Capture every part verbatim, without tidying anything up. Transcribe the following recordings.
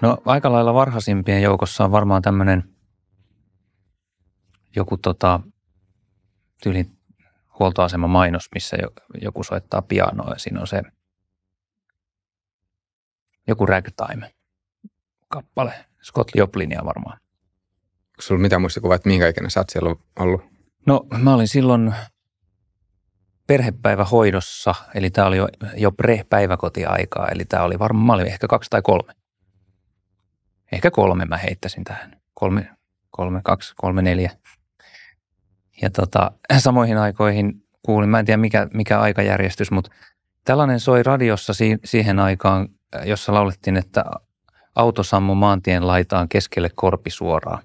No aika lailla varhaisimpien joukossa on varmaan tämmöinen joku tota, tyyli huoltoaseman mainos, missä joku soittaa pianoa ja siinä on se joku ragtime-kappale, Scott Joplinia varmaan. Onko sulla mitään muistikuvaa, että minkä ikinä sä oot siellä ollut? No mä olin silloin perhepäivähoidossa, eli tää oli jo, jo pre-päiväkotiaikaa, eli tää oli varmaan, mä olin ehkä kaksi tai kolme. Ehkä kolme mä heittäisin tähän. Kolme, kolme, kaksi, kolme, neljä. Ja tota, samoihin aikoihin kuulin, mä en tiedä mikä, mikä aikajärjestys, mutta tällainen soi radiossa si- siihen aikaan, jossa laulettiin, että auto sammu maantien laitaan keskelle korpisuoraan.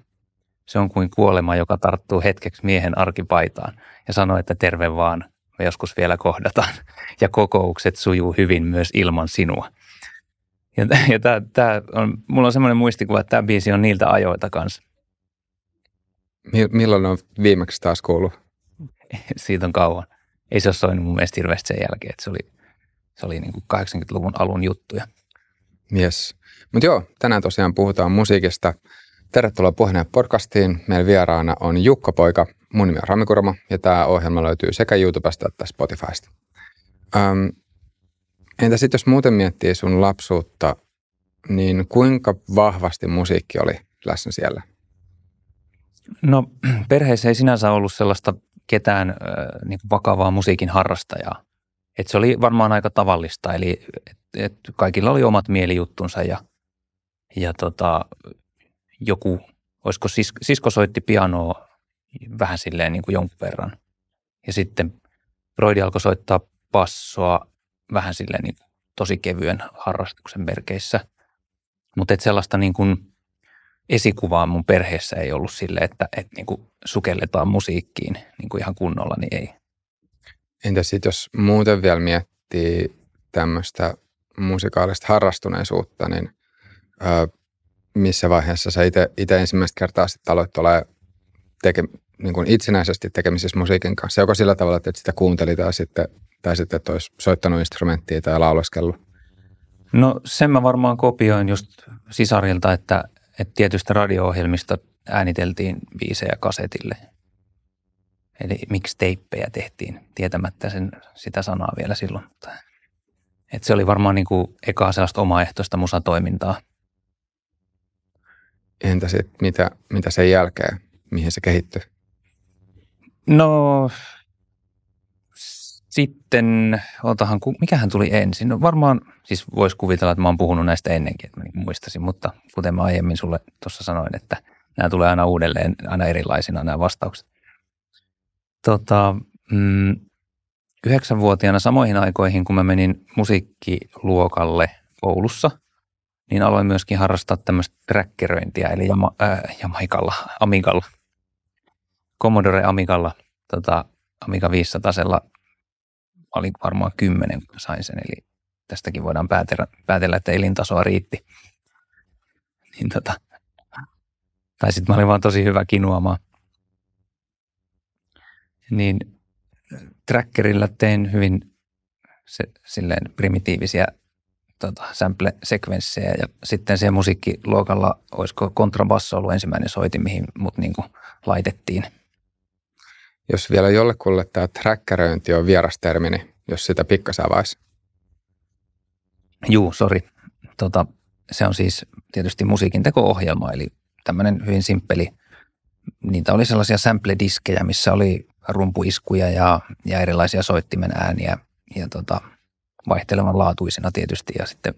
Se on kuin kuolema, joka tarttuu hetkeksi miehen arkipaitaan ja sanoo, että terve vaan, me joskus vielä kohdataan. Ja kokoukset sujuu hyvin myös ilman sinua. Ja, ja tää, tää on, mulla on semmoinen muistikuva, että tämä biisi on niiltä ajoilta kanssa. Milloin on viimeksi taas kuullut? Siitä on kauan. Ei se ole soinut mun mielestä hirveästi sen jälkeen, että se oli, se oli niin kuin kahdeksankymmentäluvun alun juttuja. Jes. Mutta joo, tänään tosiaan puhutaan musiikista. Tervetuloa Puheenaihe podcastiin. Meillä vieraana on Jukka Poika. Mun nimi on Rami Kurimo ja tämä ohjelma löytyy sekä YouTubesta että Spotifysta. Öm, entä sitten jos muuten miettii sun lapsuutta, niin kuinka vahvasti musiikki oli läsnä siellä? No perheessä ei sinänsä ollut sellaista ketään äh, niin kuin vakavaa musiikin harrastajaa. Et se oli varmaan aika tavallista, eli et, et kaikilla oli omat mielijuttunsa ja, ja tota, joku, olisiko sis, sisko soitti pianoa vähän silleen niin kuin jonkun verran. Ja sitten broidi alkoi soittaa bassoa vähän silleen niin kuin tosi kevyen harrastuksen merkeissä. Mutta et sellaista niin kuin esikuvaa mun perheessä ei ollut sille, että et niinku sukelletaan musiikkiin niinku ihan kunnolla, niin ei. Entä sitten jos muuten vielä miettii tämmöistä musikaalista harrastuneisuutta, niin ö, missä vaiheessa sä itse ensimmäistä kertaa sitten aloit olla teke, niinku itsenäisesti tekemisissä musiikin kanssa? Joko sillä tavalla, että et sitä kuunteli tai sitten, tai sitten että olisi soittanut instrumenttia tai lauleskellut? No sen mä varmaan kopioin just sisarilta, että Että tietystä radio-ohjelmista ääniteltiin biisejä kasetille. Eli mixtapejä tehtiin, tietämättä sen, sitä sanaa vielä silloin. Että se oli varmaan niin kuin ekaa sellaista omaehtoista musatoimintaa. Entä sitten mitä, mitä sen jälkeen? Mihin se kehittyi? No sitten, otahan, mikähän tuli ensin? No varmaan, siis voisi kuvitella, että mä oon puhunut näistä ennenkin, että mä niin muistasin, mutta kuten mä aiemmin sulle tuossa sanoin, että nämä tulee aina uudelleen, aina erilaisina nämä vastaukset. Tota, mm, yhdeksänvuotiaana samoihin aikoihin, kun mä menin musiikkiluokalle Oulussa, niin aloin myöskin harrastaa tämmöistä trackeröintiä, eli jama, äh, Jamaikalla, Amigalla, Commodore Amigalla, tota, Amiga viisisataa. Mä olin varmaan kymmenen, kun sain sen, eli tästäkin voidaan päätellä, päätellä että elintasoa riitti. Niin tota, tai sitten mä olin vaan tosi hyvä kinuamaan. Niin trackerilla tein hyvin se, silleen primitiivisiä tota, sample-sekvenssejä ja sitten se musiikkiluokalla, olisiko kontrabasso ollut ensimmäinen soitin, mihin mut niinku laitettiin. Jos vielä jollekulle tämä trackeröinti on vieras termini, jos sitä pikkas avaisi. Juu, sori. Tota, se on siis tietysti musiikin teko-ohjelma, eli tämmöinen hyvin simppeli. Niitä oli sellaisia sample-diskejä, missä oli rumpuiskuja ja, ja erilaisia soittimen ääniä ja tota, vaihtelevan laatuisina tietysti. Ja sitten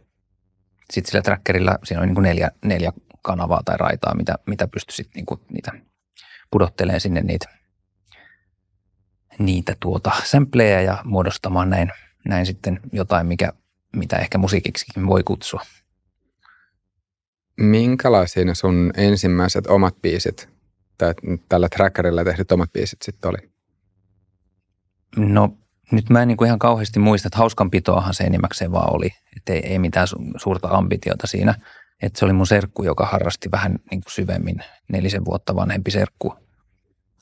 sit sillä trackerilla siinä oli niin kuin neljä, neljä kanavaa tai raitaa, mitä, mitä pystyi sitten niin kuin niitä pudottelemaan sinne niitä. niitä tuota sampleja ja muodostamaan näin, näin sitten jotain, mikä, mitä ehkä musiikiksikin voi kutsua. Minkälaisia ne sun ensimmäiset omat biisit, tai tällä trackerilla tehdyt omat biisit sitten oli? No nyt mä en niinku ihan kauheasti muista, että hauskanpitoahan se enimmäkseen vaan oli, että ei, ei mitään su- suurta ambitiota siinä. Että se oli mun serkku, joka harrasti vähän niinku syvemmin, nelisen vuotta vanhempi serkku.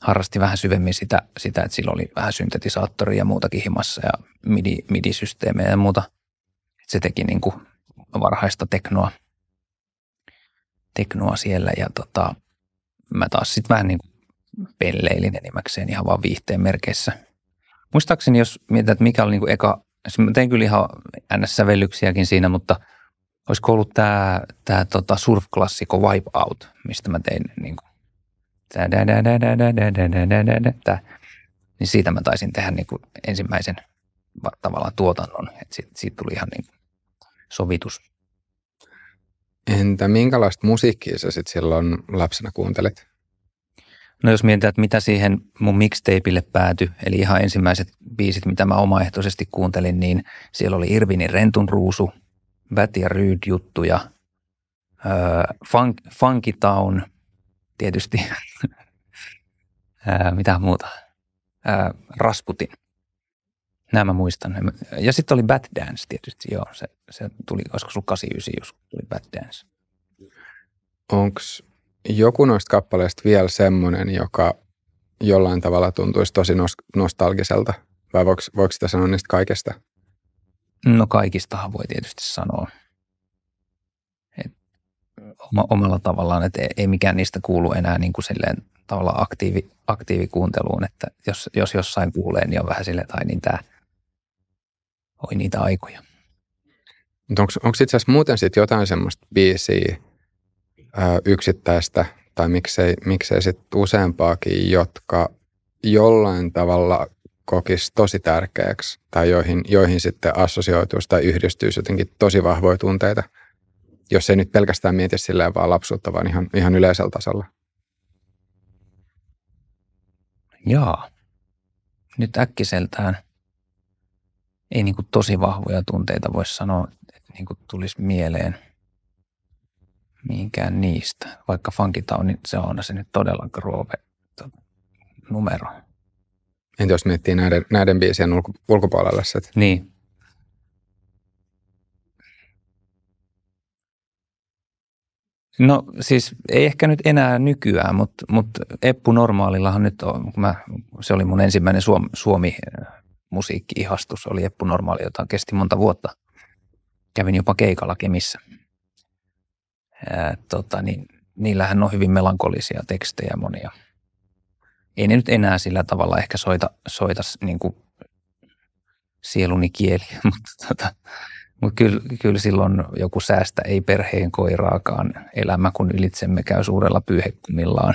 Harrasti vähän syvemmin sitä, sitä, että sillä oli vähän syntetisaattoria ja muutakin himassa ja midi, midi-systeemejä ja muuta. Se teki niin kuin varhaista teknoa. teknoa siellä ja tota, mä taas sitten vähän niin kuin pelleilin enimmäkseen ihan vaan viihteen merkeissä. Muistaakseni, jos mietitään, että mikä oli niin kuin eka, mä tein kyllä ihan ns-sävellyksiäkin siinä, mutta olisiko ollut tämä tää tota surf-klassikko Wipe Out, mistä mä tein niin kuin tää, niin siitä mä taisin tehdä niin kuin ensimmäisen tavallaan tuotannon, että siitä, siitä tuli ihan niin kuin sovitus. Entä minkälaista musiikkia sä sitten silloin lapsena kuuntelit? No jos mietitään, että mitä siihen mun mixtapeille päätyi, eli ihan ensimmäiset biisit, mitä mä omaehtoisesti kuuntelin, niin siellä oli Irvinin Rentunruusu, Bat ja Rude-juttuja, funk, Funky Town tietysti, mitä muuta, ää, Rasputin. Nämä mä muistan. Ja sitten oli Bad Dance tietysti, joo. Se, se tuli, olisiko sulla kahdeksankymmentäyhdeksän, jos tuli Bad Dance. Onko joku noista kappaleista vielä semmoinen, joka jollain tavalla tuntuisi tosi nostalgiselta? Vai voiko, voiko sitä sanoa niistä kaikesta? No kaikistahan voi tietysti sanoa. Et oma, omalla tavallaan, että ei, ei mikään niistä kuulu enää niin kuin silleen tavallaan aktiivi, aktiivikuunteluun. Että jos, jos jossain kuulee, niin on vähän silleen, tai niin tämä... Oi niitä aikoja. Onko itse asiassa muuten sit jotain semmoista biisiä ää, yksittäistä, tai miksei, miksei sitten useampaakin, jotka jollain tavalla kokisi tosi tärkeäksi, tai joihin, joihin sitten assosioituisi tai yhdistyisi jotenkin tosi vahvoja tunteita, jos ei nyt pelkästään mieti silleen vaan lapsuutta, vaan ihan, ihan yleisellä tasolla? Jaa, nyt äkkiseltään. Ei niin kuin tosi vahvoja tunteita voisi sanoa, että niin kuin tulisi mieleen mihinkään niistä. Vaikka Funky Town, niin se on se nyt todella groove numero. Entä jos miettii näiden, näiden biisien ulko, ulkopuolella? Että... Niin. No siis ei ehkä nyt enää nykyään, mutta, mutta Eppu Normaalillahan nyt on, mä, se oli mun ensimmäinen Suom, Suomi... musiikki-ihastus oli Eppu Normaali, jota kesti monta vuotta. Kävin jopa keikalla Kemissä. Ää, tota, niin, niillähän on hyvin melankolisia tekstejä monia. Ei ne nyt enää sillä tavalla ehkä soita, soita niin kuin sieluni kieli, mutta, tota, mutta kyllä, kyllä silloin joku säästä ei perheen koiraakaan. Elämä kun ylitsemme käy suurella pyyhekummillaan,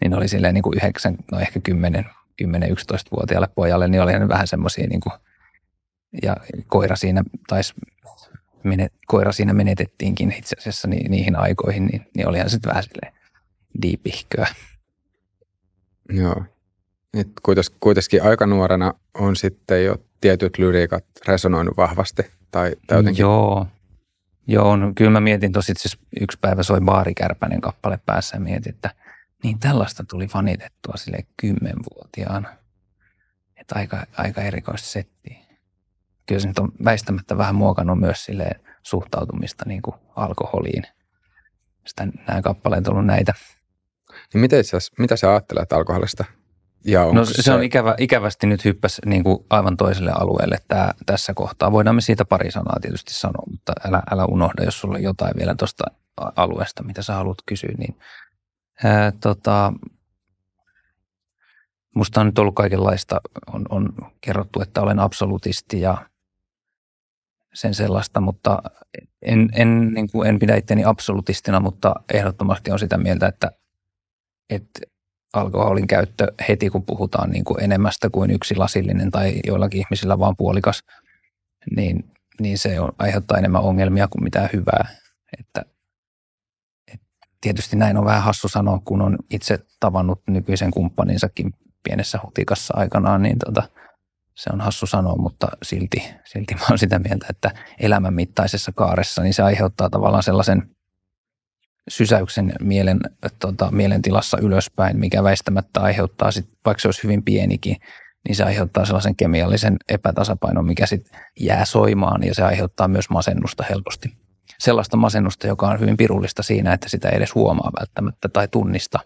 niin oli silleen niin kuin yhdeksän, no ehkä kymmenen kymmenen-yksitoistavuotiaalle pojalle, niin oli vähän semmoisia, niin kuin, ja koira siinä, taisi, menet, koira siinä menetettiinkin itse asiassa ni, niihin aikoihin, niin, niin olihan sitten vähän silleen diipihköä. Joo. Nyt kuitenkin, kuitenkin aika nuorena on sitten jo tietyt lyriikat resonoinut vahvasti, tai, tai jotenkin... Joo. Joo, no, kyllä mä mietin tosi, siis yksi päivä soi Baari Kärpänen kappale päässä ja mietin, että niin tällaista tuli fanitettua silleen kymmenvuotiaana. Että aika, aika erikoista settiä. Kyllä se nyt on väistämättä vähän muokannut myös silleen suhtautumista niin kuin alkoholiin. Sitten nämä kappaleet on ollut näitä. Niin miten sä, mitä sä ajattelet alkoholista? Ja no se, se on ikävä, ikävästi nyt hyppäs niin kuin aivan toiselle alueelle tää, tässä kohtaa. Voidaan me siitä pari sanaa tietysti sanoa, mutta älä, älä unohda, jos sulla on jotain vielä tuosta alueesta, mitä sä haluat kysyä, niin... Ää, tota, musta on nyt ollut kaikenlaista, on, on kerrottu, että olen absolutisti ja sen sellaista, mutta en, en, niin kuin en pidä itseäni absolutistina, mutta ehdottomasti on sitä mieltä, että, että alkoholin käyttö heti kun puhutaan niin kuin enemmästä kuin yksi lasillinen tai joillakin ihmisillä vaan puolikas, niin, niin se on, aiheuttaa enemmän ongelmia kuin mitään hyvää, että tietysti näin on vähän hassu sanoa, kun on itse tavannut nykyisen kumppaninsakin pienessä hutikassa aikanaan, niin tota, se on hassu sanoa, mutta silti, silti mä oon sitä mieltä, että elämän mittaisessa kaaressa niin se aiheuttaa tavallaan sellaisen sysäyksen mielen, tota, mielentilassa ylöspäin, mikä väistämättä aiheuttaa, sit, vaikka se olisi hyvin pienikin, niin se aiheuttaa sellaisen kemiallisen epätasapainon, mikä sitten jää soimaan ja se aiheuttaa myös masennusta helposti. Sellaista masennusta, joka on hyvin pirullista siinä, että sitä ei edes huomaa välttämättä tai tunnista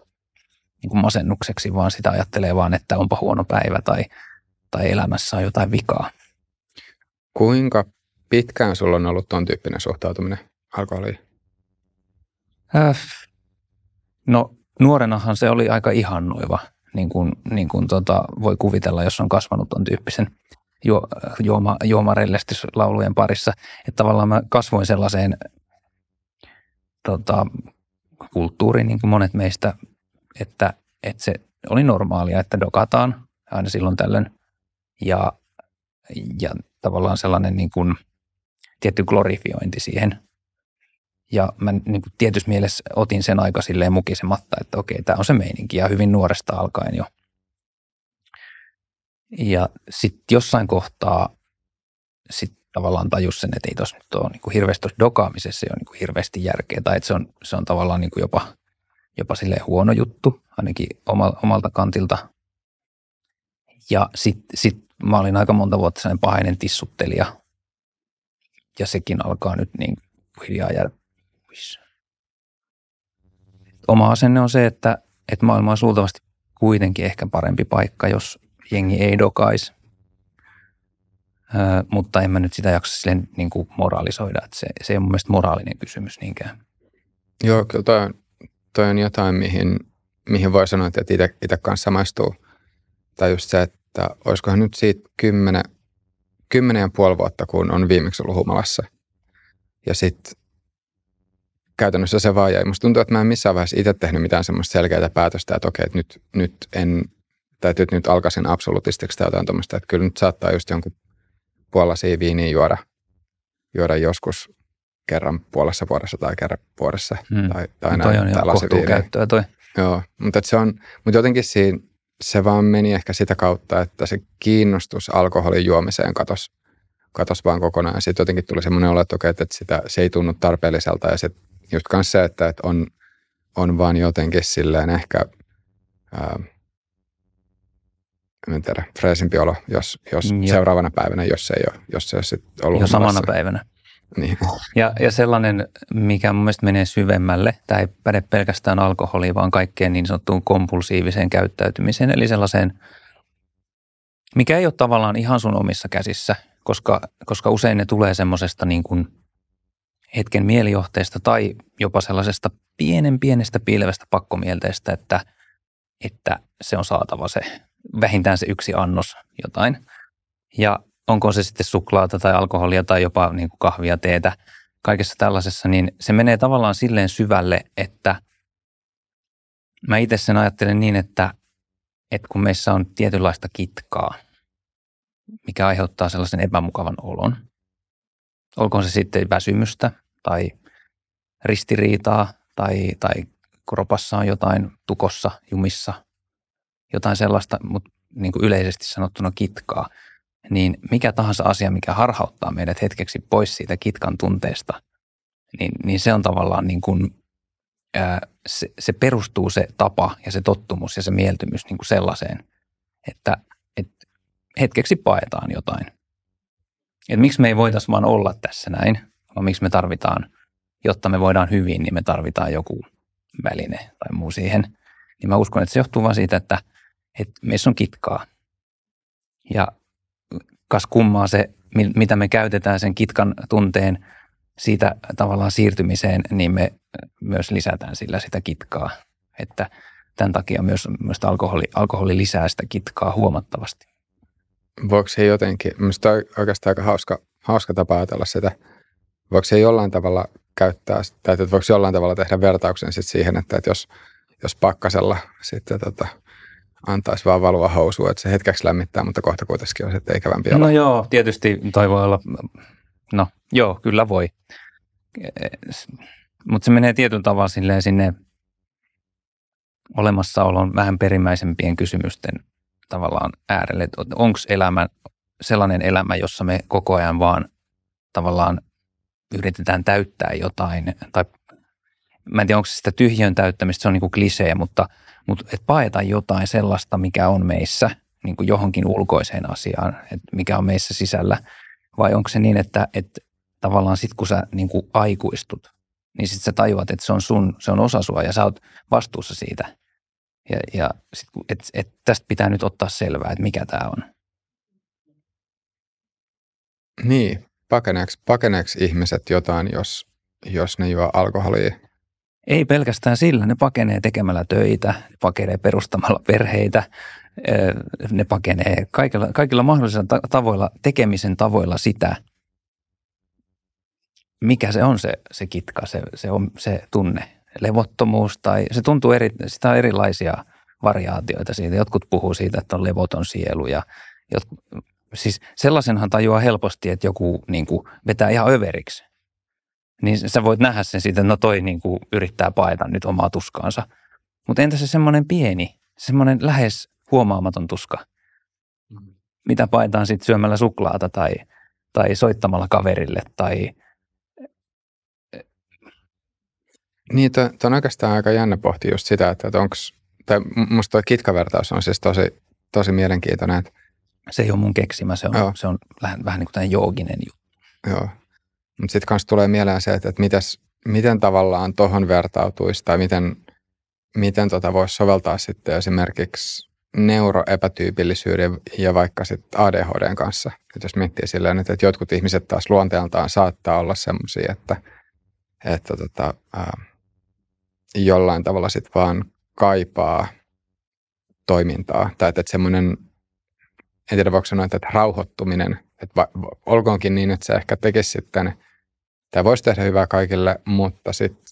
niin kuin masennukseksi, vaan sitä ajattelee vaan, että onpa huono päivä tai, tai elämässä on jotain vikaa. Kuinka pitkään sulla on ollut ton tyyppinen suhtautuminen alkoholiin? Äh, no nuorenahan se oli aika ihannoiva, niin kuin, niin kuin tota, voi kuvitella, jos on kasvanut ton tyyppisen juo, juoma, juomarellistyslaulujen parissa. Että tavallaan mä kasvoin sellaiseen tota, kulttuuriin, niin kuin monet meistä, että, että se oli normaalia, että dokataan aina silloin tällöin. Ja, ja tavallaan sellainen niin kuin tietty glorifiointi siihen. Ja mä niin kuin tietyssä mielessä otin sen aika silleen mukisematta, että okei, tämä on se meininki ja hyvin nuoresta alkaen jo. Ja sitten jossain kohtaa sitten tavallaan tajus sen, että ei tuossa nyt ole niin kuin hirveästi tuossa dokaamisessa, ei ole niin kuin hirveästi järkeä. Tai että se on, se on tavallaan niin kuin jopa, jopa silleen huono juttu, ainakin omalta kantilta. Ja sitten sit mä olin aika monta vuotta sellainen pahainen tissuttelija. Ja sekin alkaa nyt niin hiljaa jäädä. Oma asenne on se, että, että maailma on suultavasti kuitenkin ehkä parempi paikka, jos jengi ei dokaisi. Ö, mutta en mä nyt sitä jaksa silleen niin kuin moralisoida. Että se, se ei ole mun mielestä moraalinen kysymys niinkään. Joo, kyllä toi on, toi on jotain, mihin, mihin voi sanoa, että itse kanssa samaistuu. Tai just se, että olisikohan nyt siitä kymmenen, kymmenen ja puoli vuotta, kun on viimeksi ollut humalassa. Ja sitten käytännössä se vaan jäi. Musta tuntuu, että mä en missään vaiheessa itse tehnyt mitään semmoista selkeää päätöstä, että okei, että nyt, nyt en, tai nyt, nyt alkaisin absolutistiksi tai jotain tuommoista. Että kyllä nyt saattaa just jonkun puolalaisia viiniä juoda, juoda joskus kerran puolessa vuodessa tai kerran vuodessa. Hmm. Tai, tai näin, on ihan kohtuukäyttöä toi. Joo, mutta, se on, mutta jotenkin siinä se vaan meni ehkä sitä kautta, että se kiinnostus alkoholin juomiseen katosi, katosi vaan kokonaan. Ja sitten jotenkin tuli semmoinen olo, että, okei, että sitä, se ei tunnu tarpeelliselta. Ja sitten just kanssa se, että, että on, on vaan jotenkin silleen ehkä, ää, en tiedä, freesimpi olo, jos, jos seuraavana päivänä, jos ei ole, jos ei ole sit ollut. Jo samana muassa. Päivänä. Niin. Ja, ja sellainen, mikä mun mielestä menee syvemmälle, tämä ei päde pelkästään alkoholiin, vaan kaikkeen niin sanottuun kompulsiiviseen käyttäytymiseen, eli sellaiseen, mikä ei ole tavallaan ihan sun omissa käsissä, koska, koska usein ne tulee semmoisesta niin kuin hetken mielijohteesta tai jopa sellaisesta pienen pienestä pilvestä pakkomielteestä, että, että se on saatava se, vähintään se yksi annos jotain. Ja onko se sitten suklaata tai alkoholia tai jopa niin kuin kahvia, teetä, kaikessa tällaisessa, niin se menee tavallaan silleen syvälle, että mä itse sen ajattelen niin, että, että kun meissä on tietynlaista kitkaa, mikä aiheuttaa sellaisen epämukavan olon, olkoon se sitten väsymystä tai ristiriitaa tai, tai kropassa on jotain tukossa, jumissa, jotain sellaista, mutta niin kuin yleisesti sanottuna kitkaa, niin mikä tahansa asia, mikä harhauttaa meidät hetkeksi pois siitä kitkan tunteesta, niin, niin se on tavallaan niin kuin, ää, se, se perustuu se tapa ja se tottumus ja se mieltymys niin kuin sellaiseen, että et hetkeksi paetaan jotain. Et miksi me ei voitaisi vaan olla tässä näin, vaan miksi me tarvitaan, jotta me voidaan hyvin, niin me tarvitaan joku väline tai muu siihen. Niin mä uskon, että se johtuu vaan siitä, että, että meissä on kitkaa. Ja kas kummaa se, mitä me käytetään sen kitkan tunteen siitä tavallaan siirtymiseen, niin me myös lisätään sillä sitä kitkaa. Että tämän takia myös, myös alkoholi, alkoholi lisää sitä kitkaa huomattavasti. Voiko se jotenkin, minusta on oikeastaan aika hauska, hauska tapa ajatella sitä, voiko se jollain tavalla käyttää, tai että voiko jollain tavalla tehdä vertauksen sit siihen, että, että jos, jos pakkasella sitten tota, antaisi vaan valua housua, että se hetkeksi lämmittää, mutta kohta kuitenkin on se, että ei kävämpi olla. No joo, tietysti toi voi olla, no joo, kyllä voi. Mutta se menee tietyllä tavalla silleen sinne olemassaolon vähän perimmäisempien kysymysten tavallaan äärelle. Että onko elämä sellainen elämä, jossa me koko ajan vaan tavallaan yritetään täyttää jotain, tai mä en tiedä, onko se sitä tyhjön täyttämistä, se on niin kuin klisee, mutta Mutta et paeta jotain sellaista, mikä on meissä niin kuin johonkin ulkoiseen asiaan, että mikä on meissä sisällä. Vai onko se niin, että et tavallaan sit kun sä niin kuin aikuistut, niin sit sä tajuat, että se on sun, se on osa sua ja sä oot vastuussa siitä. Ja, ja sit, et, et tästä pitää nyt ottaa selvää, että mikä tää on. Niin, pakeneeksi ihmiset jotain, jos, jos ne juo alkoholia? Ei pelkästään sillä. Ne pakenee tekemällä töitä, ne pakenee perustamalla perheitä, ne pakenee kaikilla, kaikilla mahdollisilla tavoilla, tekemisen tavoilla sitä, mikä se on se, se kitka, se, se, on, se tunne, levottomuus tai se tuntuu, eri, sitä on erilaisia variaatioita siitä. Jotkut puhuu siitä, että on levoton sielu ja jotkut, siis sellaisenhan tajuaa helposti, että joku niin kuin vetää ihan överiksi. Niin sä voit nähdä sen siitä, että no toi niin kuin yrittää paeta nyt omaa tuskaansa. Mutta entä se semmoinen pieni, semmoinen lähes huomaamaton tuska, mitä paetaan sitten syömällä suklaata tai, tai soittamalla kaverille tai... Niin, tämä on oikeastaan aika jännä pohtia just sitä, että onko, tai musta tuo kitkavertaus on siis tosi, tosi mielenkiintoinen. Että... Se ei ole mun keksimä, se on, se on vähän, vähän niin kuin tämän jooginen juttu. Joo. Mutta sitten kanssa tulee mieleen se, että, että mitäs, miten tavallaan tohon vertautuisi tai miten, miten tota voisi soveltaa sitten esimerkiksi neuroepätyypillisyyden ja vaikka sitten A D H D:n kanssa. Et jos miettii silleen, että, että jotkut ihmiset taas luonteeltaan saattaa olla semmoisia, että, että tota, ää, jollain tavalla sitten vaan kaipaa toimintaa. Tai että, että semmoinen, en tiedä voiko sanoa, että, että rauhoittuminen. Että va, olkoonkin niin, että se ehkä tekisi sitten, tämä voisi tehdä hyvää kaikille, mutta sitten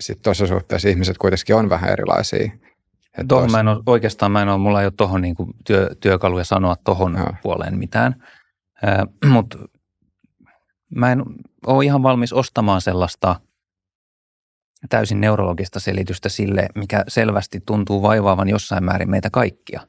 sit tuossa suhteessa ihmiset kuitenkin on vähän erilaisia. Tuohon olisi... mä en ole, oikeastaan mä en ole, mulla ei ole tuohon niin kuin työ, työkaluja sanoa tuohon puoleen mitään, äh, mutta mä en ole ihan valmis ostamaan sellaista täysin neurologista selitystä sille, mikä selvästi tuntuu vaivaavan jossain määrin meitä kaikkia.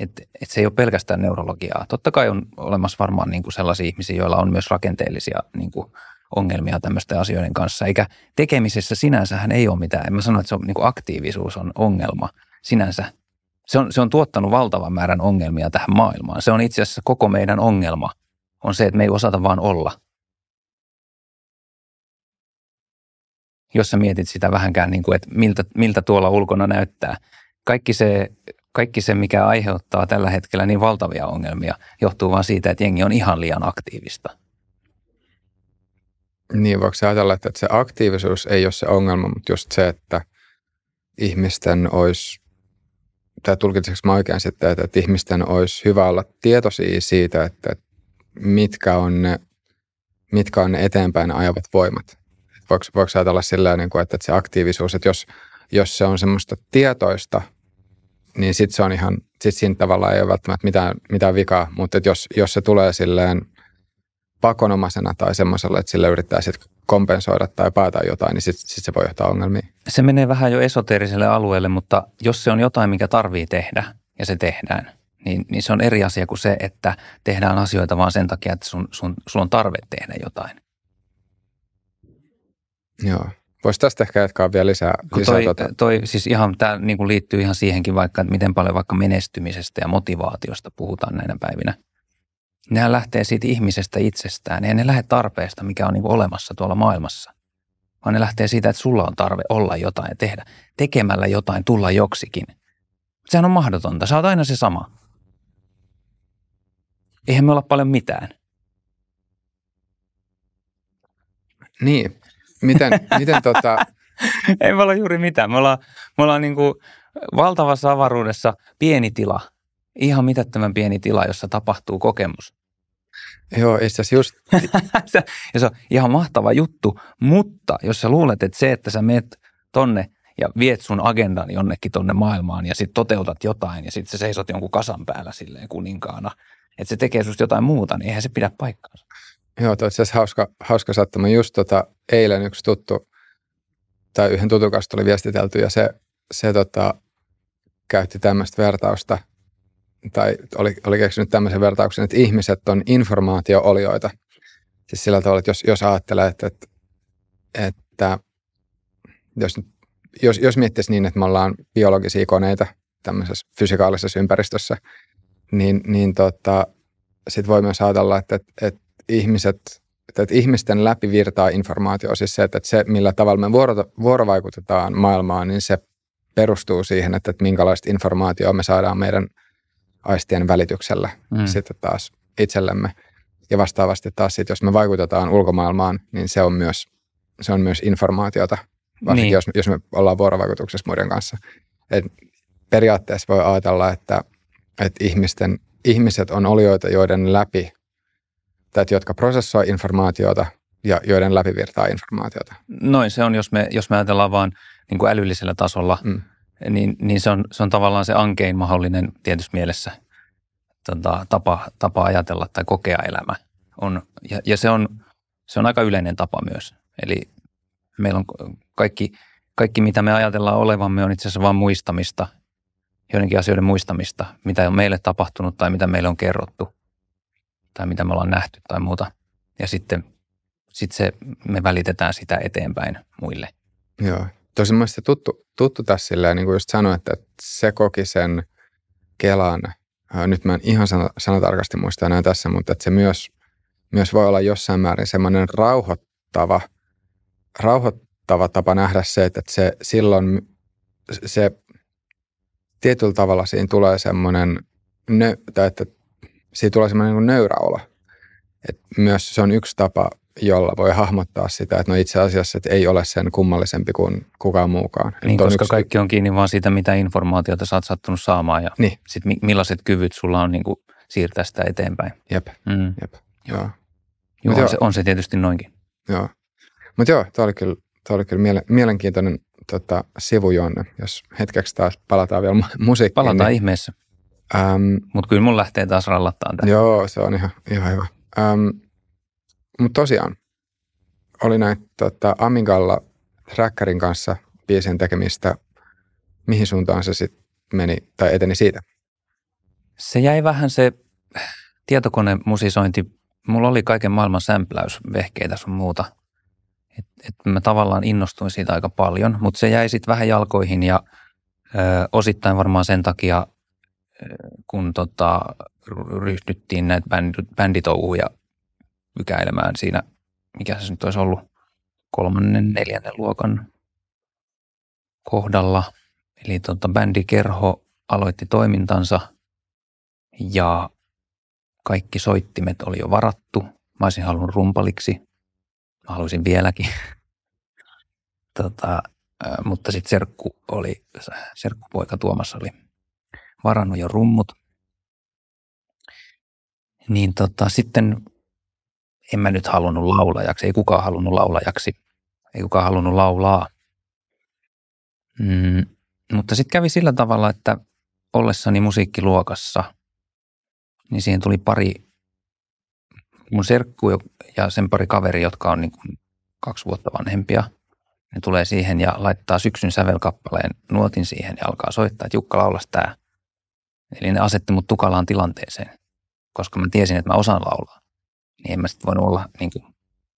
Että et se ei ole pelkästään neurologiaa. Totta kai on olemassa varmaan niinku sellaisia ihmisiä, joilla on myös rakenteellisia niinku ongelmia tämmöisten asioiden kanssa. Eikä tekemisessä sinänsähän ei ole mitään. En mä sano, että se on, niinku aktiivisuus on ongelma sinänsä. Se on, se on tuottanut valtavan määrän ongelmia tähän maailmaan. Se on itse asiassa koko meidän ongelma. On se, että me ei osata vaan olla. Jos sä mietit sitä vähänkään, niinku, että miltä, miltä tuolla ulkona näyttää. Kaikki se... Kaikki se, mikä aiheuttaa tällä hetkellä niin valtavia ongelmia, johtuu vaan siitä, että jengi on ihan liian aktiivista. Niin, voiko ajatella, että se aktiivisuus ei ole se ongelma, mutta just se, että ihmisten olisi, tai tulkitseeko mä oikein sitten, että ihmisten olisi hyvä olla tietoisia siitä, että mitkä on ne, mitkä on ne eteenpäin ajavat voimat. Voiko, voiko ajatella sillä tavalla, että se aktiivisuus, että jos, jos se on semmoista tietoista, niin sitten se on ihan, sitten siinä tavallaan ei ole välttämättä mitään, mitään vikaa, mutta että jos, jos se tulee silleen pakonomaisena tai semmoisella, että sillä yrittää sitten kompensoida tai paeta jotain, niin sitten sit se voi johtaa ongelmiin. Se menee vähän jo esoteeriselle alueelle, mutta jos se on jotain, mikä tarvii tehdä ja se tehdään, niin, niin se on eri asia kuin se, että tehdään asioita vaan sen takia, että sun, sun, sulla on tarve tehdä jotain. Joo. Voisi tästä ehkä jatkaa vielä lisää. lisää toi, tota. toi, siis ihan, tämä niinku liittyy ihan siihenkin vaikka, että miten paljon vaikka menestymisestä ja motivaatiosta puhutaan näinä päivinä. Nehän lähtee siitä ihmisestä itsestään. Eihän ne lähde tarpeesta, mikä on niinku olemassa tuolla maailmassa. Vaan ne lähtee siitä, että sulla on tarve olla jotain ja tehdä. Tekemällä jotain, tulla joksikin. Sehän on mahdotonta. Sä oot aina se sama. Eihän me olla paljon mitään. Niin. Miten, miten tota... Ei me olla juuri mitään. Me ollaan, me ollaan niin kuin valtavassa avaruudessa pieni tila. Ihan mitättömän pieni tila, jossa tapahtuu kokemus. Joo, itse asiassa just... Ja se on ihan mahtava juttu, mutta jos sä luulet, että se, että sä meet tonne ja viet sun agendan jonnekin tonne maailmaan ja sit toteutat jotain ja sit sä seisot jonkun kasan päällä silleen kuninkaana, että se tekee susta jotain muuta, niin eihän se pidä paikkaansa. Joo, toi itse asiassa hauska, hauska sattuma. Just tota, eilen yksi tuttu, tai yhden tutun kanssa tuli viestitelty, ja se, se tota, käytti tämmöistä vertausta, tai oli, oli keksinyt tämmöisen vertauksen, että ihmiset on informaatio-olioita. Siis sillä tavalla, että jos, jos ajattelee, että, että, että jos, jos, jos miettisi niin, että me ollaan biologisia koneita tämmöisessä fysikaalisessa ympäristössä, niin, niin tota, sit voi myös ajatella, että, että ihmiset, että ihmisten läpivirtaa informaatio, siis se, että se, millä tavalla me vuoro, vuorovaikutetaan maailmaan, niin se perustuu siihen, että, että minkälaista informaatiota me saadaan meidän aistien välityksellä mm. sitten taas itsellemme. Ja vastaavasti taas, sit, jos me vaikutetaan ulkomaailmaan, niin se on myös, se on myös informaatiota. varsinkin niin. jos, jos me ollaan vuorovaikutuksessa muiden kanssa. Et periaatteessa voi ajatella, että, että ihmisten, ihmiset on olioita, joiden läpi, tai jotka prosessoi informaatiota ja joiden läpi virtaa informaatiota. Noin se on, jos me, jos me ajatellaan vaan niin kuin älyllisellä tasolla, mm. niin, niin se, on, se on tavallaan se ankein mahdollinen tietyssä mielessä tota, tapa, tapa ajatella tai kokea elämä. On, ja ja se, on, se on aika yleinen tapa myös. Eli meillä on kaikki, kaikki mitä me ajatellaan olevamme, on itse asiassa vaan muistamista, joidenkin asioiden muistamista, mitä on meille tapahtunut tai mitä meille on kerrottu tai mitä me ollaan nähty tai muuta. Ja sitten sit se, me välitetään sitä eteenpäin muille. Joo. Tosin mun mielestä tuttu, tuttu tässä silleen, niin kuin just sanoin, että se koki sen Kelan, nyt mä en ihan sanatarkasti muista enää tässä, mutta että se myös, myös voi olla jossain määrin semmoinen rauhoittava, rauhoittava tapa nähdä se, että se silloin se tietyllä tavalla siinä tulee semmoinen, tai että siinä tulee semmoinen niin nöyräolo. Et myös se on yksi tapa, jolla voi hahmottaa sitä, että no itse asiassa että ei ole sen kummallisempi kuin kukaan muukaan. Niin, koska yksi... kaikki on kiinni vaan siitä, mitä informaatiota sä oot sattunut saamaan ja niin. sit mi- millaiset kyvyt sulla on niin kuin siirtää sitä eteenpäin. Jep, mm. jep. Joo. Joo, on, joo. Se, on se tietysti noinkin. Joo, mutta joo, tämä oli kyllä, tämä oli kyllä miele- mielenkiintoinen tota, sivujuonne, jos hetkeksi taas palataan vielä mu- musiikkiin. Palataan niin... ihmeessä. Um, Mutta kyllä mun lähtee taas rallattaan tähän. Joo, se on ihan, ihan hyvä. Um, Mutta tosiaan, oli näitä tota, Amigalla trackerin kanssa biisien tekemistä. Mihin suuntaan se sitten meni tai eteni siitä? Se jäi vähän se tietokonemusisointi. Mulla oli kaiken maailman sämpläysvehkeitä sun muuta. Et, et mä tavallaan innostuin siitä aika paljon, mutta se jäi sitten vähän jalkoihin ja ö, osittain varmaan sen takia, kun tota, ryhdyttiin näitä bänditouhuja ykäilemään siinä, mikä se nyt olisi ollut kolmannen, neljännen luokan kohdalla. Eli tota, bändikerho aloitti toimintansa ja kaikki soittimet oli jo varattu. Mä olisin halunnut rumpaliksi. Mä haluaisin vieläkin. tota, mutta sitten serkku oli, serkkupoika Tuomas oli varannut jo rummut. Niin tota, sitten en mä nyt halunnut laulajaksi, ei kukaan halunnut laulajaksi, ei kukaan halunnut laulaa. Mm, mutta sitten kävi sillä tavalla, että ollessani musiikkiluokassa, niin siihen tuli pari mun serkku ja sen pari kaveri, jotka on niin kuin kaksi vuotta vanhempia. Ne tulee siihen ja laittaa syksyn sävelkappaleen nuotin siihen ja alkaa soittaa, että Jukka laulas tää. Eli ne asetti mut tukalaan tilanteeseen, koska mä tiesin, että mä osaan laulaa. Niin en mä sitten voinut olla niin kuin,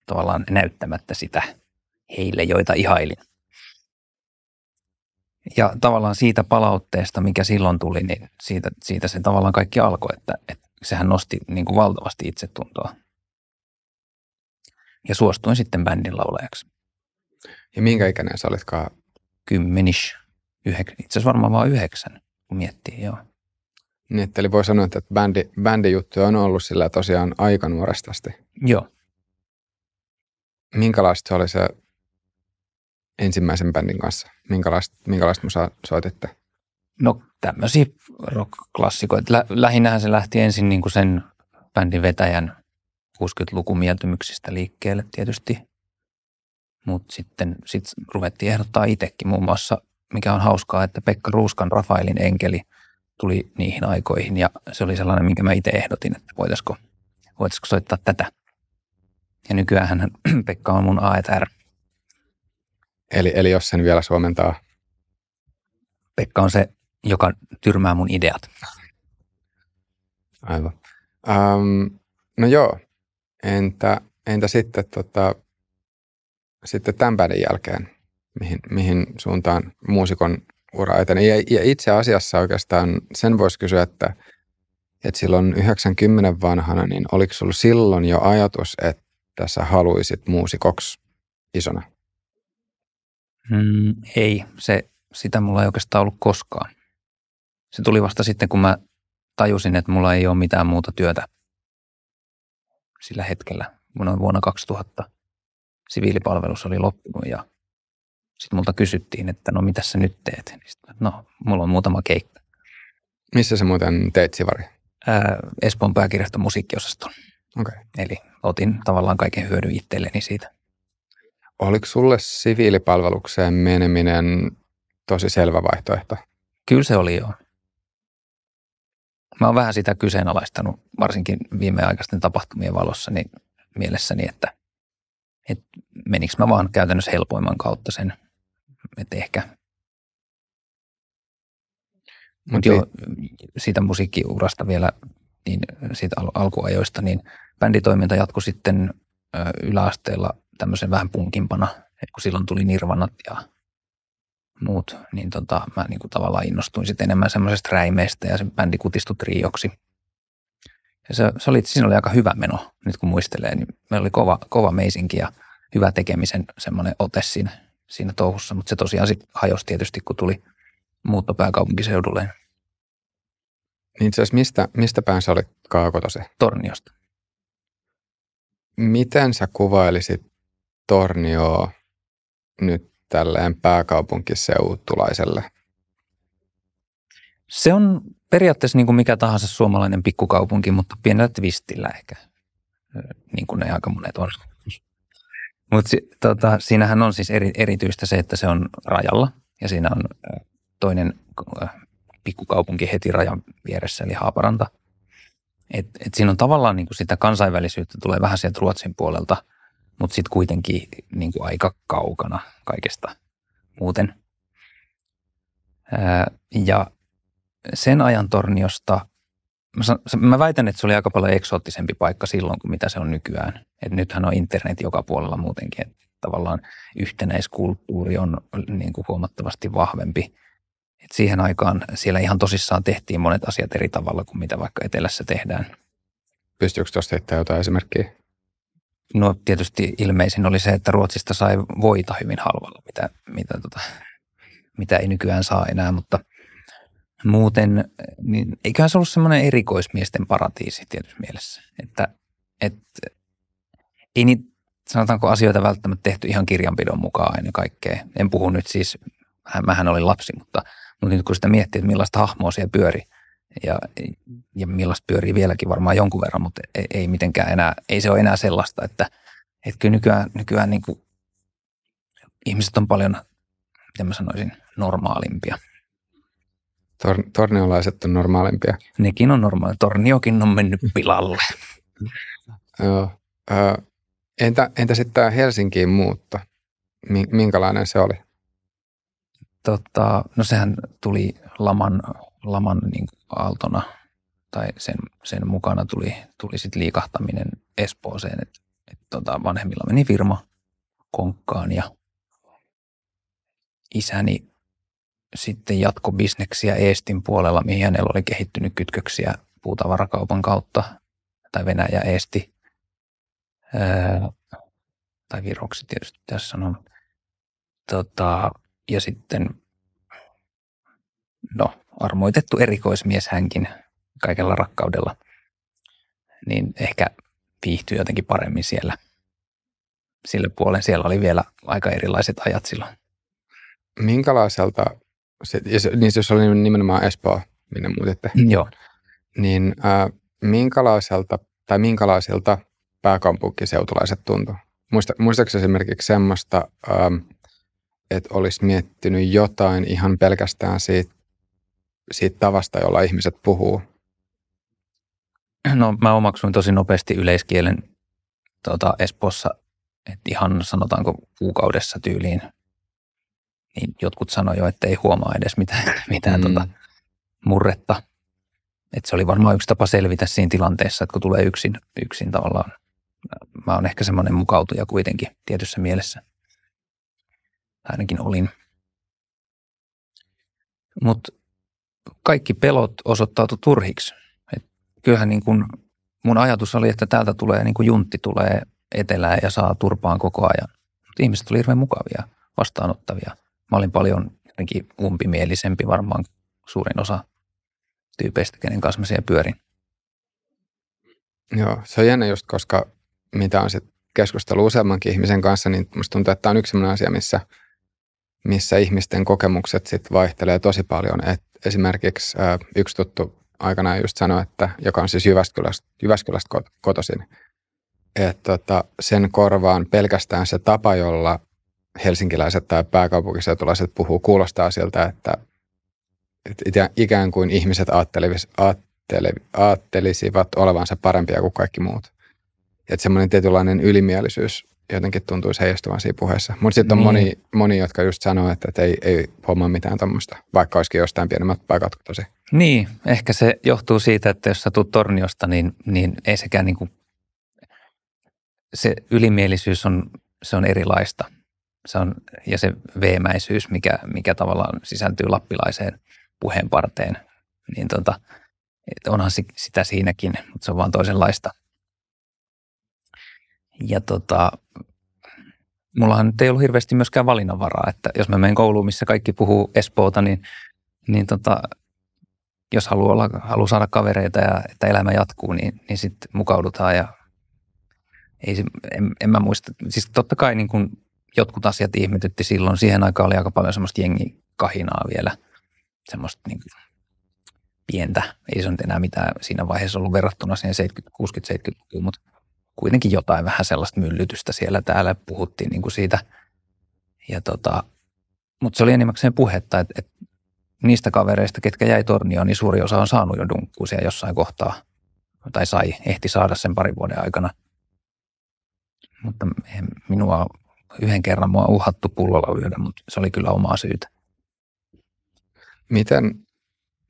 tavallaan näyttämättä sitä heille, joita ihailin. Ja tavallaan siitä palautteesta, mikä silloin tuli, niin siitä, siitä se tavallaan kaikki alkoi, että, että sehän nosti niin kuin valtavasti itsetuntoa. Ja suostuin sitten bändin laulajaksi. Ja minkä ikäinen sä olitkaan? Kymmenish. Itse asiassa varmaan vaan yhdeksän, kun miettii, joo. Niin, eli voi sanoa, että bändi, bändijuttuja on ollut sillä tosiaan aika nuoresta asti. Joo. Minkälaista se oli se ensimmäisen bändin kanssa? Minkälaista, minkälaista musaa soititte? No tämmöisiä rock-klassikoita. Lä, lähinnähän se lähti ensin niin kuin sen bändin vetäjän kuusikymmentälukumieltymyksistä liikkeelle tietysti. Mutta sitten sit ruvettiin ehdottaa itsekin muun muassa, mikä on hauskaa, että Pekka Ruuskan Rafaelin enkeli tuli niihin aikoihin ja se oli sellainen, minkä mä itse ehdotin, että voitaisiko, voitaisiko soittaa tätä. Ja nykyäänhän Pekka on mun A E T R. Eli, eli jos sen vielä suomentaa? Pekka on se, joka tyrmää mun ideat. Aivan. Um, no joo, entä, entä sitten, tota, sitten tämän päivän jälkeen, mihin, mihin suuntaan muusikon ura eteni? Ja, ja itse asiassa oikeastaan sen voisi kysyä, että, että silloin yhdeksänkymmentä vanhana, niin oliko sulla silloin jo ajatus, että sä haluisit muusikoksi isona? Mm, ei, se, sitä mulla ei oikeastaan ollut koskaan. Se tuli vasta sitten, kun mä tajusin, että mulla ei ole mitään muuta työtä sillä hetkellä. Noin vuonna kaksituhatta siviilipalvelus oli loppunut ja sitten multa kysyttiin, että no mitä sä nyt teet? Sitten, no, mulla on muutama keikka. Missä sä muuten teet sivaria? Ää, Espoon pääkirjaston musiikkiosaston. Okay. Eli otin tavallaan kaiken hyödyn itselleni siitä. Oliko sulle siviilipalvelukseen meneminen tosi selvä vaihtoehto? Kyllä se oli joo. Mä oon vähän sitä kyseenalaistanut, varsinkin viimeaikaisten tapahtumien valossa, niin mielessäni, että, että menikö mä vaan käytännössä helpoimman kautta sen, että ehkä. Mutta joo, siitä musiikkiurasta vielä, niin siitä al- alkuajoista, niin bänditoiminta jatkui sitten ö, yläasteella tämmöisen vähän punkimpana, että kun silloin tuli Nirvanat ja muut, niin tota, mä niinku tavallaan innostuin sitten enemmän semmoisesta räimeestä ja sen bändi kutistui trioksi. Ja se, se oli, siinä oli aika hyvä meno, nyt kun muistelee, niin meillä oli kova, kova meisinki ja hyvä tekemisen semmoinen ote siinä, siinä touhussa, mutta se tosiaan sitten hajosi tietysti, kun tuli muutto pääkaupunkiseudulle. Niin itse asiassa mistä, mistä päin sä olit kaakotosi? Torniosta. Miten sä kuvailisit Tornioa nyt tälleen pääkaupunkiseutulaiselle? Se on periaatteessa niin kuin mikä tahansa suomalainen pikkukaupunki, mutta pienellä twistillä ehkä, niin kuin ne aika monet on. Mutta tota, siinähän on siis eri, erityistä se, että se on rajalla ja siinä on toinen pikkukaupunki heti rajan vieressä, eli Haaparanta. Et, et siinä on tavallaan niin kuin sitä kansainvälisyyttä, tulee vähän sieltä Ruotsin puolelta, mutta sitten kuitenkin niin kuin aika kaukana kaikesta muuten. Ää, ja sen ajan Torniosta, mä, san, mä väitän, että se oli aika paljon eksoottisempi paikka silloin kuin mitä se on nykyään. Et nythän on internet joka puolella muutenkin, että tavallaan yhtenäiskulttuuri on niin kuin huomattavasti vahvempi. Et siihen aikaan siellä ihan tosissaan tehtiin monet asiat eri tavalla kuin mitä vaikka etelässä tehdään. Pystyykö tuosta heittämään jotain esimerkkiä? No tietysti ilmeisin oli se, että Ruotsista sai voita hyvin halvalla, mitä, mitä, tota, mitä ei nykyään saa enää, mutta muuten niin eiköhän se ollut semmoinen erikoismiesten paratiisi tietysti mielessä, että et, ei niitä, sanotaanko asioita välttämättä tehty ihan kirjanpidon mukaan aina kaikkea. En puhu nyt siis, mähän olin lapsi, mutta, mutta nyt kun sitä miettii, että millaista hahmoa siellä pyörii, Ja, ja millaista pyörii vieläkin varmaan jonkun verran, mutta ei, ei mitenkään enää, ei se ole enää sellaista, että et kyllä nykyään, nykyään niin kuin ihmiset on paljon, miten mä sanoisin, normaalimpia. Tor, torniolaiset on normaalimpia. Nekin on normaali. Torniokin on mennyt pilalle. Joo. Entä, entä sitten tämä Helsinkiin muutto? Minkälainen se oli? Tota, no sehän tuli laman... laman niin kuin aaltona tai sen, sen mukana tuli, tuli sit liikahtaminen Espooseen, että et, tota, vanhemmilla meni firma konkkaan ja isäni sitten jatkoi bisneksiä Eestin puolella, mihin hänellä oli kehittynyt kytköksiä puutavarakaupan kautta tai Venäjä, Eesti öö, tai viroksi tietysti tässä sanon. Tota, ja sitten no armoitettu erikoismies hänkin kaikella rakkaudella, niin ehkä viihtyi jotenkin paremmin siellä. Sille puolen siellä oli vielä aika erilaiset ajat silloin. Minkälaiselta, se, niin se oli nimenomaan Espoo, minne muutitte. Joo. Niin ää, minkälaiselta tai minkälaisilta pääkaupunkiseutulaiset tuntui? Muista, muistatko esimerkiksi semmoista, ää, että olisi miettinyt jotain ihan pelkästään siitä, siitä tavasta, jolla ihmiset puhuu? No mä omaksuin tosi nopeasti yleiskielen tuota, Espoossa, että ihan sanotaanko kuukaudessa tyyliin, niin jotkut sanoi jo, että ei huomaa edes mitään, mitään mm. tuota, murretta. Että se oli varmaan yksi tapa selvitä siinä tilanteessa, että kun tulee yksin, yksin tavallaan. Mä oon ehkä semmoinen mukautuja kuitenkin tietyssä mielessä. Ainakin olin. Mutta kaikki pelot osoittautui turhiksi. Et kyllähän niin kun mun ajatus oli, että täältä tulee niin kun juntti tulee etelään ja saa turpaan koko ajan. Mut ihmiset oli hirveän mukavia, vastaanottavia. Mä olin paljon jotenkin umpimielisempi varmaan suurin osa tyypeistä, kenen kanssa mä siellä pyörin. Joo, se on jännä just, koska mitä on sitten keskustellut useammankin ihmisen kanssa, niin musta tuntuu, että tämä on yksi sellainen asia, missä missä ihmisten kokemukset sit vaihtelee tosi paljon. Et esimerkiksi ää, yksi tuttu aikanaan just sanoi, että, joka on siis Jyväskylästä, Jyväskylästä kotoisin, että tota, sen korvaan pelkästään se tapa, jolla helsinkiläiset tai pääkaupunkiseutulaiset puhuu, kuulostaa siltä, että et ikään kuin ihmiset ajattelisivat olevansa parempia kuin kaikki muut. Että semmoinen tietynlainen ylimielisyys jotenkin tuntuisi heijastuvan siinä puheessa. Mutta sitten on niin. moni, moni, jotka just sanoo, että et ei, ei hommaa mitään tuommoista, vaikka olisikin jostain pienemmät paikat tosi. Niin, ehkä se johtuu siitä, että jos sä tulet Torniosta, niin, niin ei sekään niin kuin, se ylimielisyys on, se on erilaista. Se on, ja se veemäisyys, mikä, mikä tavallaan sisältyy lappilaiseen puheenparteen, niin tota, onhan sitä siinäkin, mutta se on vaan toisenlaista. Ja tota, mullahan nyt ei ollut hirveästi myöskään valinnanvaraa, että jos mä menen kouluun, missä kaikki puhuu Espoota, niin, niin tota, jos haluaa, olla, haluaa saada kavereita ja että elämä jatkuu, niin, niin sitten mukaudutaan ja ei, en, en mä muista. Siis totta kai niin kun jotkut asiat ihmetytti silloin, siihen aikaan oli aika paljon semmoista jengikahinaa vielä, semmoista niin kuin pientä, ei se nyt enää mitään siinä vaiheessa ollut verrattuna siihen seitsemänkymmentä, kuusikymmentä, seitsemänkymmentälukuun, mutta kuitenkin jotain vähän sellaista myllytystä siellä täällä puhuttiin niin kuin siitä. Ja tota, mutta se oli enimmäkseen puhetta, että, että niistä kavereista, ketkä jäi Tornioon, niin suuri osa on saanut jo dunkkuu siellä jossain kohtaa. Tai sai, ehti saada sen parin vuoden aikana. Mutta minua yhden kerran mua on uhattu pullolla yöllä, mutta se oli kyllä omaa syytä. Miten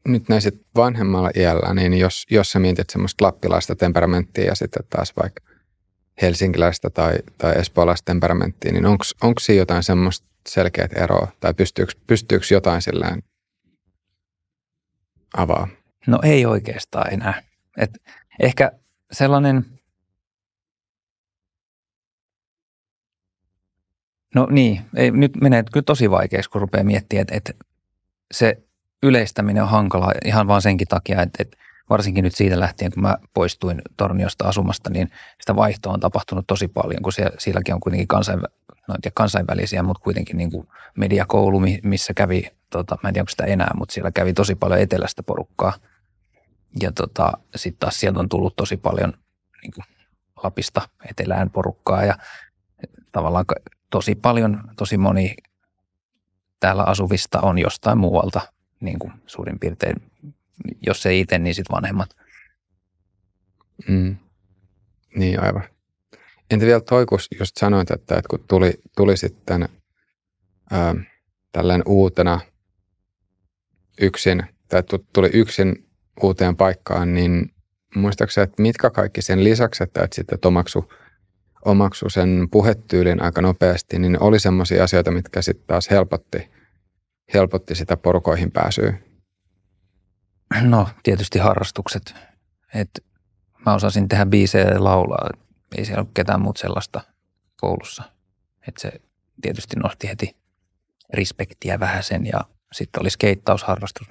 nyt näin sit vanhemmalla iällä, niin jos, jos sä mietit semmoista lappilaista temperamenttia ja sitten taas vaikka helsinkiläistä tai, tai espoolaista temperamenttia, niin onko siinä jotain semmoista selkeät eroa? Tai pystyykö jotain sillään avaa? No ei oikeastaan enää. Et ehkä sellainen... No niin, ei, nyt menee kyllä tosi vaikeaksi, kun rupeaa miettimään, että, että se yleistäminen on hankalaa ihan vaan senkin takia, että, että varsinkin nyt siitä lähtien, kun mä poistuin Torniosta asumasta, niin sitä vaihtoa on tapahtunut tosi paljon, kun siellä, sielläkin on kuitenkin kansainvä, no, kansainvälisiä, mutta kuitenkin niin kuin mediakoulu, missä kävi, tota, mä en tiedä onko sitä enää, mutta siellä kävi tosi paljon etelästä porukkaa. Ja tota, sitten taas sieltä on tullut tosi paljon niin kuin Lapista etelään porukkaa ja tavallaan... Tosi paljon, tosi moni täällä asuvista on jostain muualta, niin kuin suurin piirtein, jos ei itse, niin sitten vanhemmat. Mm. Niin aivan. Entä vielä toi, kun just sanoit, että, että kun tuli, tuli sitten ää, tällainen uutena yksin, tai tuli yksin uuteen paikkaan, niin muistaakseni, että mitkä kaikki sen lisäksi, että, että sitten omaksu omaksu sen puhetyylin aika nopeasti, niin oli semmoisia asioita, mitkä sitten taas helpotti, helpotti sitä porukoihin pääsyä. No, tietysti harrastukset. Et mä osasin tehdä biisejä ja laulaa. Ei siellä ole ketään muuta sellaista koulussa. Et se tietysti nosti heti respektiä vähäsen ja sitten oli skeittausharrastus,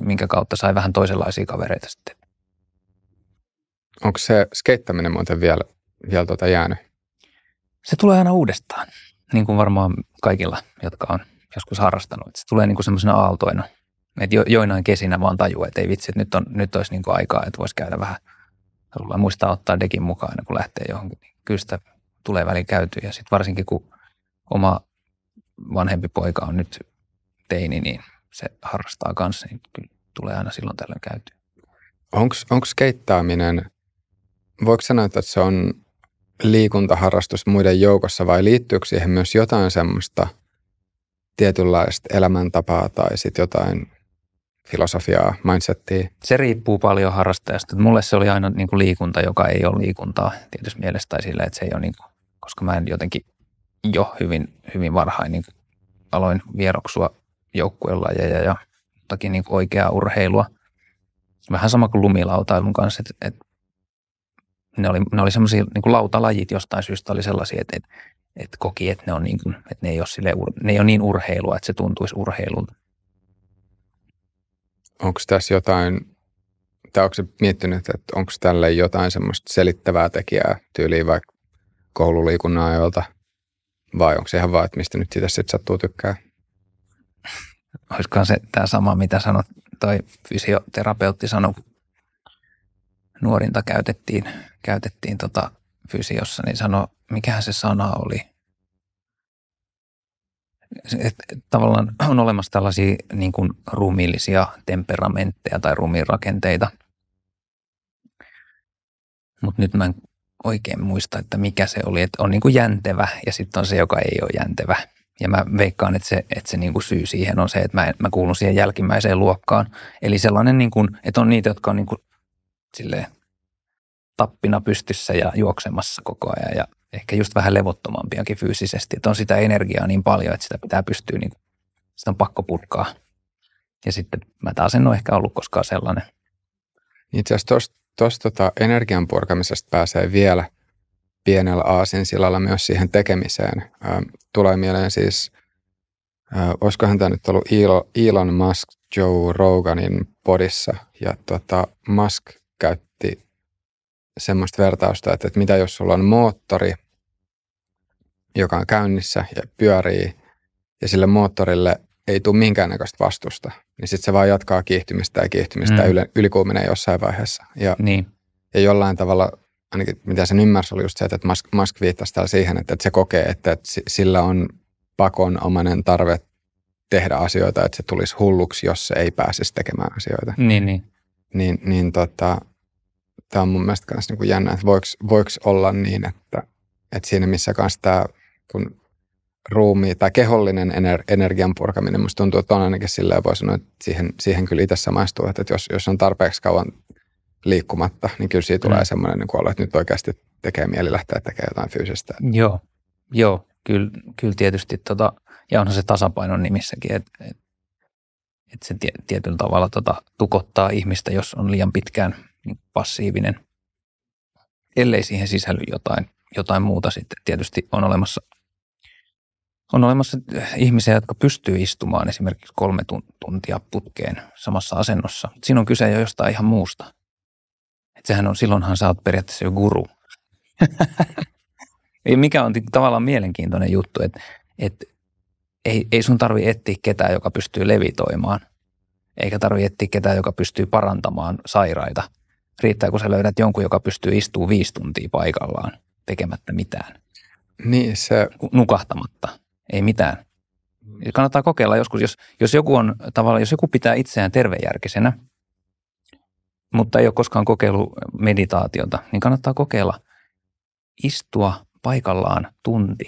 minkä kautta sai vähän toisenlaisia kavereita sitten. Onko se skeittäminen muuten vielä, vielä tuota jäänyt? Se tulee aina uudestaan, niin kuin varmaan kaikilla, jotka on joskus harrastanut. Se tulee niin kuin semmoisena aaltoina, että jo, joinain kesinä vaan tajuu, että ei vitsi, että nyt, on, nyt olisi niin kuin aikaa, että voisi käydä vähän, haluaa muistaa ottaa dekin mukaan aina, kun lähtee johonkin. Kyllä sitä tulee väliin käytyä ja sitten varsinkin, kun oma vanhempi poika on nyt teini, niin se harrastaa kanssa, niin kyllä tulee aina silloin tällöin käytyä. Onko skeittaaminen, voiko sanoa, että se on liikuntaharrastus muiden joukossa vai liittyykö siihen myös jotain semmoista tietynlaista elämäntapaa tai sitten jotain filosofiaa, mindsettiä? Se riippuu paljon harrastajasta. Mulle se oli aina niin kuin liikunta, joka ei ole liikuntaa tietysti mielestäni sillä, että se ei ole niin kuin, koska mä en jotenkin jo hyvin, hyvin varhain niin kuin aloin vieroksua joukkuelajeja ja, ja jotakin niin kuin oikeaa urheilua. Vähän sama kuin lumilautailun kanssa, että, että Ne oli, ne oli semmoisia, niin kuin lautalajit jostain syystä oli sellaisia, että, että, että koki, että ne, on niin kuin, että ne, ei ole sille, ne ei ole niin urheilua, että se tuntuisi urheilulta. Onko tässä jotain, tai onko miettinyt, että onko tälle jotain semmoista selittävää tekijää tyyliin vaikka koululiikunnan ajoilta, vai onko se ihan vaan, että mistä nyt sitä sitten sattuu tykkää? olisikohan se tämä sama, mitä sanot, toi fysioterapeutti sanoi, nuorinta käytettiin, käytettiin tota fysiossa, niin sanoi, mikähän se sana oli. Et tavallaan on olemassa tällaisia niin kuin ruumiillisia temperamentteja tai ruumiinrakenteita. Mutta nyt mä en oikein muista, että mikä se oli. Että on niin kuin jäntevä ja sitten on se, joka ei ole jäntevä. Ja mä veikkaan, että se, että se niin kuin syy siihen on se, että mä, mä kuulun siihen jälkimmäiseen luokkaan. Eli sellainen, niin kuin, että on niitä, jotka on niin kuin silleen tappina pystyssä ja juoksemassa koko ajan ja ehkä just vähän levottomampiakin fyysisesti, että on sitä energiaa niin paljon, että sitä pitää pystyä, niin kuin, sitä on pakko purkaa. Ja sitten mä taas en ole ehkä ollut koskaan sellainen. Itse asiassa tuosta tota energian purkamisesta pääsee vielä pienellä aasinsilalla myös siihen tekemiseen. Ähm, tulee mieleen siis, äh, olisikohan tämä nyt ollut Elon, Elon Musk Joe Roganin podissa, ja tota, Musk käytti semmoista vertausta, että, että mitä jos sulla on moottori, joka on käynnissä ja pyörii, ja sille moottorille ei tule minkäännäköistä vastusta, niin sitten se vaan jatkaa kiihtymistä ja kiihtymistä mm. ja ylikuumenee jossain vaiheessa. Ja, niin. ja jollain tavalla, ainakin mitä sen ymmärsi, oli just se, että Musk, Musk viittasi täällä siihen, että, että se kokee, että, että sillä on pakonomainen tarve tehdä asioita, että se tulisi hulluksi, jos se ei pääsisi tekemään asioita. Niin, niin. Niin, niin tota... Tämä on mun mielestä myös niin jännä, että voiko, voiko olla niin, että, että siinä missä kanssa tämä kun ruumi tai kehollinen ener, energian purkaminen, musta tuntuu, että on ainakin silleen, voi sanoa, että siihen, siihen kyllä itse samaistuu, että jos, jos on tarpeeksi kauan liikkumatta, niin kyllä siitä tulee mm. semmoinen niin olo, että nyt oikeasti tekee mieli lähteä tekemään jotain fyysistä. Joo, joo kyllä, kyllä tietysti, tota, ja onhan se tasapainon nimissäkin, että et, et se tie, tietyllä tavalla tota, tukottaa ihmistä, jos on liian pitkään passiivinen, ellei siihen sisälly jotain, jotain muuta sitten. Tietysti on olemassa, on olemassa ihmisiä, jotka pystyy istumaan esimerkiksi kolme tuntia putkeen samassa asennossa. Siinä on kyse jo jostain ihan muusta. Et sehän on, silloinhan sä oot periaatteessa jo guru. Mikä on tavallaan mielenkiintoinen juttu, että et ei, ei sun tarvitse etsiä ketään, joka pystyy levitoimaan, eikä tarvitse etsiä ketään, joka pystyy parantamaan sairaita. Riittää, kun sä löydät jonkun, joka pystyy istumaan viisi tuntia paikallaan tekemättä mitään. Niin se... Nukahtamatta. Ei mitään. Kannattaa kokeilla joskus, jos, jos, joku, on, tavallaan, jos joku pitää itseään tervejärkisenä, mutta ei ole koskaan kokeillut meditaatiota, niin kannattaa kokeilla istua paikallaan tunti.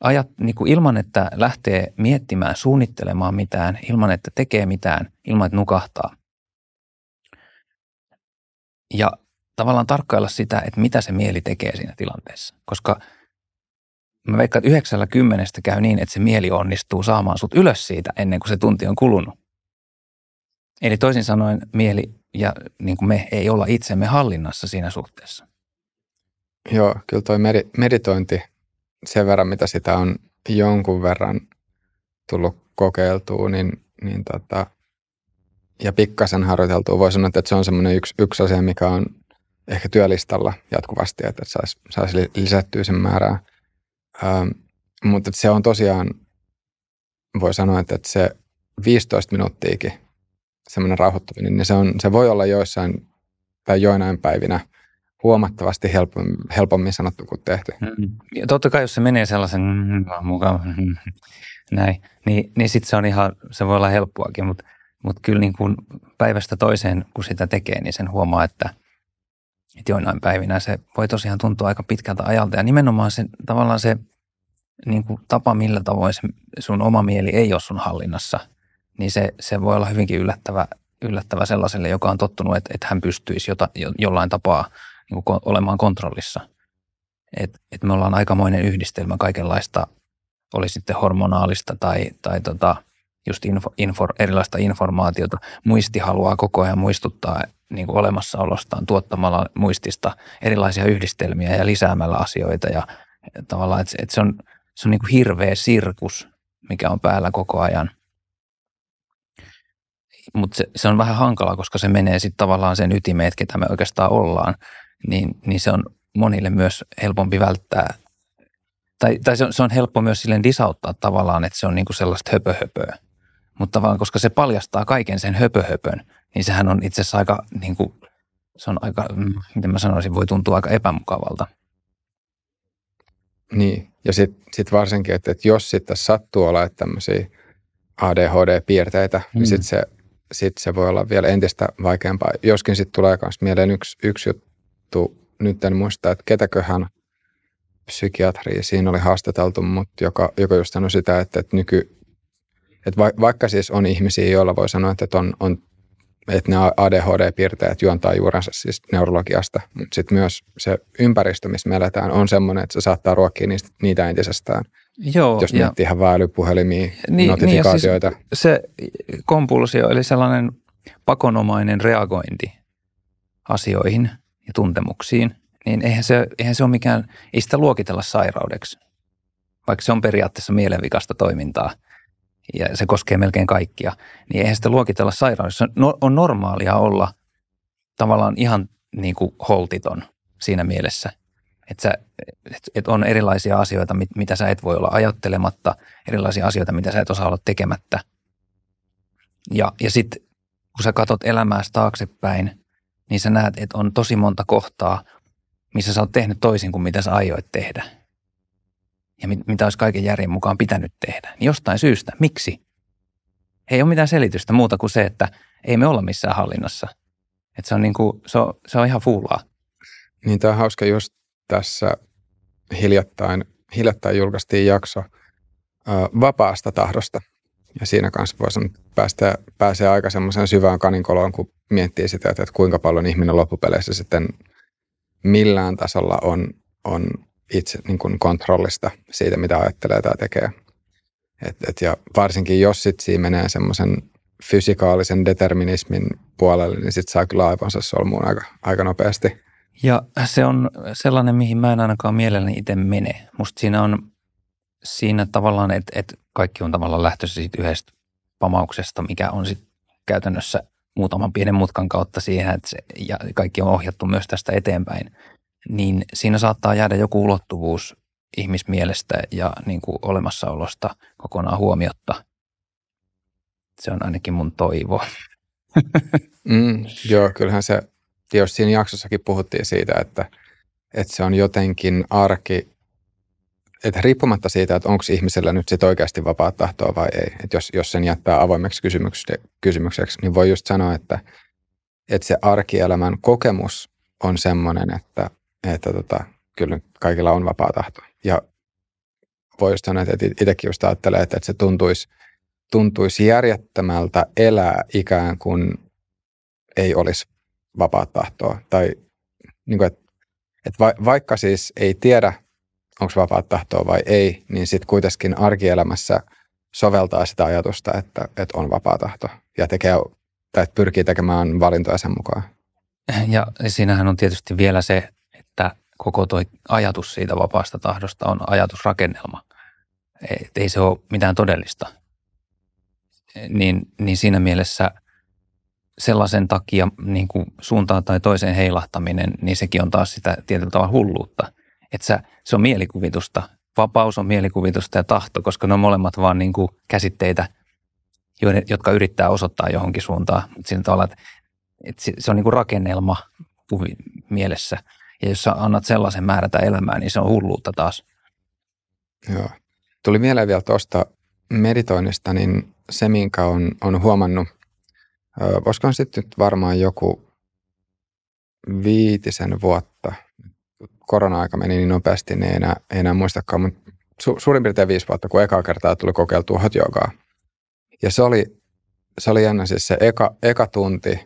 Ajat niin kuin ilman, että lähtee miettimään, suunnittelemaan mitään, ilman, että tekee mitään, ilman, että nukahtaa. Ja tavallaan tarkkailla sitä, että mitä se mieli tekee siinä tilanteessa. Koska mä veikkaan, että yhdeksällä kymmenestä käy niin, että se mieli onnistuu saamaan sut ylös siitä ennen kuin se tunti on kulunut. Eli toisin sanoen mieli ja niin kuin me ei olla itsemme hallinnassa siinä suhteessa. Joo, kyllä toi meditointi sen verran, mitä sitä on jonkun verran tullut kokeiltua, niin, niin tota... ja pikkasen harjoiteltua. Voi sanoa, että se on semmoinen yksi, yksi asia, mikä on ehkä työlistalla jatkuvasti, että saisi sais lisättyä sen määrää. Ähm, mutta se on tosiaan, voi sanoa, että se viisitoista minuuttiakin semmoinen rauhoittuminen, niin se, on, se voi olla joissain tai joinain päivinä huomattavasti helpommin, helpommin sanottu kuin tehty. Ja totta kai, jos se menee sellaisen mukaan näin, niin, niin sitten se on ihan, se voi olla helppoakin, mutta Mutta kyllä niin kun päivästä toiseen, kun sitä tekee, niin sen huomaa, että, että joinain päivinä se voi tosiaan tuntua aika pitkältä ajalta. Ja nimenomaan se, tavallaan se niin kun tapa, millä tavoin se sun oma mieli ei ole sun hallinnassa, niin se, se voi olla hyvinkin yllättävä, yllättävä sellaiselle, joka on tottunut, että, että hän pystyisi jota, jo, jollain tapaa niin kun olemaan kontrollissa. Et, et me ollaan aikamoinen yhdistelmä kaikenlaista, oli sitten hormonaalista tai... tai tota, just info, info, erilaista informaatiota. Muisti haluaa koko ajan muistuttaa niin kuin olemassaolostaan tuottamalla muistista erilaisia yhdistelmiä ja lisäämällä asioita. Ja, ja tavallaan, että et se on, se on niin kuin hirveä sirkus, mikä on päällä koko ajan. Mutta se, se on vähän hankalaa, koska se menee sitten tavallaan sen ytimeen, että ketä me oikeastaan ollaan. Niin, niin se on monille myös helpompi välttää. Tai, tai se, on, se on helppo myös silleen disauttaa tavallaan, että se on niin kuin sellaista höpö höpöä. mutta vaan koska se paljastaa kaiken sen höpöhöpön, niin sehän on itse asiassa aika, niin kuin, se on aika, miten mä sanoisin, voi tuntua aika epämukavalta. Niin, ja sitten sit varsinkin, että, että jos sitten sattuu olla tämmöisiä A D H D-piirteitä, mm. niin sitten se, sit se voi olla vielä entistä vaikeampaa. Joskin sitten tulee myös mieleen yksi, yksi juttu, nyt en muista, että ketäköhän psykiatria siinä oli haastateltu, mutta joka, joka just sanoi sitä, että, että, nyky, että va, vaikka siis on ihmisiä, joilla voi sanoa, että, on, on, että ne A D H D-piirteet juontaa juurensa siis neurologiasta, mutta sitten myös se ympäristö, missä me eletään, on semmoinen, että se saattaa ruokkia niistä, niitä entisestään. Joo, jos miettii ihan vaan älypuhelimia, niin, notifikaatioita. Niin, siis se kompulsio, eli sellainen pakonomainen reagointi asioihin ja tuntemuksiin, niin eihän se, eihän se ole mikään, ei sitä luokitella sairaudeksi, vaikka se on periaatteessa mielenvikaista toimintaa ja se koskee melkein kaikkia, niin eihän sitä luokitella sairaudeksi. No, on normaalia olla tavallaan ihan niin kuin holtiton siinä mielessä, että sä, et, et on erilaisia asioita, mit, mitä sä et voi olla ajattelematta, erilaisia asioita, mitä sä et osaa olla tekemättä. Ja, ja sitten kun sä katot elämääsi taaksepäin, niin sä näet, että on tosi monta kohtaa, missä sä oot tehnyt toisin kuin mitä sä aioit tehdä. Ja mit, mitä olisi kaiken järjen mukaan pitänyt tehdä. Niin jostain syystä. Miksi? Ei ole mitään selitystä muuta kuin se, että ei me olla missään hallinnassa. Että se on, niinku, se on, se on ihan fuulaa. Niin tää on hauska just. Tässä hiljattain, hiljattain julkaistiin jakso ää, vapaasta tahdosta. Ja siinä kanssa voi sanoa, että pääsee aika semmoiseen syvään kaninkoloon, kun miettii sitä, että, että kuinka paljon ihminen loppupeleissä sitten millään tasolla on, on itse niin kuin kontrollista siitä, mitä ajattelee tai tekee. Et, et, ja varsinkin jos sitten siinä menee semmoisen fysikaalisen determinismin puolelle, niin sitten saa kyllä aivansa solmuun aika, aika nopeasti. Ja se on sellainen, mihin mä en ainakaan mielelläni itse mene. Musta siinä on siinä tavallaan, että et kaikki on tavallaan lähtössä siitä yhdestä pamauksesta, mikä on sitten käytännössä muutaman pienen mutkan kautta siihen, että se, ja kaikki on ohjattu myös tästä eteenpäin. Niin siinä saattaa jäädä joku ulottuvuus ihmismielestä ja niin kuin olemassaolosta kokonaan huomiotta. Se on ainakin mun toivo. Mm, joo, kyllähän se... Tietysti siinä jaksossakin puhuttiin siitä, että, että se on jotenkin arki, että riippumatta siitä, että onko ihmisellä nyt sit oikeasti vapaa tahtoa vai ei. Että jos, jos sen jättää avoimeksi kysymykseksi, niin voi just sanoa, että, että se arkielämän kokemus on semmoinen, että, että tota, kyllä kaikilla on vapaa tahtoa. Ja voi just sanoa, että itsekin just ajattelee, että, että se tuntuisi, tuntuisi järjettömältä elää ikään kuin ei olisi vapaa tahtoa. Tai niin kuin, että, että va, vaikka siis ei tiedä, onko vapaa tahtoa vai ei, niin sitten kuitenkin arkielämässä soveltaa sitä ajatusta, että, että on vapaa tahto ja tekee, tai pyrkii tekemään valintoja sen mukaan. Ja siinähän on tietysti vielä se, että koko tuo ajatus siitä vapaasta tahdosta on ajatusrakennelma. Et ei se ole mitään todellista. Niin, niin siinä mielessä... Sellaisen takia niin kuin suuntaan tai toiseen heilahtaminen, niin sekin on taas sitä tietyllä tavalla hulluutta. Että sä, se on mielikuvitusta. Vapaus on mielikuvitusta ja tahto, koska ne on molemmat vaan niin kuin käsitteitä, joiden, jotka yrittää osoittaa johonkin suuntaan. Mutta sillä tavalla, että, että se on niin kuin rakennelma mielessä. Ja jos sä annat sellaisen määrätä elämään, niin se on hulluutta taas. Joo. Tuli mieleen vielä tuosta meditoinnista, niin se, minkä on, on huomannut, olisikohan sitten nyt varmaan joku viitisen vuotta, korona-aika meni niin nopeasti, niin ei enää, ei enää muistakaan, mutta su- suurin piirtein viisi vuotta, kun ekaa kertaa tuli kokeiltua hot yogaa. Ja se oli, se oli jännä siis se eka, eka tunti,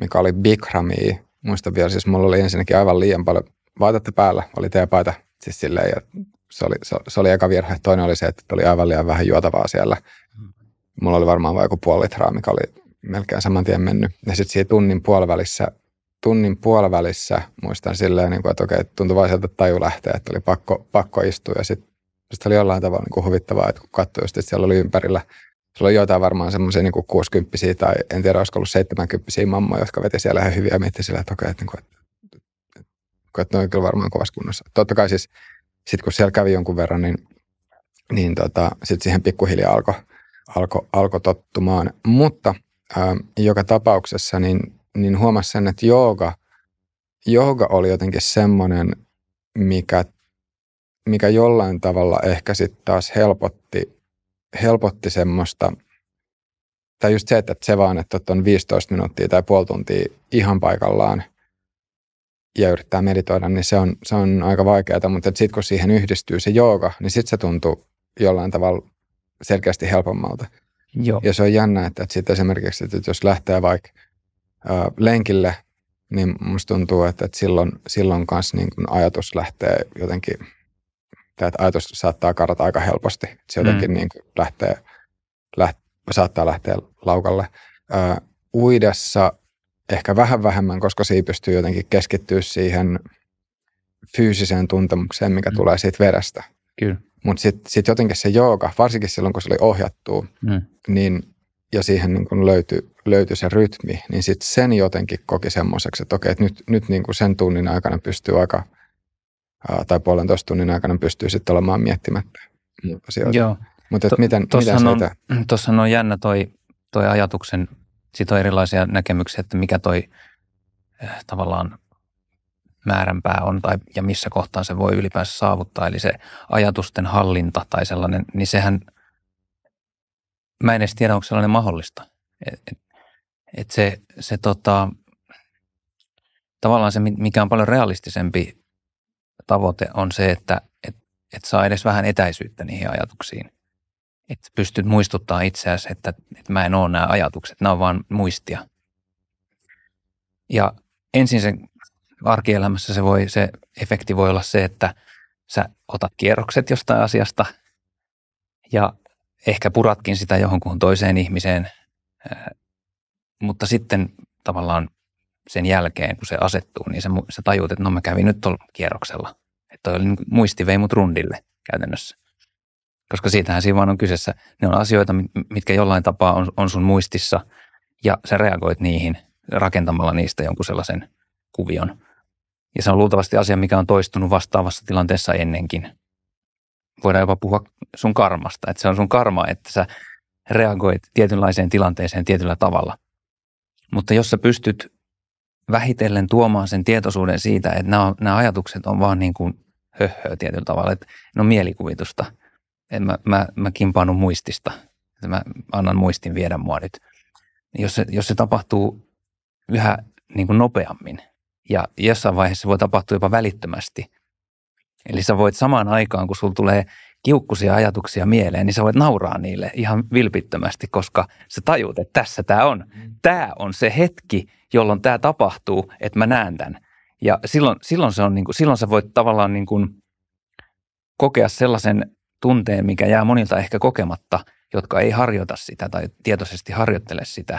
mikä oli Bikramia. Muistan vielä, siis mulla oli ensinnäkin aivan liian paljon vaatetta päällä, oli teepaita, siis silleen, ja se oli, se, se oli eka virhe. Toinen oli se, että oli aivan liian vähän juotavaa siellä. Mulla oli varmaan vain joku puoli litraa, mikä oli melkein saman tien mennyt. Ja sitten siinä tunnin puolivälissä, tunnin puolivälissä muistan silleen, että okei, tuntui vain sieltä, että taju lähtee, että oli pakko, pakko istua. Ja sitten sit oli jollain tavalla niin kuin huvittavaa, että kun katsoi just, että siellä oli ympärillä, siellä oli jotain varmaan semmoisia niin kuin kuusikymppisiä tai en tiedä, olisiko ollut seitsemänkymppisiä mammoja, jotka veti siellä ihan hyviä ja mietti sillä, että okei, että, että, että, että ne on kyllä varmaan kovassa kunnossa. Totta kai siis, sitten kun siellä kävi jonkun verran, niin, niin tota, sitten siihen pikkuhiljaa alkoi alkoi alko tottumaan. Mutta ää, joka tapauksessa niin, niin huomasin sen, että jooga, jooga oli jotenkin semmoinen, mikä, mikä jollain tavalla ehkä sitten taas helpotti, helpotti semmoista, tai just se, että se vaan, että on viisitoista minuuttia tai puoli tuntia ihan paikallaan ja yrittää meditoida, niin se on, se on aika vaikeaa, mutta sitten kun siihen yhdistyy se jooga, niin sitten se tuntuu jollain tavalla selkeästi helpommalta. Joo. Ja se on jännä, että, että sitten esimerkiksi, että jos lähtee vaikka ää, lenkille, niin musta tuntuu, että, että silloin, silloin kanssa niin kun ajatus lähtee jotenkin, tai että ajatus saattaa karata aika helposti, että se jotenkin mm. niin kun lähtee, läht, saattaa lähteä laukalle. Ää, uidessa ehkä vähän vähemmän, koska siinä pystyy jotenkin keskittyä siihen fyysiseen tuntemukseen, mikä mm. tulee siitä vedestä. Kyllä. Mutta sitten sit jotenkin se jooga, varsinkin silloin, kun se oli ohjattua, mm. niin, ja siihen niin löytyi löyty se rytmi, niin sitten sen jotenkin koki semmoiseksi, että okei, että nyt, nyt niin sen tunnin aikana pystyy aika, ää, tai puolentoista tunnin aikana pystyy sitten olemaan miettimättä muuta asioita. Joo. Mutta to, miten, miten se on, tuossahan on jännä toi, toi ajatuksen, siitä on erilaisia näkemyksiä, että mikä toi äh, tavallaan määränpää on tai, ja missä kohtaan se voi ylipäänsä saavuttaa. Eli se ajatusten hallinta tai sellainen, niin sehän, mä en edes tiedä, onko sellainen mahdollista. Että et, et se, se tota, tavallaan se, mikä on paljon realistisempi tavoite, on se, että et, et saa edes vähän etäisyyttä niihin ajatuksiin. Että pystyt muistuttamaan itseäsi, että, että mä en ole nämä ajatukset, nämä on vaan muistia. Ja ensin se arkielämässä se, voi, se efekti voi olla se, että sä otat kierrokset jostain asiasta ja ehkä puratkin sitä johonkuhun toiseen ihmiseen, mutta sitten tavallaan sen jälkeen, kun se asettuu, niin sä tajuut, että no mä kävin nyt tuolla kierroksella. Että toi oli niin kuin muisti vei mut rundille käytännössä. Koska siitähän siinä vaan on kyseessä, ne on asioita, mitkä jollain tapaa on, on sun muistissa ja sä reagoit niihin rakentamalla niistä jonkun sellaisen kuvion. Ja se on luultavasti asia, mikä on toistunut vastaavassa tilanteessa ennenkin. Voidaan jopa puhua sun karmasta, että se on sun karma, että sä reagoit tietynlaiseen tilanteeseen tietyllä tavalla. Mutta jos sä pystyt vähitellen tuomaan sen tietoisuuden siitä, että nämä, nämä ajatukset on vaan niin kuin höhöä tietyllä tavalla, että ne on mielikuvitusta. En mä, mä, mä kimpaanun muistista, että mä annan muistin viedä mua nyt. Jos se, jos se tapahtuu yhä niin kuin nopeammin ja jossain vaiheessa voi tapahtua jopa välittömästi. Eli sä voit samaan aikaan, kun sulla tulee kiukkuisia ajatuksia mieleen, niin sä voit nauraa niille ihan vilpittömästi, koska sä tajut, että tässä tää on. Tää on se hetki, jolloin tää tapahtuu, että mä näen tämän. Ja silloin, silloin, se on niin kuin, silloin sä voit tavallaan niin kuin kokea sellaisen tunteen, mikä jää monilta ehkä kokematta, jotka ei harjoita sitä tai tietoisesti harjoittele sitä,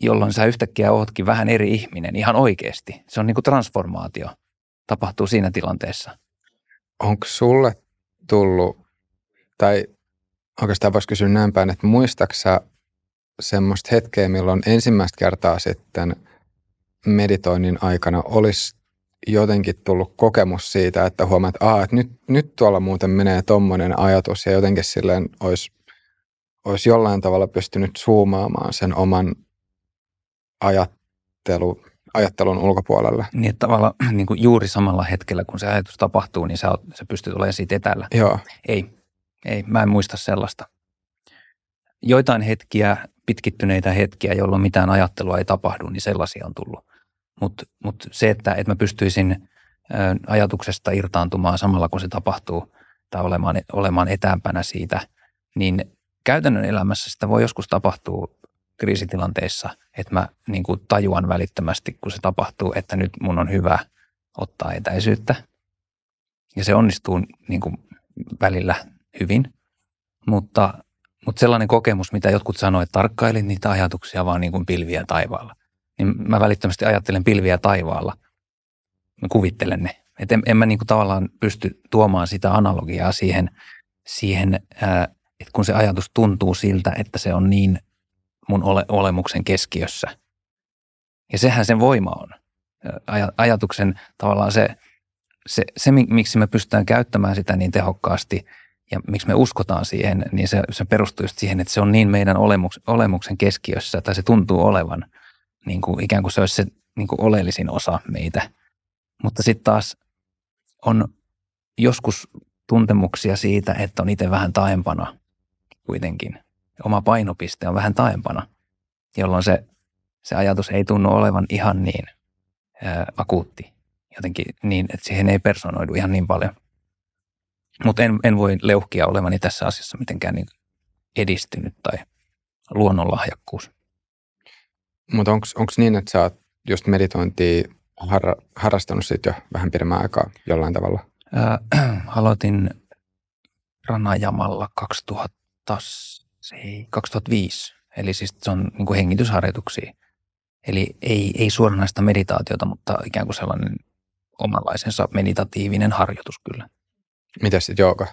jolloin sä yhtäkkiä ootkin vähän eri ihminen ihan oikeasti. Se on niin kuin transformaatio, tapahtuu siinä tilanteessa. Onko sulle tullut, tai oikeastaan voisi kysyä näin päin, että muistaaks sä semmoista hetkeä, milloin ensimmäistä kertaa sitten meditoinnin aikana olisi jotenkin tullut kokemus siitä, että huomaat, että, aa, että nyt, nyt tuolla muuten menee tommoinen ajatus ja jotenkin silleen olisi, olisi jollain tavalla pystynyt zoomaamaan sen oman ajattelu, ajattelun ulkopuolelle. Niin tavallaan niin kuin juuri samalla hetkellä, kun se ajatus tapahtuu, niin sä, oot, sä pystyt olemaan siitä etäällä. Joo. Ei, ei, mä en muista sellaista. Joitain hetkiä, pitkittyneitä hetkiä, jolloin mitään ajattelua ei tapahdu, niin sellaisia on tullut. Mutta mut se, että et mä pystyisin ajatuksesta irtaantumaan samalla, kun se tapahtuu, tai olemaan, olemaan etäämpänä siitä, niin käytännön elämässä sitä voi joskus tapahtua kriisitilanteissa, että mä niin kuin tajuan välittömästi, kun se tapahtuu, että nyt mun on hyvä ottaa etäisyyttä. Ja se onnistuu niin kuin välillä hyvin, mutta, mutta sellainen kokemus, mitä jotkut sanoo, että tarkkailit niitä ajatuksia vaan niin kuin pilviä taivaalla. Niin mä välittömästi ajattelen pilviä taivaalla. Mä kuvittelen ne. Että en, en mä niinku tavallaan pysty tuomaan sitä analogiaa siihen, siihen että kun se ajatus tuntuu siltä, että se on niin mun ole, olemuksen keskiössä. Ja sehän sen voima on. Aj, ajatuksen tavallaan se, se, se, miksi me pystytään käyttämään sitä niin tehokkaasti, ja miksi me uskotaan siihen, niin se, se perustuu just siihen, että se on niin meidän olemuks, olemuksen keskiössä, tai se tuntuu olevan niin kuin ikään kuin se olisi se niin kuin oleellisin osa meitä. Mutta sitten taas on joskus tuntemuksia siitä, että on itse vähän taempana kuitenkin. Oma painopiste on vähän taempana, jolloin se, se ajatus ei tunnu olevan ihan niin ää, akuutti jotenkin niin, että siihen ei personoidu ihan niin paljon. Mutta en, en voi leuhkia olevani tässä asiassa mitenkään niin edistynyt tai luonnonlahjakkuus. Mutta onko niin, että sä oot just meditointia har, harrastanut siitä jo vähän pidemmän aikaa jollain tavalla? Ää, aloitin Rana Jamalla kaksituhattaviisi, eli siis se on niin kuin hengitysharjoituksia. Eli ei, ei suoranaista meditaatiota, mutta ikään kuin sellainen omanlaisensa meditatiivinen harjoitus kyllä. Mitäs sitten jooga?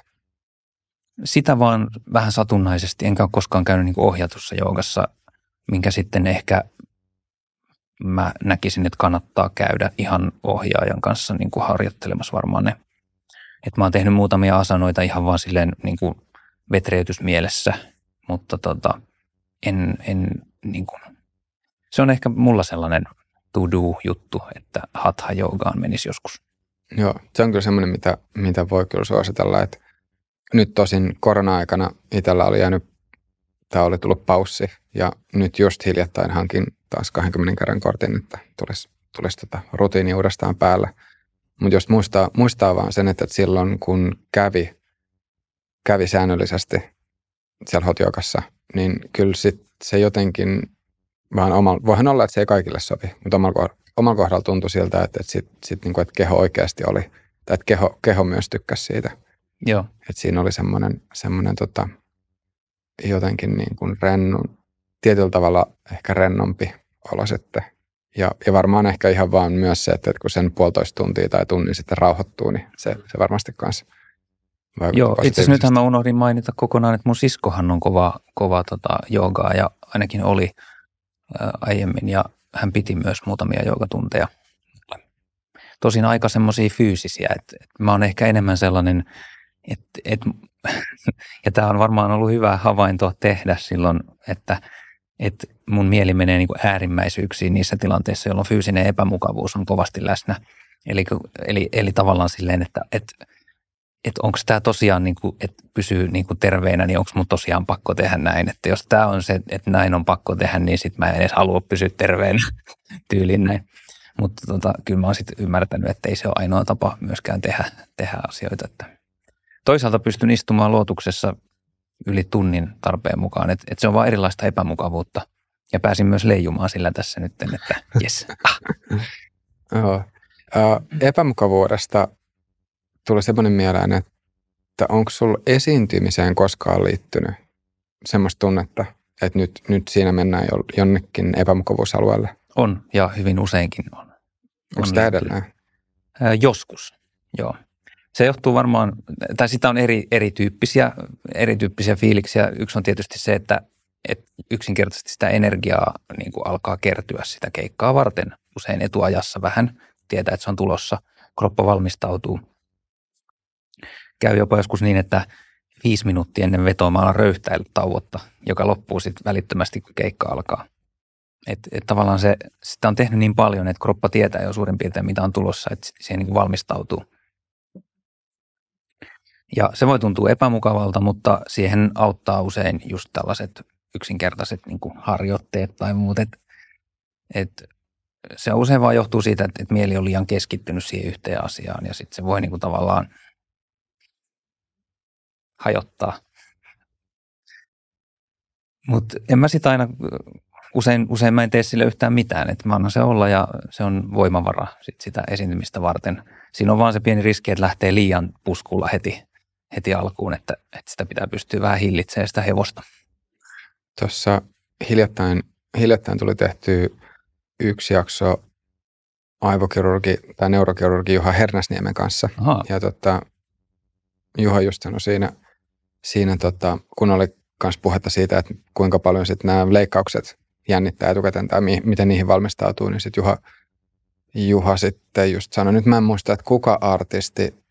Sitä vaan vähän satunnaisesti. Enkä ole koskaan käynyt niin kuin ohjatussa joogassa, minkä sitten ehkä mä näkisin, että kannattaa käydä ihan ohjaajan kanssa niin kuin harjoittelemassa varmaan ne. Et mä oon tehnyt muutamia asanoita ihan vaan silleen niin kuin vetreytysmielessä, mutta tota, en, en niin kuin, se on ehkä mulla sellainen to-do-juttu, että hatha-joogaan menisi joskus. Joo, se on kyllä semmoinen, mitä, mitä voi kyllä suositella, että nyt tosin korona-aikana itsellä oli jäänyt, tämä oli tullut paussi, ja nyt just hiljattain hankin taas kahdenkymmenen kerran kortin, että tulisi, tulisi tota rutiini uudestaan päällä. Mutta just muistaa, muistaa vaan sen, että silloin kun kävi, kävi säännöllisesti siellä hotjoukassa, niin kyllä sit se jotenkin vähän omalla, voihan olla, että se ei kaikille sovi, mutta omalla kohdalla. Omalla kohdalla tuntui siltä, että, sit, sit niinku, että keho oikeasti oli, tai että keho, keho myös tykkäsi siitä. Joo. Että siinä oli semmoinen, semmoinen tota, jotenkin niin kuin rennun, tietyllä tavalla ehkä rennompi olo sitten. Ja, ja varmaan ehkä ihan vaan myös se, että, että kun sen puolitoista tuntia tai tunnin sitten rauhoittuu, niin se, se varmasti kanssa vaikuttaa. Joo, itse asiassa nythän mä unohdin mainita kokonaan, että mun siskohan on kova, kova tota, joogaa ja ainakin oli ää, aiemmin ja hän piti myös muutamia joogatunteja. Tosin aika semmoisia fyysisiä, että, että mä oon ehkä enemmän sellainen, että, että ja tämä on varmaan ollut hyvä havaintoa tehdä silloin, että, että mun mieli menee niin kuin äärimmäisyyksiin niissä tilanteissa, jolloin fyysinen epämukavuus on kovasti läsnä. Eli, eli, eli tavallaan silleen, että, että, että onko tämä tosiaan, niin kuin, että pysyy niin kuin terveenä, niin onko mun tosiaan pakko tehdä näin. Että jos tämä on se, että näin on pakko tehdä, niin sitten mä en edes halua pysyä terveenä tyyliin näin. Mutta tota, kyllä mä oon sitten ymmärtänyt, että ei se ole ainoa tapa myöskään tehdä, tehdä asioita. Että toisaalta pystyn istumaan luotuksessa yli tunnin tarpeen mukaan. Että et se on vaan erilaista epämukavuutta. Ja pääsin myös leijumaan sillä tässä nyt, että jes. Ah. Oh. Uh, epämukavuudesta tuli semmoinen mieleen, että onko sulla esiintymiseen koskaan liittynyt semmoista tunnetta, että nyt, nyt siinä mennään jonnekin epämukavuusalueelle? On, ja hyvin useinkin on. Onko on tämä edelleen? Ää, joskus, joo. Se johtuu varmaan, tai sitä on eri, erityyppisiä, erityyppisiä fiiliksiä. Yksi on tietysti se, että, että yksinkertaisesti sitä energiaa niin kuin alkaa kertyä sitä keikkaa varten. Usein etuajassa vähän tietää, että se on tulossa. Kroppa valmistautuu. Käy jopa joskus niin, että viisi minuuttia ennen vetoa mä alan röyhtäillä tauotta, joka loppuu sitten välittömästi, kun keikka alkaa. Että et tavallaan se, sitä on tehnyt niin paljon, että kroppa tietää jo suurin piirtein, mitä on tulossa, että siihen niin kuin valmistautuu. Ja se voi tuntua epämukavalta, mutta siihen auttaa usein just tällaiset yksinkertaiset niin kuin harjoitteet tai muut. Et, et se usein vaan johtuu siitä, että et mieli on liian keskittynyt siihen yhteen asiaan ja sitten se voi niin kuin tavallaan hajottaa. Mutta en mä sitä aina, usein, usein mä en tee sille yhtään mitään, että mä annan se olla ja se on voimavara sit sitä esiintymistä varten. Siinä on vaan se pieni riski, että lähtee liian puskulla heti, heti alkuun, että, että sitä pitää pystyä vähän hillitsemään sitä hevosta. Tuossa hiljattain, hiljattain tuli tehty yksi jakso aivokirurgi tai neurokirurgi Juha Hernäsniemen kanssa. Aha. Ja tota, Juha just sanoi siinä, siinä tota, kun oli myös puhetta siitä, että kuinka paljon sit nämä leikkaukset jännittää etukäteen tai mi- miten niihin valmistautuu, niin sitten Juha, Juha sitten just sanoi, nyt mä en muista, että kuka artisti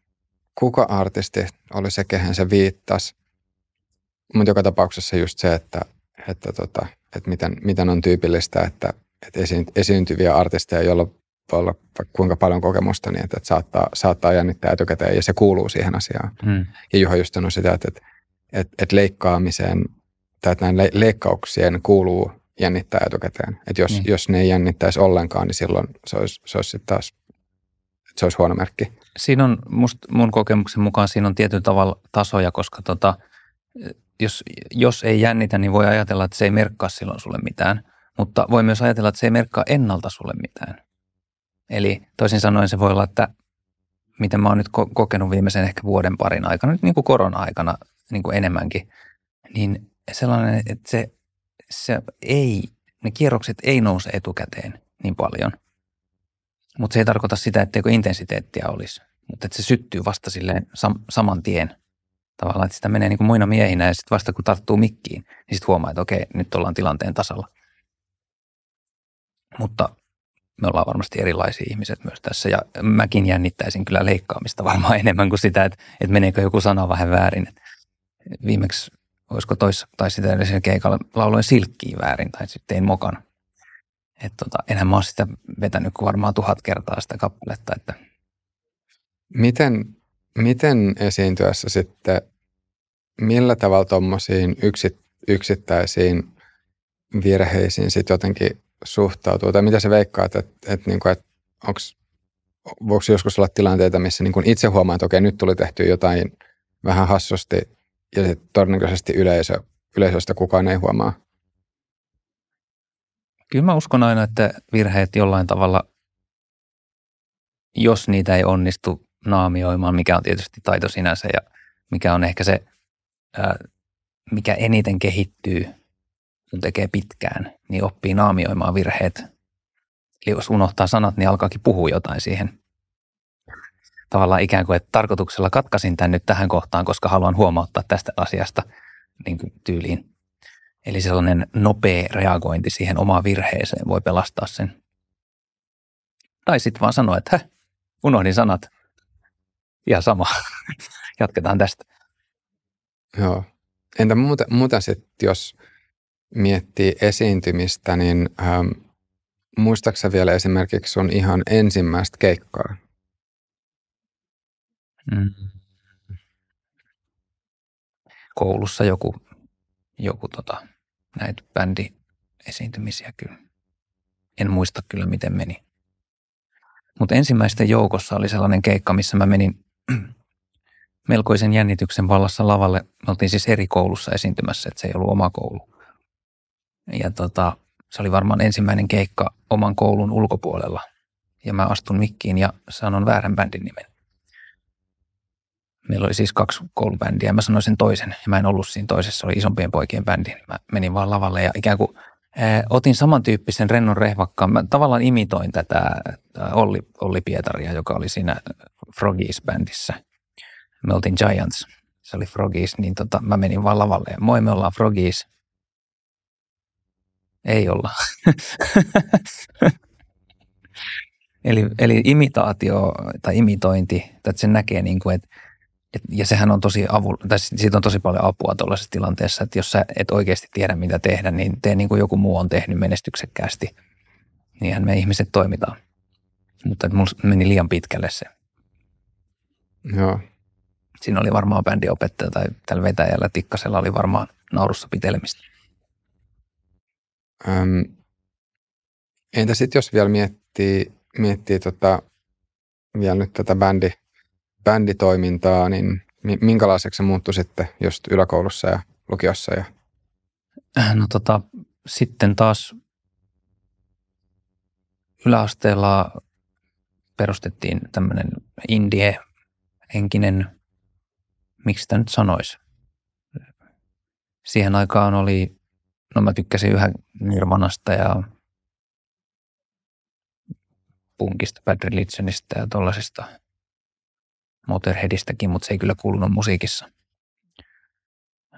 kuka artisti oli se, kehen se viittasi. Mutta joka tapauksessa just se, että, että, tota, että miten, miten on tyypillistä, että, että esiintyviä artisteja, joilla voi olla kuinka paljon kokemusta, niin että, että saattaa, saattaa jännittää etukäteen ja se kuuluu siihen asiaan. Mm. Ja Juha just sanoi sitä, että, että, että, että leikkaamiseen tai että näin le- leikkauksien kuuluu jännittää etukäteen. Että jos, mm. jos ne ei jännittäisi ollenkaan, niin silloin se olisi, se olisi sitten taas se olisi huono merkki. Siinä on, musta mun kokemuksen mukaan siinä on tietyllä tavalla tasoja, koska tota, jos, jos ei jännitä, niin voi ajatella, että se ei merkkaa silloin sulle mitään. Mutta voi myös ajatella, että se ei merkkaa ennalta sulle mitään. Eli toisin sanoen se voi olla, että miten mä oon nyt ko- kokenut viimeisen ehkä vuoden parin aikana, nyt niin kuin korona-aikana niin kuin enemmänkin, niin sellainen, että se, se ei, ne kierrokset ei nouse etukäteen niin paljon. Mutta se ei tarkoita sitä, etteikö intensiteettiä olisi, mutta että se syttyy vasta silleen sam- saman tien tavallaan, että sitä menee niin kuin muina miehinä ja sitten vasta kun tarttuu mikkiin, niin sitten huomaa, että okei, nyt ollaan tilanteen tasalla. Mutta me ollaan varmasti erilaisia ihmiset myös tässä ja mäkin jännittäisin kyllä leikkaamista varmaan enemmän kuin sitä, että, että meneekö joku sana vähän väärin. Et viimeksi olisiko toissa tai sitä edellisellä keikalla lauloin silkkiä väärin tai sitten tein mokana. Että tota, enhän mä oon sitä vetänyt kuin varmaan tuhat kertaa sitä kappaletta. Että. Miten, miten esiintyessä sitten, millä tavalla tuommoisiin yksi, yksittäisiin virheisiin sitten jotenkin suhtautuu? Tai mitä sä veikkaat, että, että, että, että onks, voiko joskus olla tilanteita, missä niin kun itse huomaa, että okei, nyt tuli tehty jotain vähän hassusti ja sitten todennäköisesti yleisö, yleisöstä kukaan ei huomaa? Kyllä mä uskon aina, että virheet jollain tavalla, jos niitä ei onnistu naamioimaan, mikä on tietysti taito sinänsä ja mikä on ehkä se, ää, mikä eniten kehittyy, kun tekee pitkään, niin oppii naamioimaan virheet. Eli jos unohtaa sanat, niin alkaakin puhua jotain siihen. Tavallaan ikään kuin, että tarkoituksella katkaisin tämän nyt tähän kohtaan, koska haluan huomauttaa tästä asiasta niin kuin tyyliin. Eli sellainen nopea reagointi siihen omaan virheeseen voi pelastaa sen. Tai sitten vaan sanoa, että häh, unohdin sanat. Ihan sama. Jatketaan tästä. Joo. Entä muuta, muuta sitten, jos miettii esiintymistä, niin ähm, muistaaksä vielä esimerkiksi sun ihan ensimmäistä keikkaa? Mm. Koulussa joku, joku tota... näitä bändiesiintymisiä kyllä. En muista kyllä, miten meni. Mutta ensimmäisten joukossa oli sellainen keikka, missä mä menin melkoisen jännityksen vallassa lavalle. Me oltiin siis eri koulussa esiintymässä, että se ei ollut oma koulu. Ja tota, se oli varmaan ensimmäinen keikka oman koulun ulkopuolella. Ja mä astun mikkiin ja sanon väärän bändin nimen. Meillä oli siis kaksi koulubändiä ja mä sanoin sen toisen. Ja mä en ollut siinä toisessa, oli isompien poikien bändi. Mä menin vaan lavalle ja ikään kuin ää, otin samantyyppisen rennon rehvakkaan. Mä tavallaan imitoin tätä Olli, Olli Pietaria, joka oli siinä Frogies-bändissä. Me oltiin Giants, se oli Frogies, niin tota, mä menin vaan lavalle ja moi, me ollaan Frogies. Ei olla. eli, eli imitaatio tai imitointi, että sen näkee niin kuin, että Et, ja sehän on tosi avu, tai siitä on tosi paljon apua tuollaisessa tilanteessa, että jos sä et oikeasti tiedä, mitä tehdä, niin tee niin kuin joku muu on tehnyt menestyksekkäästi. Niinhän me ihmiset toimitaan. Mutta mulla meni liian pitkälle se. Joo. Siinä oli varmaan bändiopettaja tai tällä vetäjällä Tikkasella oli varmaan naurussa pitelemistä. Öm, entä sitten jos vielä miettii, miettii tota, vielä nyt tätä bändi, bänditoimintaa, niin minkälaiseksi se muuttui sitten just yläkoulussa ja lukiossa? Ja? No tota, sitten taas yläasteella perustettiin tämmöinen indie-henkinen, miksi sitä nyt sanoisi? Siihen aikaan oli, no mä tykkäsin yhä Nirvanasta ja punkista, Bad Religionista ja tollasista. Motorheadistäkin, mutta se ei kyllä kuulunut musiikissa.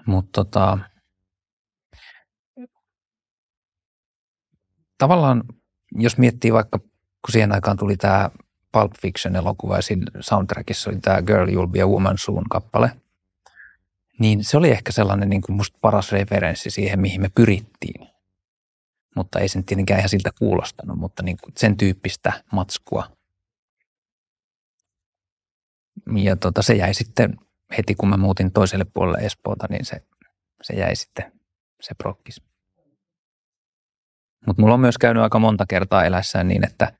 Mutta tota, tavallaan, jos miettii vaikka, kun siihen aikaan tuli tämä Pulp Fiction-elokuva ja siinä soundtrackissa oli tämä Girl, You'll Be a Woman Soon-kappale. Niin se oli ehkä sellainen niin kuin musta paras referenssi siihen, mihin me pyrittiin. Mutta ei sen tietenkään ihan siltä kuulostanut, mutta niin kuin sen tyyppistä matskua. Ja tota, se jäi sitten, heti kun mä muutin toiselle puolelle Espoota, niin se, se jäi sitten, se prokkis. Mutta mulla on myös käynyt aika monta kertaa elässään niin, että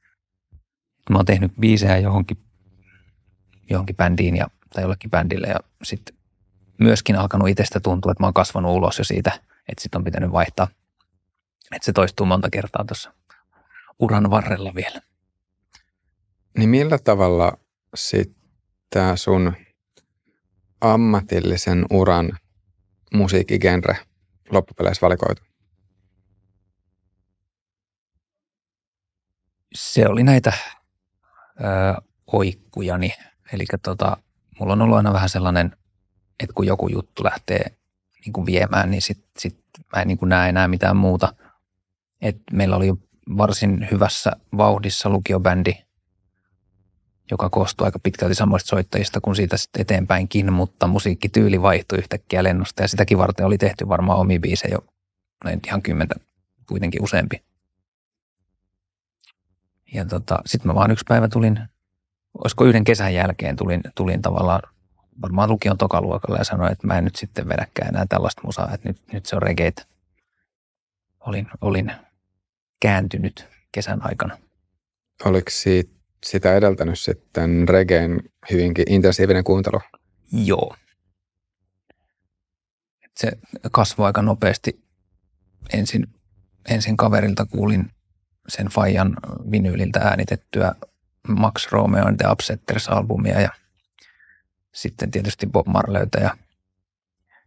mä oon tehnyt biisejä johonkin, johonkin bändiin ja, tai jollekin bändille ja sitten myöskin alkanut itsestä tuntua, että mä oon kasvanut ulos jo siitä, että sit on pitänyt vaihtaa. Että se toistuu monta kertaa tuossa uran varrella vielä. Niin millä tavalla sitten tämä sun ammatillisen uran musiikkigenre loppupeleissä valikoitu? Se oli näitä ö, oikkujani. Eli tota, mulla on ollut aina vähän sellainen, että kun joku juttu lähtee niin kuin viemään, niin sitten sit mä en niin kuin näe enää mitään muuta. Et meillä oli varsin hyvässä vauhdissa lukiobändi, joka koostui aika pitkälti samoista soittajista kuin siitä sitten eteenpäinkin, mutta musiikkityyli vaihtui yhtäkkiä lennosta ja sitäkin varten oli tehty varmaan omia biisejä jo noin ihan kymmentä, kuitenkin useampi. Ja tota, sitten mä vaan yksi päivä tulin, olisiko yhden kesän jälkeen tulin, tulin tavallaan, varmaan lukion tokaluokalla ja sanoin, että mä en nyt sitten vedäkään enää tällaista musaa, että nyt, nyt se on regeitä. Olin, olin kääntynyt kesän aikana. Oliko siitä, sitä edeltänyt sitten reggaen hyvinkin intensiivinen kuuntelu? Joo. Se kasvoi aika nopeasti. Ensin, ensin kaverilta kuulin sen Fajan vinyyliltä äänitettyä Max Romeo and the Upsetters-albumia ja sitten tietysti Bob Marleyta ja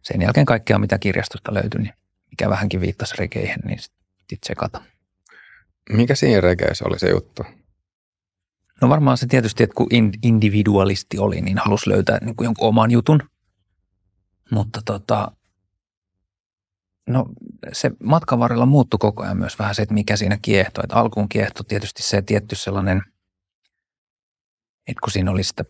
sen jälkeen kaikkea, mitä kirjastosta löytyi, niin mikä vähänkin viittasi regeihin, niin sitten piti tsekata. Mikä siinä regeissä oli se juttu? No varmaan se tietysti, että kun individualisti oli, niin halusi löytää niin kuin jonkun oman jutun. Mutta tota, no se matkan varrella muuttui koko ajan myös vähän se, että mikä siinä kiehtoi. Että alkuun kiehtoi tietysti se tietty sellainen, että kun siinä oli sitä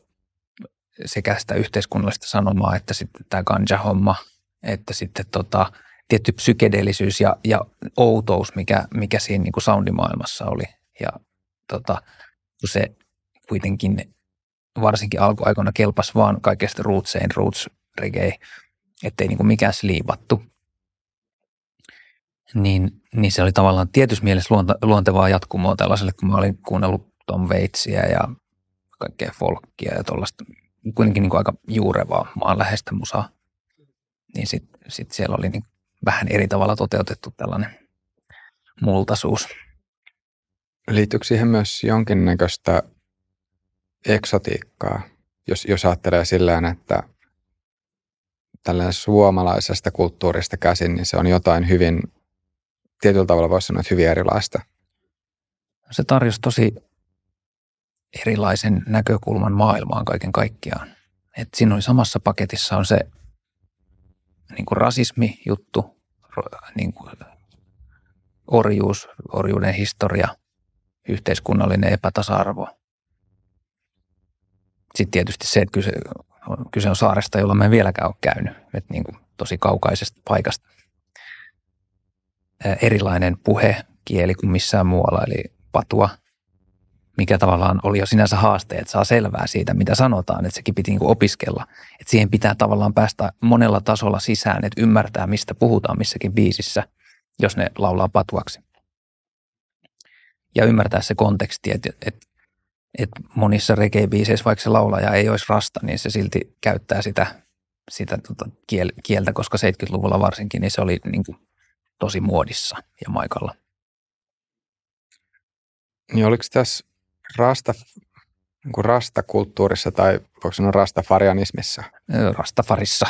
sekä sitä yhteiskunnallista sanomaa, että sitten tämä ganja-homma, että sitten tota, tietty psykedeellisyys ja, ja outous, mikä, mikä siinä niin kuin soundimaailmassa oli. Ja tota, kun se kuitenkin varsinkin alkuaikoina kelpasi vaan kaikesta rootsein, roots reggae, ettei niin kuin mikään sliivattu. Niin, niin se oli tavallaan tietyssä mielessä luonte, luontevaa jatkumoa tällaiselle, kun mä olin kuunnellut Tom Waitsia ja kaikkea folkkia ja tuollaista. Kuitenkin niin kuin aika juurevaa maanläheistä musaa, niin sitten sit siellä oli niin vähän eri tavalla toteutettu tällainen multaisuus. Liittyykö siihen myös jonkinnäköistä eksotiikkaa, jos, jos ajattelee sillään, että tällainen suomalaisesta kulttuurista käsin, niin se on jotain hyvin, tietyllä tavalla voisi sanoa, että hyvin erilaista? Se tarjosi tosi erilaisen näkökulman maailmaan kaiken kaikkiaan. Et siinä oli samassa paketissa on se niin kuin rasismi-juttu, niin kuin orjuus, orjuuden historia, yhteiskunnallinen epätasa-arvo. Sitten tietysti se, että kyse on, kyse on saaresta, jolla mä en vieläkään ole käynyt. Et niin kuin tosi kaukaisesta paikasta. Erilainen puhe, kieli kuin missään muualla, eli patua. Mikä tavallaan oli jo sinänsä haaste, että saa selvää siitä, mitä sanotaan, että sekin piti niin kuin opiskella. Että siihen pitää tavallaan päästä monella tasolla sisään, että ymmärtää, mistä puhutaan missäkin biisissä, jos ne laulaa patuaksi. Ja ymmärtää se konteksti, että, että, että monissa reggae-biiseissä, vaikka se laulaja ei olisi rasta, niin se silti käyttää sitä, sitä tota kieltä, koska seitsemänkymmentäluvulla varsinkin niin se oli niin kuin tosi muodissa ja maikalla. Niin oliko tässä Rasta, niin rastakulttuurissa tai voiko sanoa rastafarianismissa? Rastafarissa.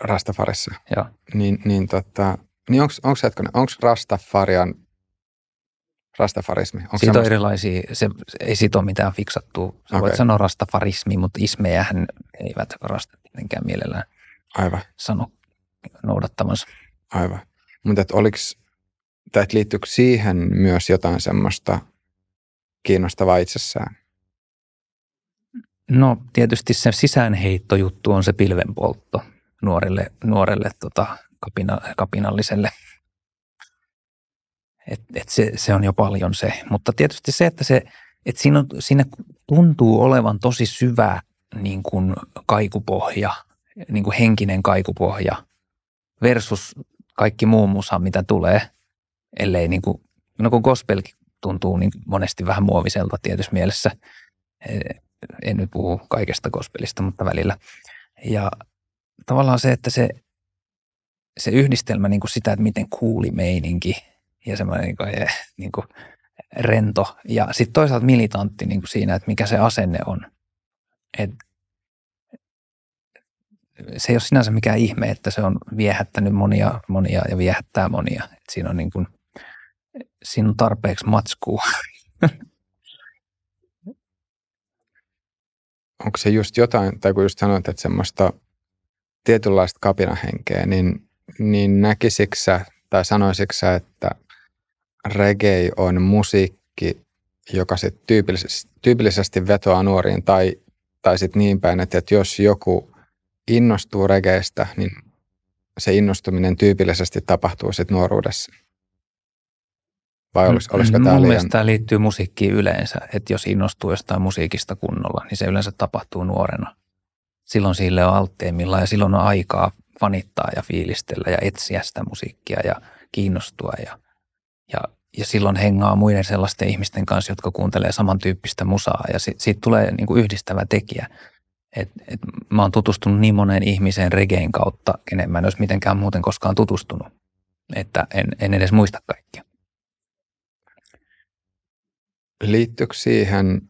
Rastafarissa. Joo. Niin, niin, tota, niin onko onko hetkinen, onko rastafarian, rastafarismi? Onko siitä on erilaisia, se, se ei siitä ole mitään fiksattua. Sä okay. voit sanoa rastafarismi, mutta ismejähän eivät rasta tietenkään mielellään Aivan. sano noudattamansa. Aivan. Mutta oliko, tai liittyykö siihen myös jotain semmoista kiinnostavaa itsessään? No tietysti se sisäänheittojuttu on se pilvenpoltto nuorelle, nuorelle tota, kapina, kapinalliselle. Et, et se, se on jo paljon se. Mutta tietysti se, että se, et siinä, on, siinä tuntuu olevan tosi syvä niin kuin kaikupohja, niin kuin henkinen kaikupohja versus kaikki muu musa, mitä tulee, ellei niin kuin, no kun gospelkin tuntuu niin monesti vähän muoviselta tietyssä mielessä. En nyt puhu kaikesta gospelista, mutta välillä. Ja tavallaan se, että se, se yhdistelmä niin kuin sitä, että miten cooli meininki ja semmoinen niin kuin, niin kuin rento. Ja sitten toisaalta militantti niin kuin siinä, että mikä se asenne on. Et se ei ole sinänsä mikään ihme, että se on viehättänyt monia, monia ja viehättää monia. Et siinä on niin kuin, siinä on tarpeeksi matskua. Onko se just jotain, tai kun just sanoit, että semmoista tietynlaista kapinahenkeä, niin, niin näkisikö sä, tai sanoisitko sä, että reggae on musiikki, joka sit tyypillisesti, tyypillisesti vetoaa nuoriin, tai, tai sitten niin päin, että, että jos joku innostuu reggaestä, niin se innostuminen tyypillisesti tapahtuu sitten nuoruudessa? Vai olisiko, olisiko mun liian... mielestä tämä liittyy musiikkiin yleensä, että jos innostuu jostain musiikista kunnolla, niin se yleensä tapahtuu nuorena. Silloin sille on altteimmillaan ja silloin on aikaa fanittaa ja fiilistellä ja etsiä sitä musiikkia ja kiinnostua. Ja, ja, ja silloin hengaa muiden sellaisten ihmisten kanssa, jotka kuuntelee samantyyppistä musaa ja si, siitä tulee niin kuin yhdistävä tekijä. Et, et mä oon tutustunut niin moneen ihmiseen reggaen kautta, kenen mä en olisi mitenkään muuten koskaan tutustunut, että en, en edes muista kaikkia. Liittyykö siihen,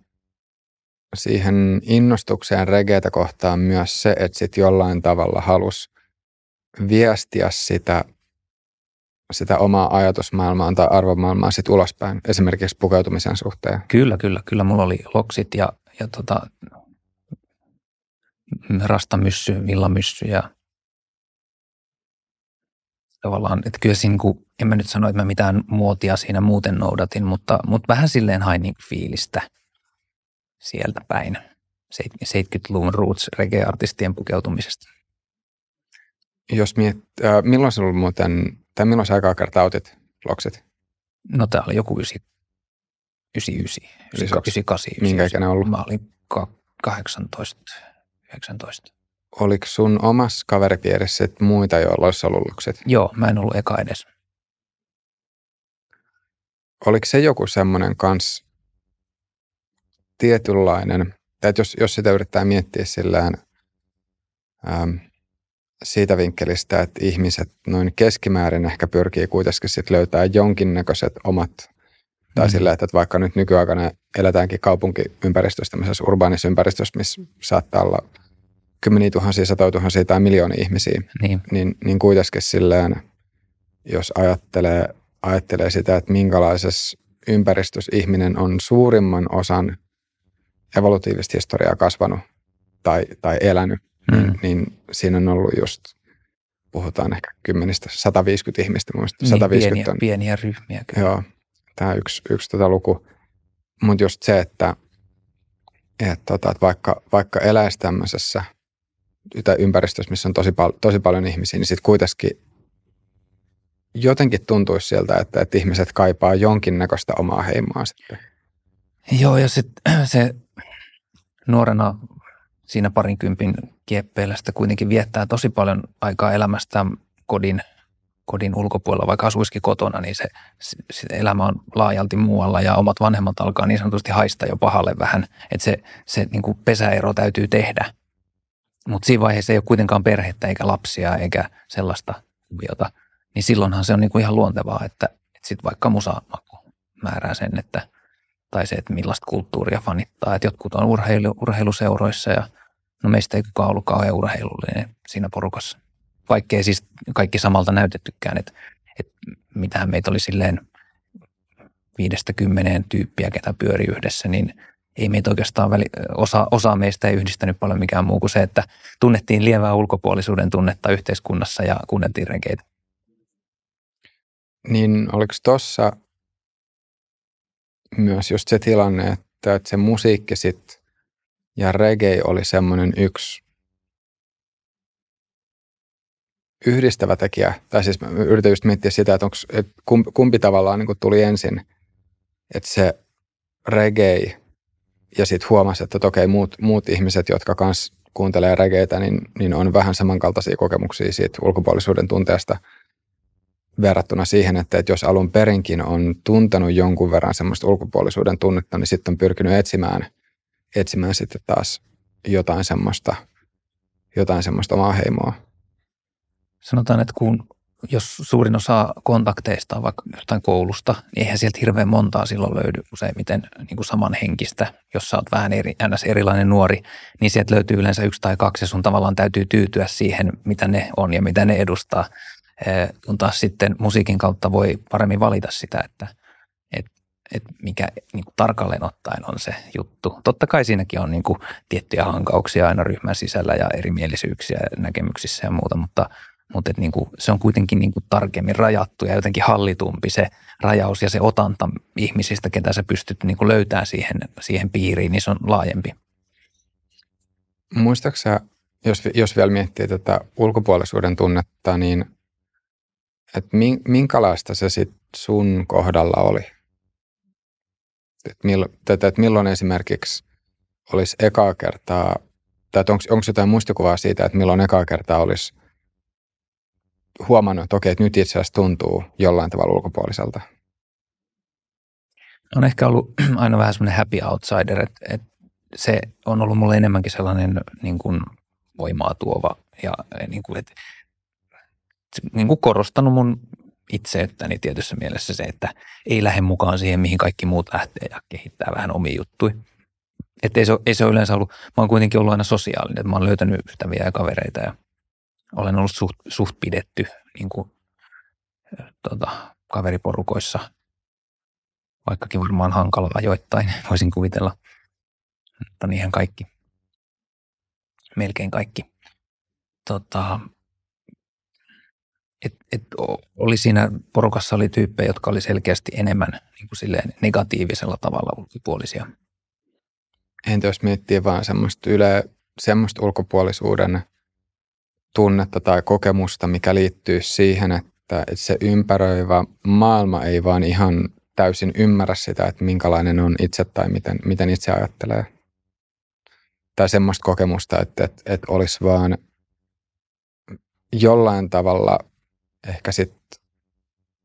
siihen innostukseen reggaetä kohtaan myös se, että sitten jollain tavalla halusi viestiä sitä, sitä omaa ajatusmaailmaa tai arvomaailmaa sitten ulospäin, esimerkiksi pukeutumisen suhteen? Kyllä, kyllä. Kyllä mulla oli loksit ja, ja tota, rastamyssy, villamyssy ja tavallaan, että kyllä siinä, kun, en mä nyt sano, että mä mitään muotia siinä muuten noudatin, mutta, mutta vähän silleen hain niin fiilistä sieltä päin seitsemänkymmentäluvun roots reggae-artistien pukeutumisesta. Jos miet, äh, milloin se oli muuten, tai milloin sä aikaa kertaa otit loksit? No tää oli joku yhdeksänkymmentäyhdeksän. Minkä ikäinen ollut? Mä olin kahdeksantoista, yhdeksäntoista. Oliko sun omassa kaveripiirissä muita, joilla olisi ollut lukset? Joo, mä en ollut eka edes. Oliko se joku semmoinen kans tietynlainen, tai jos, jos sitä yrittää miettiä sillään äm, siitä vinkkelistä, että ihmiset noin keskimäärin ehkä pyrkii kuitenkin sit löytää jonkinnäköiset omat, tai mm. sillä, että vaikka nyt nykyaikana elätäänkin kaupunkiympäristössä, tämmöisessä urbaanissa ympäristössä, missä saattaa olla kymmeniä tuhansia, satoja tuhansia tai miljoonia ihmisiä, niin, niin, niin kuitenkin silleen, jos ajattelee, ajattelee sitä, että minkälaisessa ympäristössä ihminen on suurimman osan evolutiivista historiaa kasvanut tai, tai elänyt, mm. niin, niin siinä on ollut just, puhutaan ehkä kymmenistä, sataviisikymmentä ihmistä muista. Niin, pieniä, on, pieniä ryhmiä kyllä. Joo, tämä yksi, yksi tota luku, mutta just se, että et, tota, että vaikka, vaikka eläisi tämmöisessä tai ympäristössä, missä on tosi, pal- tosi paljon ihmisiä, niin sitten kuitenkin jotenkin tuntuisi sieltä, että, että ihmiset kaipaa jonkinnäköistä omaa heimoa sitten. Joo, ja sitten se nuorena siinä parinkympin kieppeillä sitä kuitenkin viettää tosi paljon aikaa elämästään kodin, kodin ulkopuolella, vaikka asuisikin kotona, niin se, se elämä on laajalti muualla ja omat vanhemmat alkaa niin sanotusti haista jo pahalle vähän, että se, se niin kuin pesäero täytyy tehdä. Mutta siinä vaiheessa ei ole kuitenkaan perhettä eikä lapsia eikä sellaista kuviota, niin silloinhan se on niin kuin ihan luontevaa, että, että sitten vaikka musamaku määrää sen, että, tai se, että millaista kulttuuria fanittaa, että jotkut on urheilu, urheiluseuroissa ja no meistä ei kukaan ollut kauhean urheilullinen siinä porukassa. Vaikkei siis kaikki samalta näytettykään, että, että mitähän meitä oli silleen viidestä kymmeneen tyyppiä, ketä pyöri yhdessä, niin ei meitä oikeastaan, väli, osa, osa meistä ei yhdistänyt paljon mikään muu kuin se, että tunnettiin lievää ulkopuolisuuden tunnetta yhteiskunnassa ja kuunneltiin renkeitä. Niin oliko tuossa myös just se tilanne, että, että se musiikki sitten Ja reggae oli semmoinen yksi yhdistävä tekijä. Tai siis mä yritän just miettiä sitä, että, onks, että kumpi, kumpi tavallaan niin kuin tuli ensin, että se reggae ja sitten huomasi, että okei, muut, muut ihmiset, jotka kans kuuntelee reggaetä, niin, niin on vähän samankaltaisia kokemuksia siitä ulkopuolisuuden tunteesta verrattuna siihen, että, että jos alun perinkin on tuntenut jonkun verran semmoista ulkopuolisuuden tunnetta, niin sitten on pyrkinyt etsimään, etsimään sitten taas jotain semmoista, jotain semmoista omaa heimoa. Sanotaan, että kun jos suurin osa kontakteista on vaikka jostain koulusta, niin eihän sieltä hirveän montaa silloin löydy useimmiten niin kuin samanhenkistä. Jos sä oot vähän eri, ns. Erilainen nuori, niin sieltä löytyy yleensä yksi tai kaksi ja sun tavallaan täytyy tyytyä siihen, mitä ne on ja mitä ne edustaa. Kun taas sitten musiikin kautta voi paremmin valita sitä, että et, et mikä niin kuin tarkalleen ottaen on se juttu. Totta kai siinäkin on niin kuin tiettyjä hankauksia aina ryhmän sisällä ja erimielisyyksiä näkemyksissä ja muuta, mutta Mutta niinku, se on kuitenkin niinku tarkemmin rajattu ja jotenkin hallitumpi se rajaus ja se otanta ihmisistä, ketä sä pystyt niinku löytämään siihen, siihen piiriin, niin se on laajempi. Muistaaksä, jos, jos vielä miettii tätä ulkopuolisuuden tunnetta, niin että minkälaista se sit sun kohdalla oli? Että millo, et milloin esimerkiksi olisi ekaa kertaa, tai onko jotain muistikuvaa siitä, että milloin ekaa kertaa olisi huomannut, että okei, että nyt itse asiassa tuntuu jollain tavalla ulkopuoliselta? On ehkä ollut aina vähän semmoinen happy outsider, että, että se on ollut mulle enemmänkin sellainen niin kuin voimaa tuova ja niin kuin, että, niin kuin korostanut mun itseyttäni tietyssä mielessä se, että ei lähde mukaan siihen, mihin kaikki muut lähtee ja kehittää vähän omia juttuja. Että ei se, ei se ole yleensä ollut, mä oon kuitenkin ollut aina sosiaalinen, että mä oon löytänyt ystäviä ja kavereita ja olen ollut suht, suht pidetty niin kuin, tota, kaveriporukoissa, vaikkakin varmaan hankala ajoittain, voisin kuvitella, mutta niinhän kaikki, melkein kaikki. Tota, et, et oli siinä porukassa oli tyyppejä, jotka oli selkeästi enemmän niin kuin silleen negatiivisella tavalla ulkopuolisia. Entä jos miettii vaan semmoista, yle, semmoista ulkopuolisuuden tunnetta tai kokemusta, mikä liittyy siihen, että se ympäröivä maailma ei vaan ihan täysin ymmärrä sitä, että minkälainen on itse tai miten, miten itse ajattelee. Tai semmoista kokemusta, että, että, että olisi vaan jollain tavalla ehkä sitten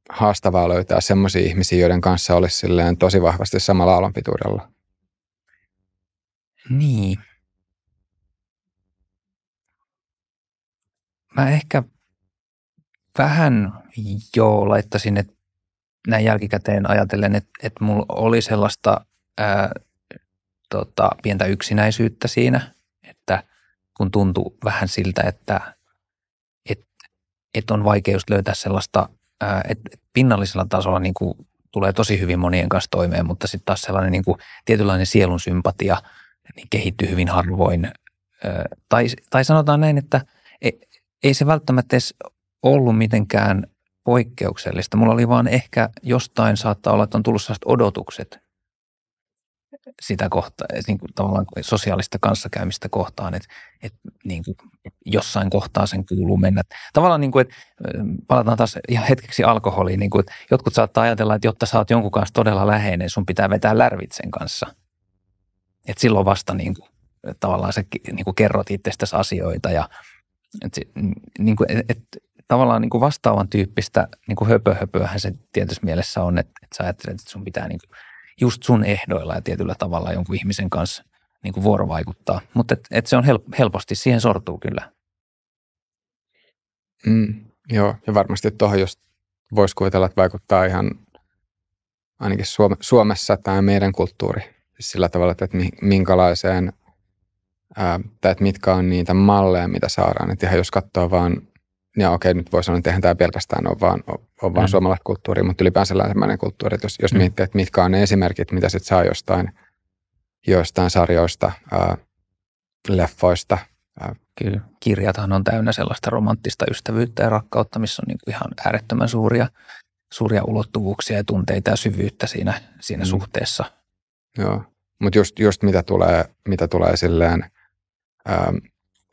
haastavaa löytää semmoisia ihmisiä, joiden kanssa olisi silleen tosi vahvasti samalla aallonpituudella. Niin. Mä ehkä vähän joo laittaisin, että näin jälkikäteen ajatellen, että, että mulla oli sellaista ää, tota, pientä yksinäisyyttä siinä, että kun tuntuu vähän siltä, että et, et on vaikeus löytää sellaista, ää, että pinnallisella tasolla niin kuin tulee tosi hyvin monien kanssa toimeen, mutta sitten taas sellainen niin kuin tietynlainen sielun sympatia niin kehittyy hyvin harvoin. Ää, tai, tai sanotaan näin, että ei se välttämättä edes ollut mitenkään poikkeuksellista. Mulla oli vaan ehkä jostain saattaa olla, että on tullut sellaiset odotukset sitä kohtaa, niin kuin tavallaan sosiaalista kanssakäymistä kohtaan, että, että niin kuin jossain kohtaa sen kuuluu mennä. Tavallaan niin kuin, että palataan taas ihan hetkeksi alkoholiin, niin kuin, että jotkut saattaa ajatella, että jotta sä oot jonkun kanssa todella läheinen, sun pitää vetää lärvit sen kanssa. Että silloin vasta niin kuin, tavallaan sä niin kuin kerrot itsestäsi asioita ja Että niin et, et, tavallaan niin vastaavan tyyppistä niin höpöhöpöähän se tietyssä mielessä on, että et sä ajattelet, että sun pitää niin kuin, just sun ehdoilla ja tietyllä tavalla jonkun ihmisen kanssa niin kuin vuorovaikuttaa. Mutta et, et se on help, helposti, siihen sortuu kyllä. Mm, joo, ja varmasti tuohon just voisi kuvitella, että vaikuttaa ihan ainakin Suome, Suomessa tämä meidän kulttuuri. Siis sillä tavalla, että, että minkälaiseen... Ää, tai että mitkä on niitä malleja, mitä saadaan. Että ihan jos katsoo vaan, ja okei, nyt voi sanoa, että eihän tämä pelkästään ole vaan, on vaan mm. suomalaista kulttuuria, mutta ylipäänsä länsimainen kulttuuri. Että jos, jos mm. miettii, että mitkä on ne esimerkit, mitä sitten saa jostain, jostain sarjoista, ää, leffoista. Ää. Kyllä, kirjathan on täynnä sellaista romanttista ystävyyttä ja rakkautta, missä on niinku ihan äärettömän suuria, suuria ulottuvuuksia ja tunteita ja syvyyttä siinä, siinä mm. suhteessa. Joo. Mutta just, just mitä tulee, mitä tulee silleen, ähm,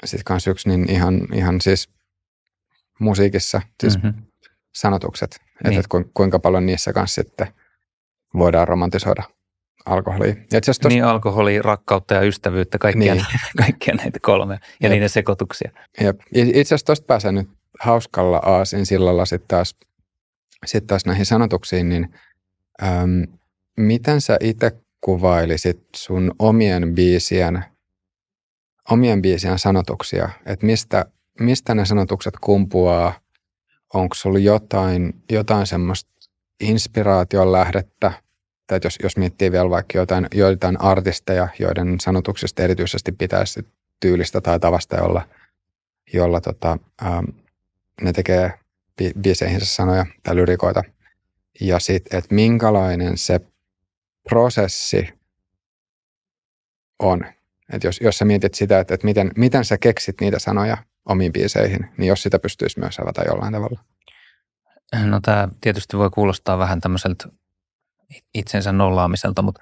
sitten kans yksi, niin ihan, ihan siis musiikissa, siis mm-hmm. sanotukset, niin. Että et kuinka paljon niissä kanssa sitten voidaan romantisoida alkoholia. Ja tosta... Niin, alkoholia, rakkautta ja ystävyyttä, kaikkia, niin. kaikkia näitä kolmea ja Jep. niiden sekoituksia. Jep. Itse asiassa tuosta pääsee nyt hauskalla aasinsillalla sitten taas, sit taas näihin sanotuksiin, niin äm, miten sä itse kuvailisit sun omien biisien, omien biisien sanotuksia, että mistä, mistä ne sanotukset kumpuaa, onko sulla jotain, jotain semmoista inspiraation lähdettä, tai jos, jos miettii vielä vaikka jotain, joitain artisteja, joiden sanotuksista erityisesti pitäisi tyylistä tai tavasta, jolla, jolla tota, ähm, ne tekee bi- biiseihinsä sanoja tai lyrikoita, ja sitten, että minkälainen se prosessi on. Että jos, jos sä mietit sitä, että, että miten, miten sä keksit niitä sanoja omiin biiseihin, niin jos sitä pystyisi myös avata jollain tavalla. No tämä tietysti voi kuulostaa vähän tämmöiseltä itsensä nollaamiselta, mutta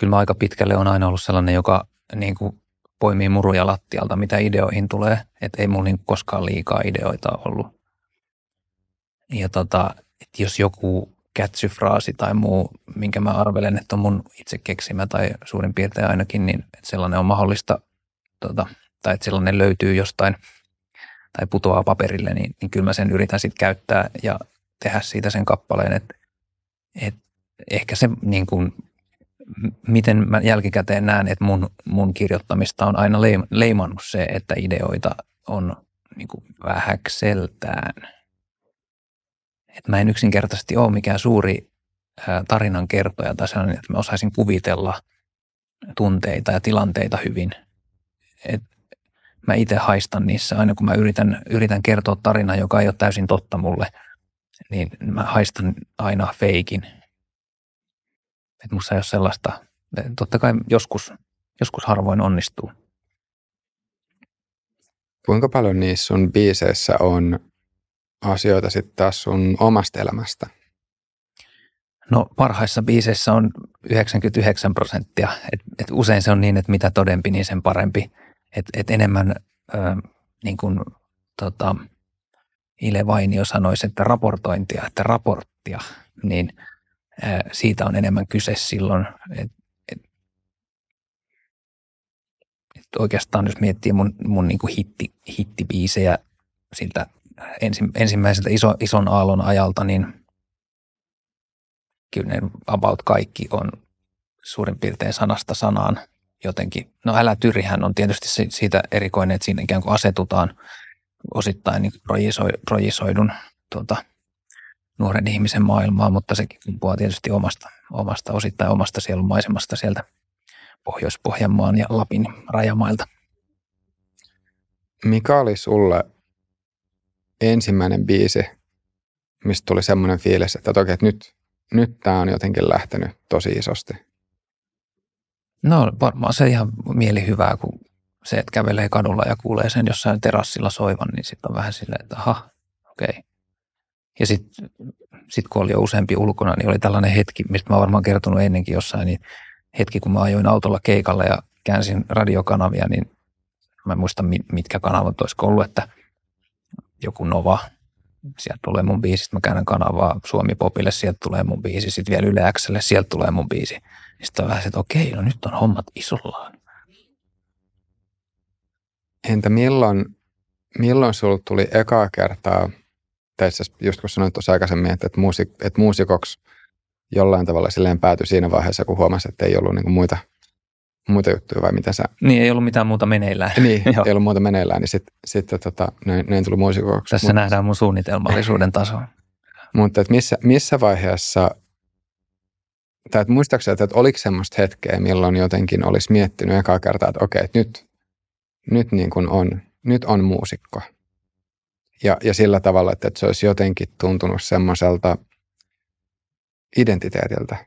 kyllä mä aika pitkälle on aina ollut sellainen, joka niin kuin poimii muruja lattialta, mitä ideoihin tulee. Että ei mulla niin koskaan liikaa ideoita ollut. Ja tota, että jos joku catchfraasi tai muu, minkä mä arvelen, että on mun itse keksimä tai suurin piirtein ainakin, niin että sellainen on mahdollista, tota, tai että sellainen löytyy jostain tai putoaa paperille, niin, niin kyllä mä sen yritän sitten käyttää ja tehdä siitä sen kappaleen, että et ehkä se niin kuin, miten mä jälkikäteen näen, että mun, mun kirjoittamista on aina leimannut se, että ideoita on niin kuin vähäkseltään. Et mä en yksinkertaisesti ole mikään suuri tarinankertoja tai sellainen, että mä osaisin kuvitella tunteita ja tilanteita hyvin. Et mä itse haistan niissä. Aina kun mä yritän, yritän kertoa tarinaa, joka ei ole täysin totta mulle, niin mä haistan aina feikin. Että musta ei ole sellaista. Totta kai joskus, joskus harvoin onnistuu. Kuinka paljon niissä sun biiseissä on asioita sitten taas sun omasta elämästä? No parhaissa biiseissä on yhdeksänkymmentäyhdeksän prosenttia. Et, et usein se on niin, että mitä todempi, niin sen parempi. Et, et enemmän ö, niin kuin tota, Ile Vainio sanoisi, että raportointia, että raporttia, niin ö, siitä on enemmän kyse silloin. Et, et, et oikeastaan jos miettii mun, mun niin kuin hitti, hittibiisejä siltä ensimmäiseltä iso, ison aallon ajalta, niin kyllä ne about kaikki on suurin piirtein sanasta sanaan jotenkin. No älä tyrihän on tietysti siitä erikoinen, että siinä ikään kuin asetutaan osittain niin projisoidun tuota, nuoren ihmisen maailmaa, mutta sekin kumpuaa tietysti omasta, omasta osittain omasta sielumaisemasta sieltä Pohjois-Pohjanmaan ja Lapin rajamailta. Mikä oli sulle ensimmäinen biisi, mistä tuli semmoinen fiilis, että toki, että nyt, nyt tämä on jotenkin lähtenyt tosi isosti? No varmaan se ihan mielihyvää, kun se, että kävelee kadulla ja kuulee sen jossain terassilla soivan, niin sitten on vähän silleen, että aha, okei. Okay. Ja sitten sit kun oli jo useampi ulkona, niin oli tällainen hetki, mistä mä oon varmaan kertonut ennenkin jossain, niin hetki kun mä ajoin autolla keikalla ja käänsin radiokanavia, niin mä en muista mitkä kanavat olisiko ollut, että joku Nova, sieltä tulee mun biisi, sitten mä käännän kanavaa Suomi Popille, sieltä tulee mun biisi, sitten vielä Yle X:lle, sieltä tulee mun biisi. Sitten on vähän se, että okei, no nyt on hommat isollaan. Entä milloin, milloin sulla tuli ekaa kertaa, tai itse asiassa just kun sanoit tuossa aikaisemmin, että, että, muusik, että muusikoksi jollain tavalla silleen päätyi siinä vaiheessa, kun huomasi, että ei ollut niinku muita, muita juttuja vai mitä sä... Niin, ei ollut mitään muuta meneillään. Niin, ei ollut muuta meneillään, niin sitten sit, tota, näin, näin tuli muusikoksi. Tässä mut... nähdään mun suunnitelmallisuuden tasoa. Mutta missä, missä vaiheessa, tai et muistaakseni, että et oliko semmoista hetkeä, milloin jotenkin olisi miettinyt ekaa kertaa, että okei, et nyt, nyt, niin kun on, nyt on muusikko. Ja, ja sillä tavalla, että et se olisi jotenkin tuntunut semmoiselta identiteetiltä.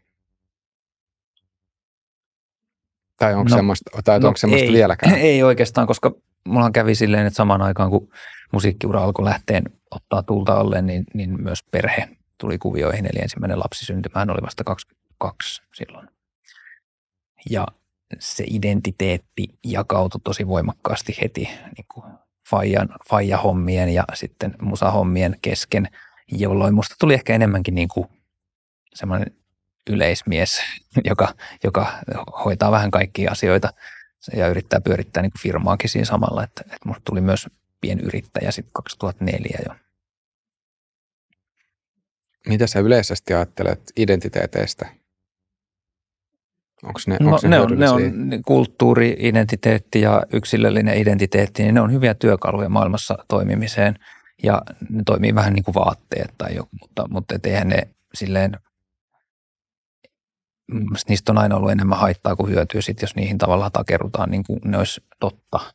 Tai onko no, semmoista, tai no, onko semmoista ei, vieläkään? Ei oikeastaan, koska mullahan kävi silleen, että samaan aikaan kun musiikkiura alkoi lähteen ottaa tulta alle, niin, niin myös perhe tuli kuvioihin. Eli ensimmäinen lapsi syntymään oli vasta kaksikymmentäkaksi silloin. Ja se identiteetti jakautui tosi voimakkaasti heti niin kuin faijan, faijahommien ja sitten musahommien kesken, jolloin musta tuli ehkä enemmänkin niin kuin semmoinen yleismies, joka, joka hoitaa vähän kaikkia asioita ja yrittää pyörittää niin kuin firmaakin siinä samalla. Että, että musta tuli myös pienyrittäjä sitten kaksituhattaneljä jo. Mitä sä yleisesti ajattelet identiteeteistä? Onko ne, no, onko ne, ne, on, ne on kulttuuri-identiteetti ja yksilöllinen identiteetti, niin ne on hyviä työkaluja maailmassa toimimiseen ja ne toimii vähän niin kuin vaatteet tai joku, mutta, mutta eihän ne silleen, niistä on aina ollut enemmän haittaa kuin hyötyä sit, jos niihin tavallaan takerrutaan niin kuin ne olisi totta.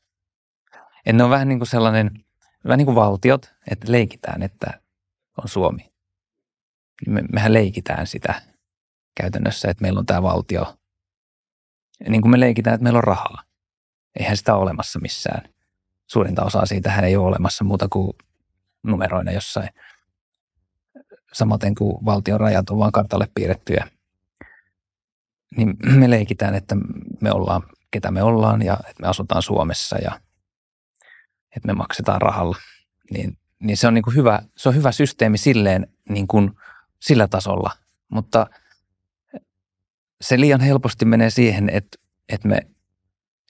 Et ne on vähän niin kuin sellainen, vähän niin kuin valtiot, että leikitään, että on Suomi. Me, mehän leikitään sitä käytännössä, että meillä on tämä valtio. Niin kuin me leikitään, että meillä on rahaa. Eihän sitä ole olemassa missään. Suurinta osaa siitähän ei ole olemassa muuta kuin numeroina jossain. Samaten kuin valtion rajat on vaan kartalle piirrettyjä. Niin me leikitään, että me ollaan, ketä me ollaan ja että me asutaan Suomessa ja että me maksetaan rahalla. Niin, niin se on niin kuin hyvä, se on hyvä systeemi silleen niin kuin sillä tasolla, mutta se liian helposti menee siihen, että, että me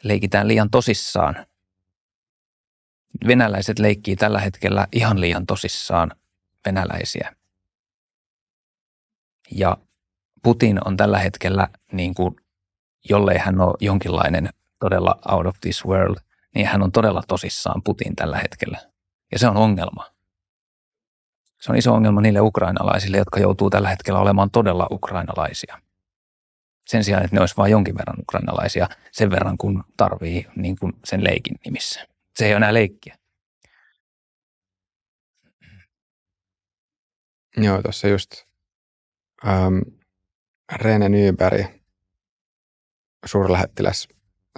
leikitään liian tosissaan. Venäläiset leikkii tällä hetkellä ihan liian tosissaan venäläisiä. Ja Putin on tällä hetkellä, niin kuin, jollei hän ole jonkinlainen todella out of this world, niin hän on todella tosissaan Putin tällä hetkellä. Ja se on ongelma. Se on iso ongelma niille ukrainalaisille, jotka joutuu tällä hetkellä olemaan todella ukrainalaisia. Sen sijaan, että ne olisi vain jonkin verran ukrainalaisia, sen verran kun tarvii niin kuin sen leikin nimissä. Se ei ole enää leikkiä. Joo, tuossa just ähm, René Nyberg, suurlähettiläs,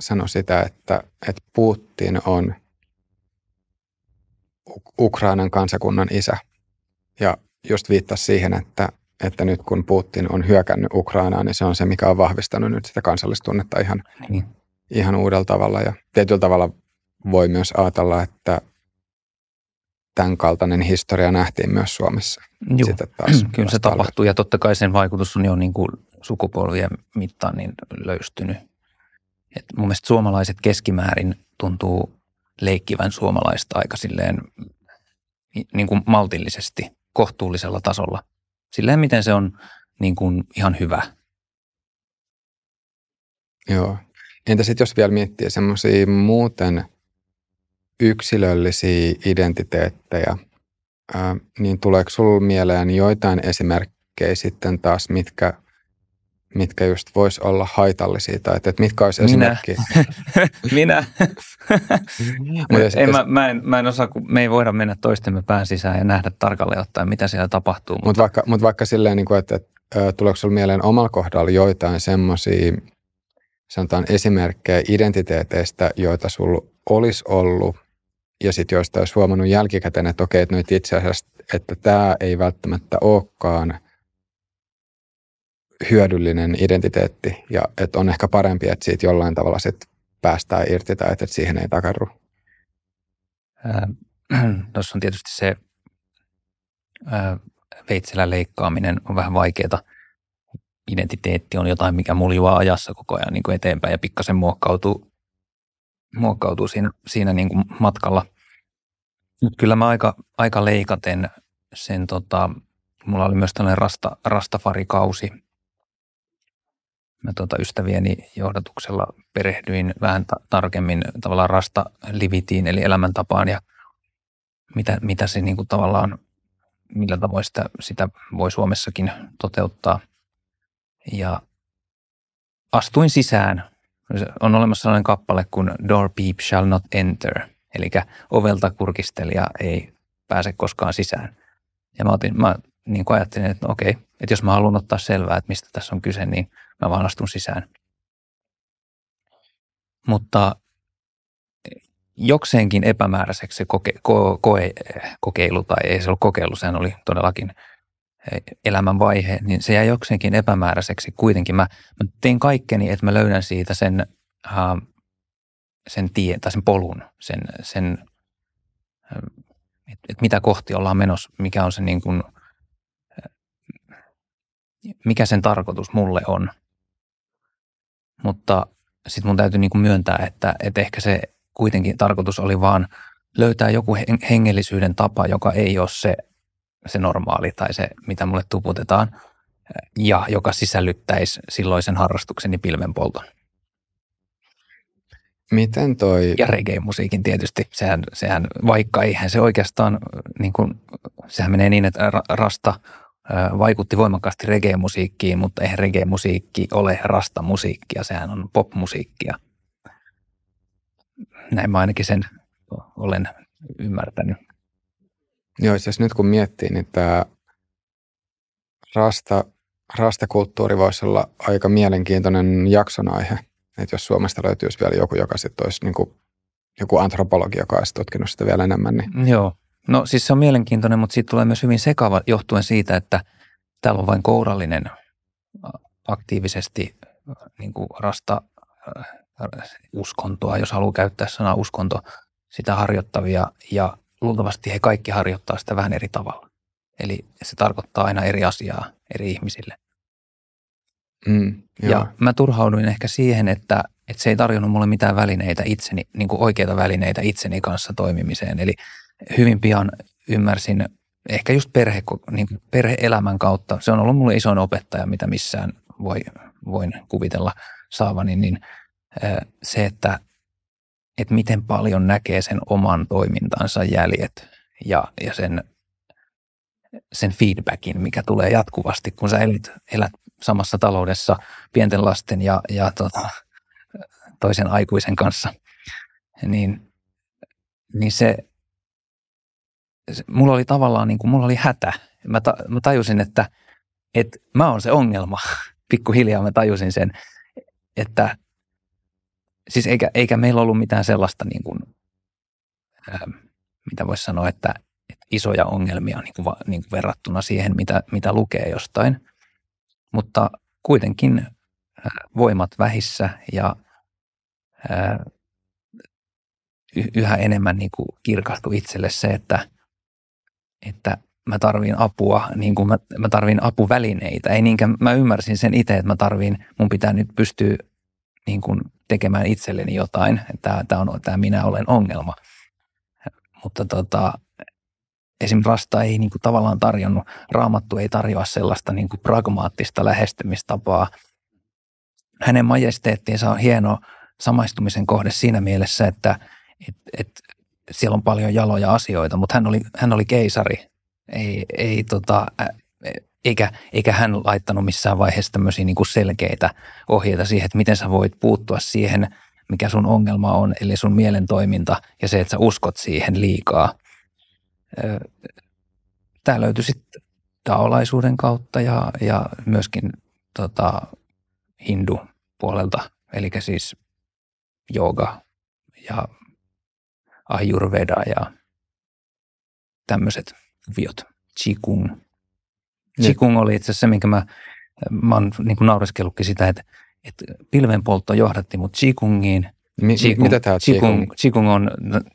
sanoi sitä, että, että Putin on Ukrainan kansakunnan isä. Ja just viittasi siihen, että, että nyt kun Putin on hyökännyt Ukrainaan, niin se on se, mikä on vahvistanut nyt sitä kansallistunnetta ihan, niin. ihan uudella tavalla. Ja tietyllä tavalla voi myös ajatella, että tämän kaltainen historia nähtiin myös Suomessa. Sitä taas kyllä se tapahtuu ja totta kai sen vaikutus on jo niin kuin sukupolvien mittaan niin löystynyt. Et mun mielestä suomalaiset keskimäärin tuntuu leikkivän suomalaista aika silleen niin kuin maltillisesti. Kohtuullisella tasolla. Silleen, miten se on niin kuin ihan hyvä. Joo. Entä sitten jos vielä miettii semmoisia muuten yksilöllisiä identiteettejä, ää, niin tuleeko sinulla mieleen joitain esimerkkejä sitten taas, mitkä, mitkä just voisi olla haitallisia? Tai että mitkä olisi esimerkki? Minä. Mutta en, mä, mä, en, mä en osaa, kun me ei voida mennä toistemme pään sisään ja nähdä tarkalleen ottaen, mitä siellä tapahtuu. Mutta mut vaikka, mut vaikka silleen, niin kuin, että, että tuleeko sinulla mieleen omalla kohdalla joitain semmoisia, sanotaan esimerkkejä identiteeteistä, joita sulla olisi ollut ja sitten joista olisi huomannut jälkikäteen, että okei, että nyt itse asiassa, että tämä ei välttämättä olekaan hyödyllinen identiteetti ja että on ehkä parempi, että siitä jollain tavalla sitten päästään irti tai että siihen ei takarru? Tuossa on tietysti se ää, veitsellä leikkaaminen on vähän vaikeaa. Identiteetti on jotain, mikä muljua ajassa koko ajan niin kuin eteenpäin ja pikkasen muokkautuu, muokkautuu siinä, siinä niin kuin matkalla. Nyt kyllä mä aika, aika leikaten sen, tota, mulla oli myös tällainen rasta, rastafarikausi. Mä tuota ystävieni johdatuksella perehdyin vähän ta- tarkemmin tavallaan rastalivitiin eli elämäntapaan ja mitä, mitä se niin kuin tavallaan, millä tavoin sitä, sitä voi Suomessakin toteuttaa. Ja astuin sisään. On olemassa sellainen kappale kuin Door Peep Shall Not Enter, eli ovelta kurkistelija ei pääse koskaan sisään. Ja mä, otin, mä niin kuin ajattelin, että no okei, että jos mä haluan ottaa selvää, että mistä tässä on kyse, niin mä vaan astun sisään. Mutta jokseenkin epämääräiseksi se koke, ko, koe, kokeilu, tai ei se ollut kokeilu, sehän oli todellakin elämänvaihe, niin se jäi jokseenkin epämääräiseksi kuitenkin. Mä, mä tein kaikkeni, että mä löydän siitä sen äh, sen tie tai sen polun, sen, sen äh, että et mitä kohti ollaan menossa, mikä on se niin kuin, äh, mikä sen tarkoitus mulle on. Mutta sitten mun täytyy niin kuin myöntää, että et ehkä se kuitenkin tarkoitus oli vaan löytää joku hengellisyyden tapa, joka ei ole se, se normaali tai se, mitä mulle tuputetaan, ja joka sisällyttäisi silloisen harrastukseni pilvenpolton. Miten toi... Ja reggae-musiikin tietysti. Sehän, sehän, vaikka eihän se oikeastaan, niin kun, sehän menee niin, että rasta vaikutti voimakkaasti reggae-musiikkiin, mutta eihän reggae-musiikki ole rasta-musiikkia, sehän on pop-musiikkia. Näin mä ainakin sen olen ymmärtänyt. Joo, siis nyt kun miettii, niin tämä rasta, rastakulttuuri voisi olla aika mielenkiintoinen jakson aihe. Että jos Suomesta löytyisi vielä joku, joka sitten olisi niin kuin, joku antropologi, joka olisi tutkinut sitä vielä enemmän. Niin. Joo, no siis se on mielenkiintoinen, mutta siitä tulee myös hyvin sekava johtuen siitä, että täällä on vain kourallinen aktiivisesti niin kuin rasta uskontoa, jos haluaa käyttää sanaa uskonto, sitä harjoittavia ja luultavasti he kaikki harjoittaa sitä vähän eri tavalla. Eli se tarkoittaa aina eri asiaa eri ihmisille. Mm, ja mä turhauduin ehkä siihen, että, että se ei tarjonnut mulle mitään välineitä itseni, niin kuin oikeita välineitä itseni kanssa toimimiseen. Eli hyvin pian ymmärsin, ehkä just perhe, niin kuin perhe-elämän kautta, se on ollut mulle isoin opettaja, mitä missään voi, voin kuvitella saavani, niin se, että että miten paljon näkee sen oman toimintansa jäljet ja, ja sen, sen feedbackin, mikä tulee jatkuvasti, kun sä elät, elät samassa taloudessa pienten lasten ja, ja tota, toisen aikuisen kanssa, niin, niin se, se, mulla oli tavallaan niin kuin, mulla oli hätä. Mä, ta, mä tajusin, että et mä oon se ongelma. Pikkuhiljaa mä tajusin sen, että siis eikä, eikä meillä ollut mitään sellaista, niin kuin, ää, mitä voisi sanoa, että, että isoja ongelmia niin kuin, niin kuin verrattuna siihen, mitä, mitä lukee jostain. Mutta kuitenkin ää, voimat vähissä ja ää, yhä enemmän niin kuin kirkastui itselle se, että, että mä tarviin apua, niin kuin mä, mä tarviin apuvälineitä. Ei niinkään, mä ymmärsin sen itse, että mä tarviin, mun pitää nyt pystyä niin kuin tekemään itselleni jotain. Tämä, tämä on tämä minä olen ongelma. Mutta tota, esimerkiksi rasta ei niin kuin tavallaan tarjonnut, Raamattu ei tarjoa sellaista niin kuin pragmaattista lähestymistapaa. Hänen majesteettiinsa on hieno samaistumisen kohde siinä mielessä, että et, et, siellä on paljon jaloja asioita, mutta hän oli, hän oli keisari, ei, ei tota... Eikä, eikä hän laittanut missään vaiheessa tämmöisiä niin kuin selkeitä ohjeita siihen, että miten sä voit puuttua siihen, mikä sun ongelma on, eli sun mielen toiminta ja se, että sä uskot siihen liikaa. Tää löytyi sitten taolaisuuden kautta ja, ja myöskin tota, hindu puolelta, eli siis jooga ja ayurveda ja tämmöiset viot, qigong. Qigong oli itse asiassa se, minkä mä, mä oon niin kuin naureskellutkin sitä, että, että pilvenpoltto johdatti mut Qigongiin. Mi- Qigong, mitä tää on Qigong? Qigong on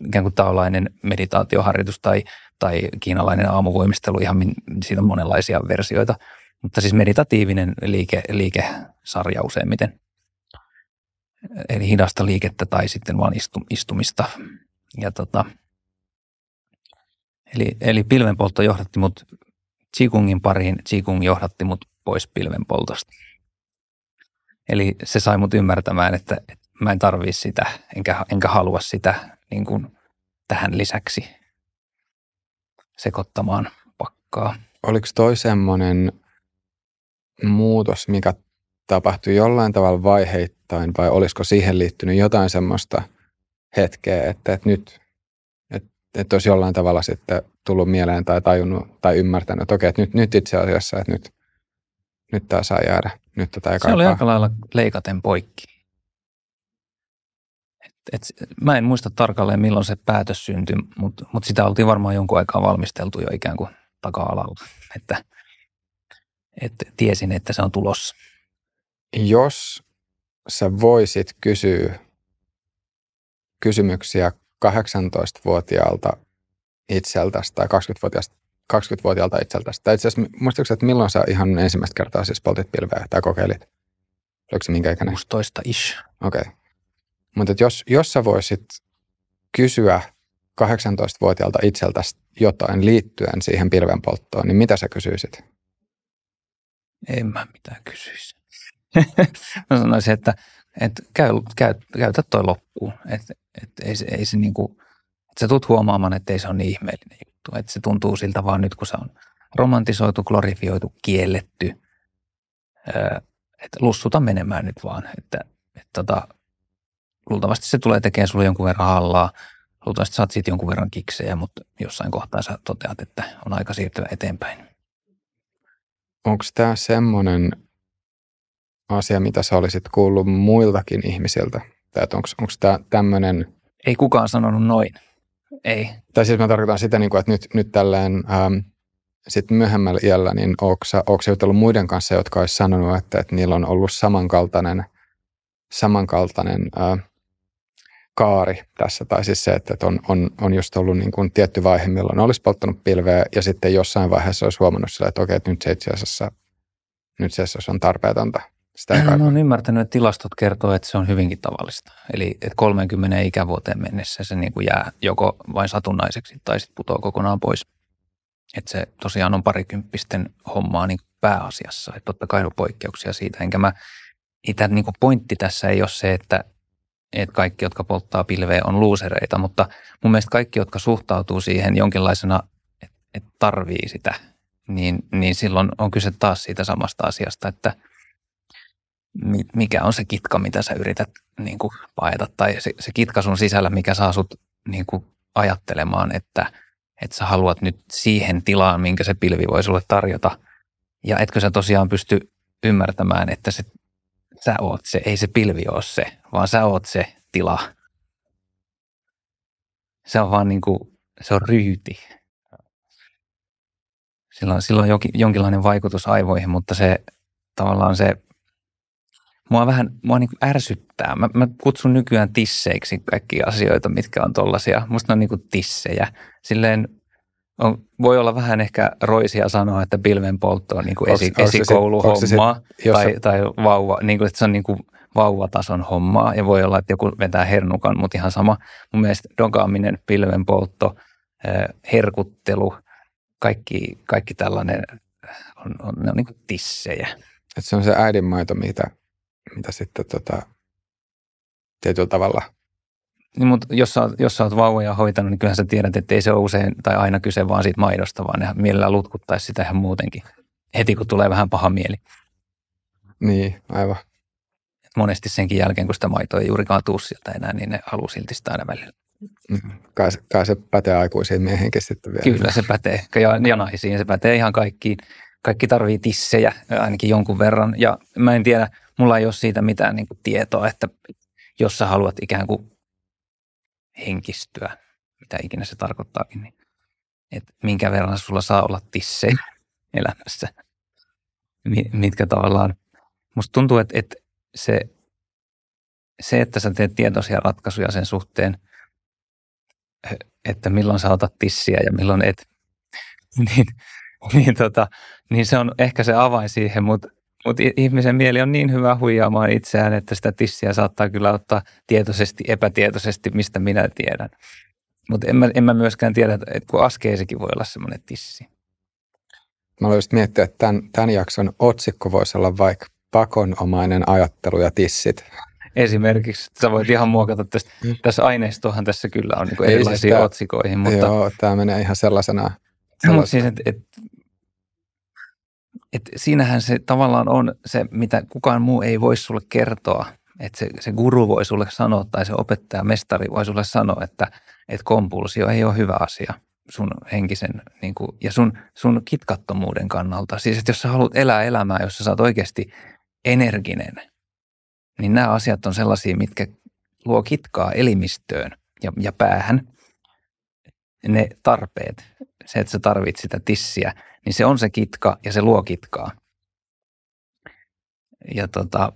ikään kuin taolainen meditaatioharjoitus tai, tai kiinalainen aamuvoimistelu, ihan siitä on monenlaisia versioita. Mutta siis meditatiivinen liike, liikesarja useimmiten. Eli hidasta liikettä tai sitten vaan istu, istumista. Ja tota, eli, eli pilvenpoltto johdatti mut Qigongin pariin, Qigong johdatti mut pois pilvenpoltosta. Eli se sai mut ymmärtämään, että, että mä en tarvii sitä, enkä, enkä halua sitä niin kuin tähän lisäksi sekoittamaan pakkaa. Oliko toi semmoinen muutos, mikä tapahtui jollain tavalla vaiheittain, vai olisiko siihen liittynyt jotain semmoista hetkeä, että, että nyt... että olisi jollain tavalla sitten tullut mieleen tai tajunnut tai ymmärtänyt, että okei, että nyt, nyt itse asiassa, että nyt, nyt tämä saa jäädä, nyt tätä ei kaipaa. Se oli aika lailla leikaten poikki. Et, et, mä en muista tarkalleen, milloin se päätös syntyi, mutta mut sitä oltiin varmaan jonkun aikaa valmisteltu jo ikään kuin taka-alalla, että et tiesin, että se on tulossa. Jos sä voisit kysyä kysymyksiä kahdeksantoistavuotiaalta itseltäsi tai kaksikymmentävuotiaalta itseltäsi. Tai itse asiassa, muistatko, että milloin sä ihan ensimmäistä kertaa siis poltit pilveä tai kokeilit? Oliko se minkä ikäinen? kuusitoista-ish. Okei. Okay. Mutta jos, jos sä voisit kysyä kahdeksantoistavuotiaalta itseltäsi jotain liittyen siihen pilven polttoon, niin mitä sä kysyisit? En mä mitään kysyisi. Mä sanoisin, että, että käy, käy, käytä toi loppuun. Että et, ei, ei se niinku, että sä tulet huomaamaan, että ei se ole niin ihmeellinen juttu. Että se tuntuu siltä vaan nyt, kun se on romantisoitu, glorifioitu, kielletty. Öö, että lussuta menemään nyt vaan. Että et tota, luultavasti se tulee tekemään sulle jonkun verran hallaa. Luultavasti saat siitä jonkun verran kiksejä, mutta jossain kohtaa sä toteat, että on aika siirtyä eteenpäin. Onko tämä semmoinen asia, mitä sä olisit kuullut muiltakin ihmisiltä? Onko tämä tämmöinen... Ei kukaan sanonut noin. Ei. Tai siis mä tarkoitan sitä, että nyt, nyt tälleen ähm, sit myöhemmällä iällä, niin ootko sä jutellut muiden kanssa, jotka olisi sanonut, että, että niillä on ollut samankaltainen, samankaltainen äh, kaari tässä. Tai siis se, että on, on, on just ollut niin kuin tietty vaihe, milloin olisi polttanut pilveä ja sitten jossain vaiheessa olisi huomannut sillä, että okei, että nyt se itse asiassa, nyt se itse asiassa on tarpeetonta. Mä oon ymmärtänyt, että tilastot kertoo, että se on hyvinkin tavallista. Eli että kolmeenkymmeneen ikävuoteen mennessä se niin kuin jää joko vain satunnaiseksi tai sitten putoaa kokonaan pois. Että se tosiaan on parikymppisten hommaa niin pääasiassa. Että totta kai on poikkeuksia siitä. Enkä mä, itse niin kuin pointti tässä ei ole se, että, että kaikki, jotka polttaa pilveä, on luusereita. Mutta mun mielestä kaikki, jotka suhtautuu siihen jonkinlaisena, että, että tarvii sitä, niin, niin silloin on kyse taas siitä samasta asiasta, että mikä on se kitka, mitä sä yrität niin kuin paeta, tai se, se kitka sun sisällä, mikä saa sut niin kuin ajattelemaan, että, että sä haluat nyt siihen tilaan, minkä se pilvi voi sulle tarjota. Ja etkö sä tosiaan pysty ymmärtämään, että se, sä oot se, ei se pilvi ole se, vaan sä oot se tila. Se on vaan niin kuin, se on ryyti. Sillä on, sillä on jokin, jonkinlainen vaikutus aivoihin, mutta se tavallaan se, Mua vähän mua niin kuin ärsyttää. Mä, mä kutsun nykyään tisseiksi kaikkia asioita, mitkä on tollaisia. Musta ne on niin kuin tissejä. Silleen on, voi olla vähän ehkä roisia sanoa, että pilven poltto on niin kuin esi, esikouluhommaa tai, se... tai vauva, niin kuin, että se on niin kuin vauvatason hommaa. Ja voi olla, että joku vetää hernukan, mutta ihan sama. Mun mielestä dogaaminen, pilven poltto, herkuttelu, kaikki, kaikki tällainen on, on, ne on niin kuin tissejä. Että se on se äidinmaito, mitä... mitä sitten tota, tietyllä tavalla. Niin, mutta jos sä, jos sä oot vauvoja hoitanut, niin kyllähän sä tiedät, että ei se ole usein tai aina kyse vaan siitä maidosta, vaan ne mielellään lutkuttaisi sitä ihan muutenkin. Heti kun tulee vähän paha mieli. Niin, aivan. Monesti senkin jälkeen, kun sitä maitoa ei juurikaan tuu sieltä enää, niin ne haluaa silti sitä aina välillä. Kai, kai se pätee aikuisiin miehenkin sitten vielä. Kyllä se pätee. Ja, ja naisiin se pätee ihan kaikkiin. Kaikki tarvii tissejä ainakin jonkun verran. Ja mä en tiedä, mulla ei ole siitä mitään niin kuin tietoa, että jos sä haluat ikään kuin henkistyä, mitä ikinä se tarkoittaakin, niin että minkä verran sulla saa olla tissejä elämässä. Mitkä tavallaan, musta tuntuu, että, että se, se, että sä teet tietoisia ratkaisuja sen suhteen, että milloin sä otat tissiä ja milloin et, niin... Niin, tota, niin se on ehkä se avain siihen, mutta mut ihmisen mieli on niin hyvä huijaamaan itseään, että sitä tissiä saattaa kyllä ottaa tietoisesti, epätietoisesti, mistä minä tiedän. Mutta en, en mä myöskään tiedä, että kun askeisikin voi olla semmoinen tissi. Mä olen just miettinyt, että tämän, tämän jakson otsikko voisi olla vaikka pakonomainen ajattelu ja tissit. Esimerkiksi, sä voit ihan muokata tästä. Tässä aineistohan tässä kyllä on niin kuin erilaisiin siis tää, otsikoihin. Mutta... Joo, tämä menee ihan sellaisena. Mutta siis, että et, et siinähän se tavallaan on se, mitä kukaan muu ei voi sulle kertoa. Että se, se guru voi sulle sanoa tai se opettaja, mestari voi sulle sanoa, että et kompulsio ei ole hyvä asia sun henkisen niin kuin, ja sun, sun kitkattomuuden kannalta. Siis, että jos sä haluat elää elämää, jossa sä oot oikeasti energinen, niin nämä asiat on sellaisia, mitkä luo kitkaa elimistöön ja, ja päähän. Ne tarpeet, se, että sä tarvit sitä tissiä, niin se on se kitka ja se luo kitkaa. Ja tota,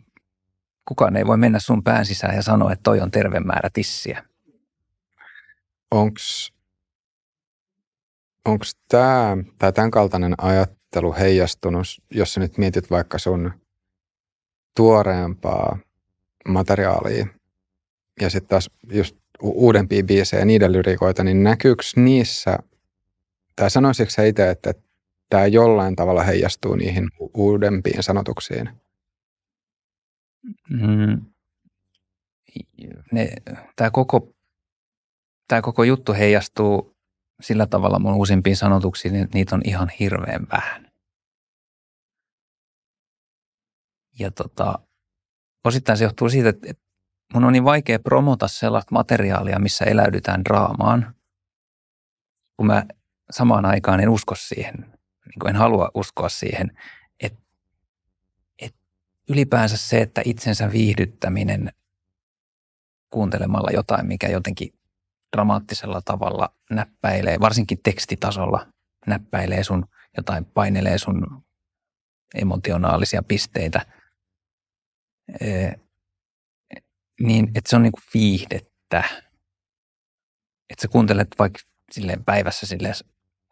Kukaan ei voi mennä sun pään sisään ja sanoa, että toi on terve määrä tissiä. Onks, onks tää, tää tämän kaltainen ajattelu heijastunut, jos sä nyt mietit vaikka sun tuoreempaa materiaalia ja sitten taas just uudempia biisejä ja niiden lyriikoita, niin näkyykö niissä, tai sanoisitko sä itse, että tämä jollain tavalla heijastuu niihin uudempiin sanotuksiin? Mm. Tämä koko, tää koko juttu heijastuu sillä tavalla mun uusimpiin sanotuksiin, että niitä on ihan hirveän vähän. Ja tota, osittain se johtuu siitä, että mun on niin vaikea promota sellaista materiaalia, missä eläydytään draamaan, kun mä samaan aikaan en usko siihen, niin kuin en halua uskoa siihen, että, että ylipäänsä se, että itsensä viihdyttäminen kuuntelemalla jotain, mikä jotenkin dramaattisella tavalla näppäilee, varsinkin tekstitasolla näppäilee sun jotain, painelee sun emotionaalisia pisteitä, niin että se on niin kuin viihdettä. Että sä kuuntelet vaikka silleen päivässä silleen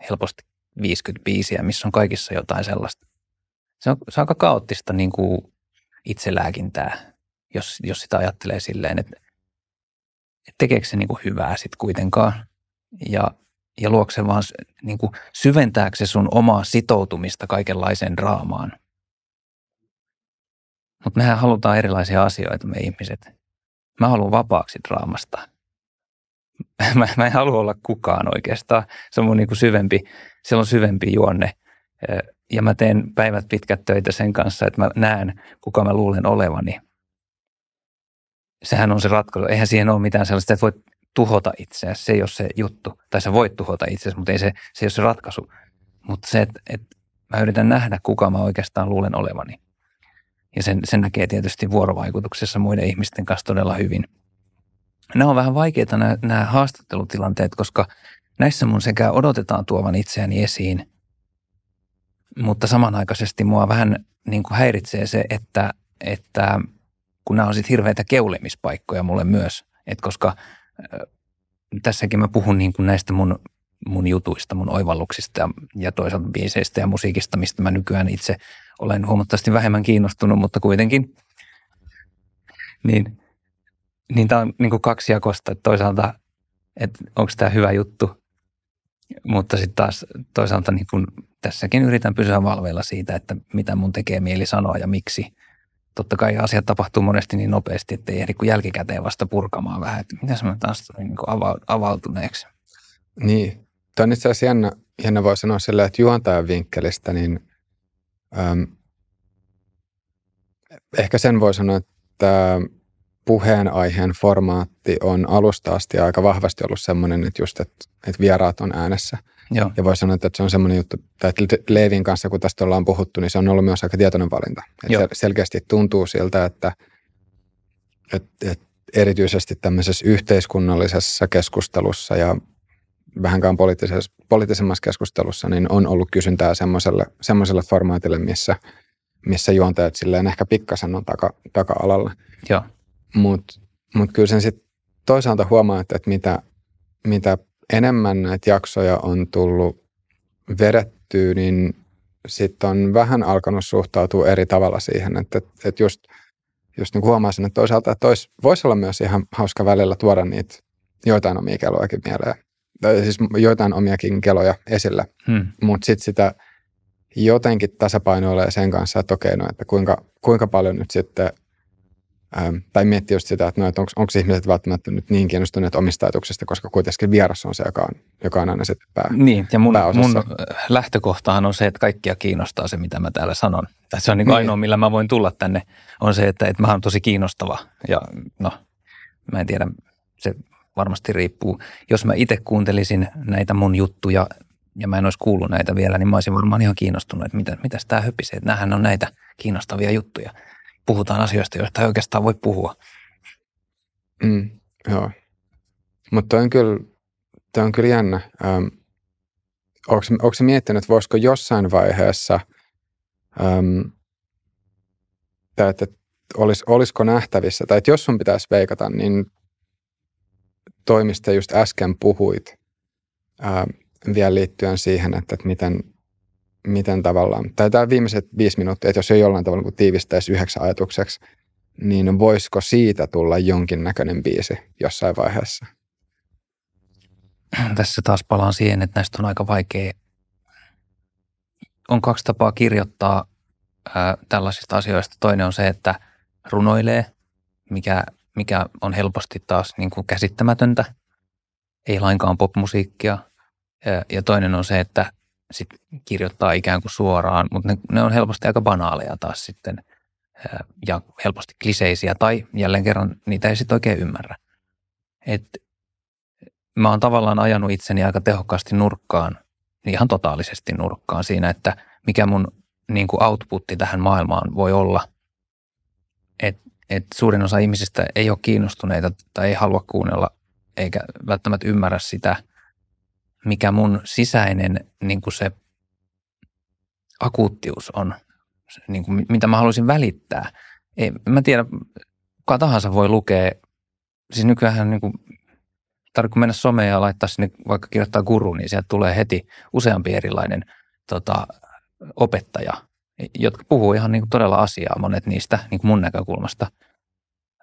helposti viisikymmentä biisiä, missä on kaikissa jotain sellaista. Se on, se on aika kaoottista niin kuin itselääkintää, jos, jos sitä ajattelee silleen, että, että tekeekö se niin kuin hyvää sitten kuitenkaan. Ja, ja luokse vaan niin kuin syventääkö se sun omaa sitoutumista kaikenlaiseen draamaan. Mutta mehän halutaan erilaisia asioita me ihmiset. Mä haluan vapaaksi draamasta. Mä, mä en halua olla kukaan oikeastaan. Se on mun niinku syvempi, siellä on syvempi juonne. Ja mä teen päivät pitkät töitä sen kanssa, että mä näen, kuka mä luulen olevani. Sehän on se ratkaisu. Eihän siihen ole mitään sellaista, että voit tuhota itseäsi. Se ei ole se juttu. Tai sä voit tuhota itseäsi, mutta ei se, se ei ole se ratkaisu. Mutta se, että et mä yritän nähdä, kuka mä oikeastaan luulen olevani. Ja sen, sen näkee tietysti vuorovaikutuksessa muiden ihmisten kanssa todella hyvin. Nämä on vähän vaikeita nämä, nämä haastattelutilanteet, koska näissä mun sekä odotetaan tuovan itseäni esiin, mutta samanaikaisesti mua vähän niin kuin häiritsee se, että, että kun nämä on sitten hirveitä keulemispaikkoja mulle myös, että koska äh, tässäkin mä puhun niin kuin näistä mun, mun jutuista, mun oivalluksista ja, ja toisaalta biiseistä ja musiikista, mistä mä nykyään itse olen huomattavasti vähemmän kiinnostunut, mutta kuitenkin, niin, niin tämä on niin kuin kaksijakosta, että toisaalta, että onko tämä hyvä juttu, mutta sitten taas toisaalta niin kuin tässäkin yritän pysyä valveilla siitä, että mitä mun tekee mieli sanoa ja miksi. Totta kai asiat tapahtuu monesti niin nopeasti, että ei ehdi kuin jälkikäteen vasta purkamaan vähän, että mitäs mä taas tulin niin kuin avautuneeksi. Niin, tämä on itse asiassa jännä, jännä voi sanoa sillä, että juontajan vinkkelistä, niin Öm, ehkä sen voi sanoa, että puheenaiheen formaatti on alusta asti aika vahvasti ollut semmoinen, että just, että, että vieraat on äänessä. Joo. Ja voi sanoa, että se on semmoinen juttu, että Leivin kanssa, kun tästä ollaan puhuttu, niin se on ollut myös aika tietoinen valinta. Että selkeästi tuntuu siltä, että, että, että erityisesti tämmöisessä yhteiskunnallisessa keskustelussa ja vähänkään poliittisemmassa keskustelussa, niin on ollut kysyntää semmoiselle, semmoiselle formaatille, missä, missä juontajat silleen ehkä pikkasen on taka, taka-alalla. Mutta mut kyllä sen sitten toisaalta huomaa, että, että mitä, mitä enemmän näitä jaksoja on tullut vedettyä, niin sitten on vähän alkanut suhtautua eri tavalla siihen, että, että just, just niin huomaa sen, että toisaalta että ois, voisi olla myös ihan hauska välillä tuoda niitä joitain omia keloakin mieleen. Tai siis joitain omiakin keloja esillä, hmm. mutta sitten sitä jotenkin tasapainoilee sen kanssa, että okei, no, että kuinka, kuinka paljon nyt sitten, ähm, tai miettii just sitä, että, no, että onko ihmiset välttämättä nyt niin kiinnostuneet omistautuksesta, koska kuitenkin vieras on se, joka on, joka on aina sitten pää, niin, ja mun, mun lähtökohtahan on se, että kaikkia kiinnostaa se, mitä mä täällä sanon. Että se on niin kuin niin. Ainoa, millä mä voin tulla tänne, on se, että, että mä oon tosi kiinnostava ja no, mä en tiedä, se varmasti riippuu. Jos mä itse kuuntelisin näitä mun juttuja ja mä en olisi kuullut näitä vielä, niin mä olisin varmaan ihan kiinnostunut, että mitä, mitäs tää höpisee. Nämähän on näitä kiinnostavia juttuja. Puhutaan asioista, joista ei oikeastaan voi puhua. Mm, joo. Mutta toi on kyllä, toi on kyllä jännä. Öm, onks, onks miettinyt, että voisiko jossain vaiheessa, öm, tai että olis, olisiko nähtävissä, tai että jos sun pitäisi veikata, niin toi, mistä just äsken puhuit, ää, vielä liittyen siihen, että, että miten, miten tavallaan, tai tämä viimeiset viisi minuuttia, että jos ei jollain tavalla tiivistäisi yhdeksi ajatukseksi, niin voisiko siitä tulla jonkinnäköinen biisi jossain vaiheessa? Tässä taas palaan siihen, että näistä on aika vaikea. On kaksi tapaa kirjoittaa ää, tällaisista asioista. Toinen on se, että runoilee, mikä, mikä on helposti taas niin kuin käsittämätöntä. Ei lainkaan popmusiikkia. Ja, ja toinen on se, että sit kirjoittaa ikään kuin suoraan, mutta ne, ne on helposti aika banaaleja taas sitten ää, ja helposti kliseisiä. Tai jälleen kerran niitä ei sitten oikein ymmärrä. Että mä oon tavallaan ajanut itseni aika tehokkaasti nurkkaan, ihan totaalisesti nurkkaan siinä, että mikä mun niin kuin outputti tähän maailmaan voi olla. Et, et suurin osa ihmisistä ei ole kiinnostuneita tai ei halua kuunnella eikä välttämättä ymmärrä sitä, mikä mun sisäinen niin kuin se akuuttius on, niin kuin, mitä mä haluaisin välittää. Ei, mä tiedän, kuka tahansa voi lukea, siis nykyäänhän niin kuin tarvitko mennä someen ja laittaa sinne, vaikka kirjoittaa guru, niin sieltä tulee heti useampi erilainen tota, opettaja, jotka puhuu ihan niin kuin todella asiaa, monet niistä niin kuin mun näkökulmasta.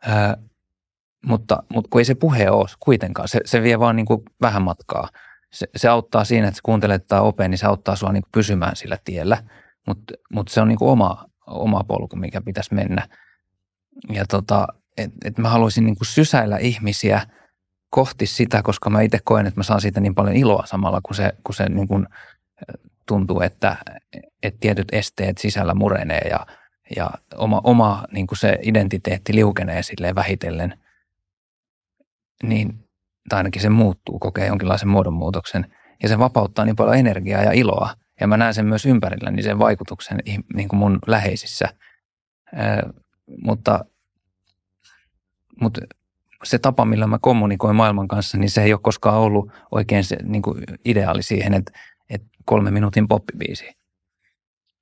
Ää, mutta, mutta kun ei se puhe ole kuitenkaan, se, se vie vaan niin kuin vähän matkaa. Se, se auttaa siinä, että sä kuuntelet tämä opeen, niin se auttaa sua niin kuin pysymään sillä tiellä, mutta mut se on niin kuin oma, oma polku, mikä pitäisi mennä. Ja tota, et, et mä haluaisin niin kuin sysäillä ihmisiä kohti sitä, koska mä itse koen, että mä saan siitä niin paljon iloa samalla, kun se, kun se niin kuin tuntuu, että, että tietyt esteet sisällä murenee ja, ja oma, oma niin kuin se identiteetti liukenee silleen vähitellen, niin, tai ainakin se muuttuu, kokee jonkinlaisen muodonmuutoksen ja se vapauttaa niin paljon energiaa ja iloa ja mä näen sen myös ympärilläni sen vaikutuksen niin kuin mun läheisissä, Ö, mutta, mutta se tapa, millä mä kommunikoin maailman kanssa, niin se ei ole koskaan ollut oikein se, niin kuin ideaali siihen, että, että kolme minuutin poppibiisi.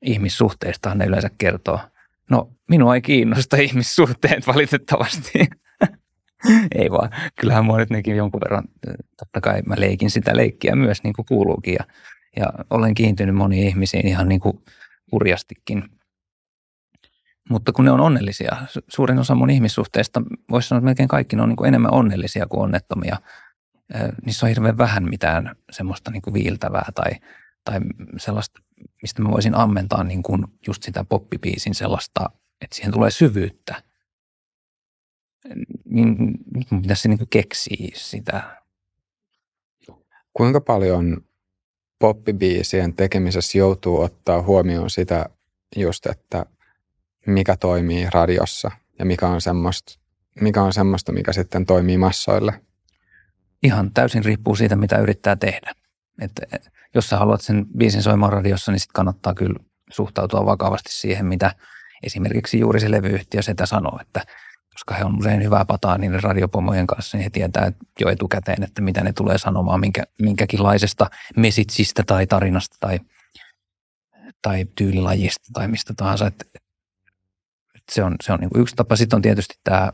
Ihmissuhteistahan ne yleensä kertoo. No, minua ei kiinnosta ihmissuhteet valitettavasti. Ei vaan. Kyllähän mua nyt nekin jonkun verran, totta kai mä leikin sitä leikkiä myös, niin kuin kuuluukin. Ja, ja olen kiintynyt moniin ihmisiin ihan niin kuin hurjastikin. Mutta kun ne on onnellisia, suurin osa mun ihmissuhteista, voisi sanoa, että melkein kaikki ne on niin kuin enemmän onnellisia kuin onnettomia. Niissä on hirveän vähän mitään semmoista niin kuin viiltävää tai, tai sellaista, mistä mä voisin ammentaa niin kuin just sitä poppibiisin sellaista, että siihen tulee syvyyttä. Niin mun pitäisi niin kuin keksiä sitä. Kuinka paljon poppibiisien tekemisessä joutuu ottaa huomioon sitä just, että mikä toimii radiossa ja mikä on semmoista, mikä on semmoista, mikä sitten toimii massoille? Ihan täysin riippuu siitä, mitä yrittää tehdä. Et jos sä haluat sen biisin soimaan radiossa, niin sit kannattaa kyllä suhtautua vakavasti siihen, mitä esimerkiksi juuri se levyyhtiö sitä sanoo, että koska he on usein hyvää pataa niiden radiopomojen kanssa, niin he tietää jo etukäteen, että mitä ne tulee sanomaan, minkä, minkäkinlaisesta mesitsistä tai tarinasta tai, tai tyylilajista tai mistä tahansa, että Se on, se on niin kuin yksi tapa. Sitten on tietysti tämä,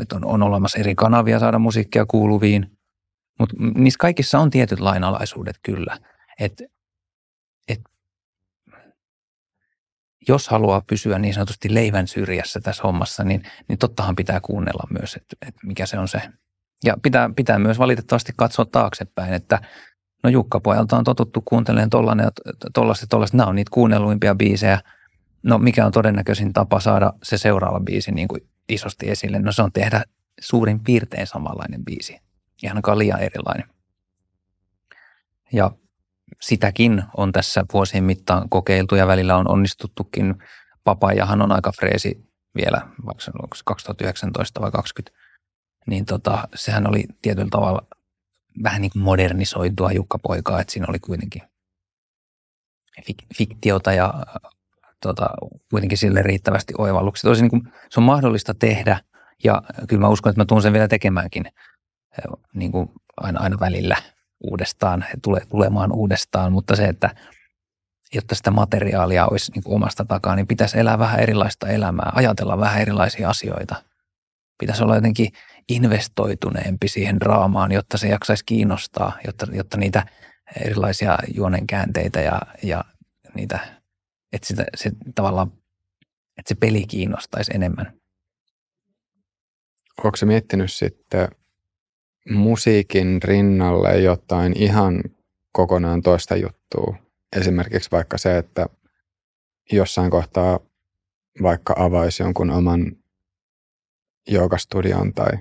että on, on olemassa eri kanavia saada musiikkia kuuluviin, mutta niissä kaikissa on tietyt lainalaisuudet kyllä. Et, et, jos haluaa pysyä niin sanotusti leivän syrjässä tässä hommassa, niin, niin tottahan pitää kuunnella myös, että et mikä se on se. Ja pitää, pitää myös valitettavasti katsoa taaksepäin, että no Jukka Pojalta on totuttu kuuntelemaan tollainen, tollaista, tollaista. Nämä on niitä kuunnelluimpia biisejä. No mikä on todennäköisin tapa saada se seuraava biisi niin kuin isosti esille? No se on tehdä suurin piirtein samanlainen biisi, ihanakaan liian erilainen. Ja sitäkin on tässä vuosien mittaan kokeiltu ja välillä on onnistuttukin. Papajahan on aika freesi vielä, vaikka se on kaksituhattayhdeksäntoista vai kaksikymmentä, niin tota, sehän oli tietyllä tavalla vähän niin kuin modernisoitua Jukka Poikaa, että siinä oli kuitenkin fik- fiktiota ja Tota, kuitenkin sille riittävästi oivalluksia. Niin kuin, se on mahdollista tehdä ja kyllä mä uskon, että mä tuun sen vielä tekemäänkin niin kuin aina, aina välillä uudestaan, tulee tulemaan uudestaan, mutta se, että jotta sitä materiaalia olisi niin kuin omasta takaa, niin pitäisi elää vähän erilaista elämää, ajatella vähän erilaisia asioita. Pitäisi olla jotenkin investoituneempi siihen draamaan, jotta se jaksaisi kiinnostaa, jotta, jotta niitä erilaisia juonenkäänteitä ja, ja niitä, että, sitä, se, tavallaan, että se peli kiinnostaisi enemmän. Oletko sä miettinyt sitten musiikin rinnalle jotain ihan kokonaan toista juttua? Esimerkiksi vaikka se, että jossain kohtaa vaikka avaisi jonkun oman joogastudion tai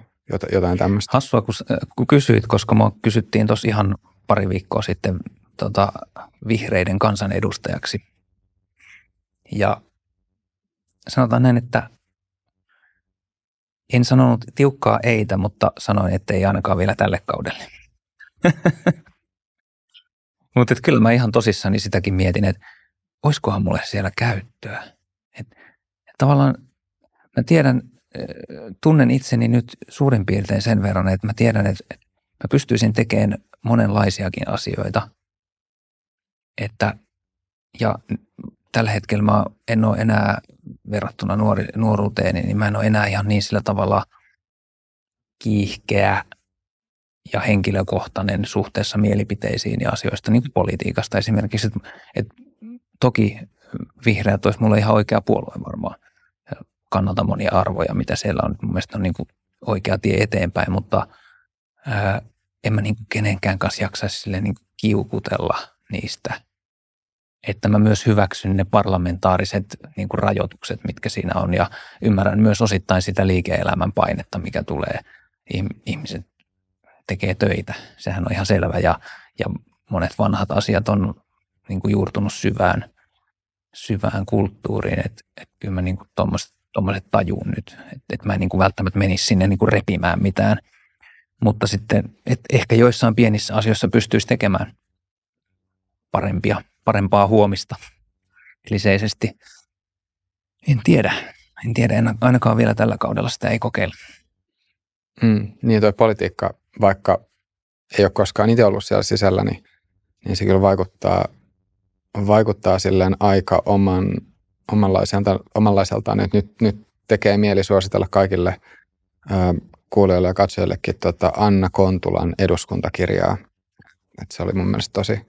jotain tämmöistä. Hassua, kun kysyit, koska mua kysyttiin tuossa ihan pari viikkoa sitten tota, vihreiden kansanedustajaksi. Ja sanotaan näin, että en sanonut tiukkaa eitä, mutta sanoin, että ei ainakaan vielä tälle kaudelle. Mutta kyllä mä ihan tosissani sitäkin mietin, että olisikohan mulle siellä käyttöä. Et, et tavallaan mä tiedän, tunnen itseni nyt suurin piirtein sen verran, että mä tiedän, että mä pystyisin tekemään monenlaisiakin asioita. Että, ja tällä hetkellä mä en ole enää verrattuna nuori, nuoruuteeni, niin mä en ole enää ihan niin sillä tavalla kiihkeä ja henkilökohtainen suhteessa mielipiteisiin ja asioista, niin kuin politiikasta esimerkiksi. Että, että toki vihreät olisi mulle ihan oikea puolue varmaan. Kannalta monia arvoja, mitä siellä on. Mun mielestä on niin kuin oikea tie eteenpäin, mutta ää, en mä niin kuin kenenkään kanssa jaksaisi silleen niin kuin kiukutella niistä. Että mä myös hyväksyn ne parlamentaariset niin kuin rajoitukset, mitkä siinä on, ja ymmärrän myös osittain sitä liike-elämän painetta, mikä tulee. Ihmiset tekee töitä, sehän on ihan selvä, ja, ja monet vanhat asiat on niin kuin juurtunut syvään, syvään kulttuuriin, että et kyllä mä niin kuin tuommoiset tuommoiset tajuun nyt, että et mä en niin kuin välttämättä menisi sinne niin kuin repimään mitään, mutta sitten et ehkä joissain pienissä asioissa pystyisi tekemään parempia, parempaa huomista kliseisesti. En tiedä, en tiedä, en ainakaan vielä tällä kaudella sitä ei kokeilla. Mm, niin toi politiikka, vaikka ei ole koskaan itse ollut siellä sisällä, niin, niin se kyllä vaikuttaa, vaikuttaa silleen aika oman Omanlaiselta, omanlaiseltaan, että nyt, nyt tekee mieli suositella kaikille ää, kuulijoille ja katsojillekin tota Anna Kontulan eduskuntakirjaa. Et se oli mun mielestä tosi,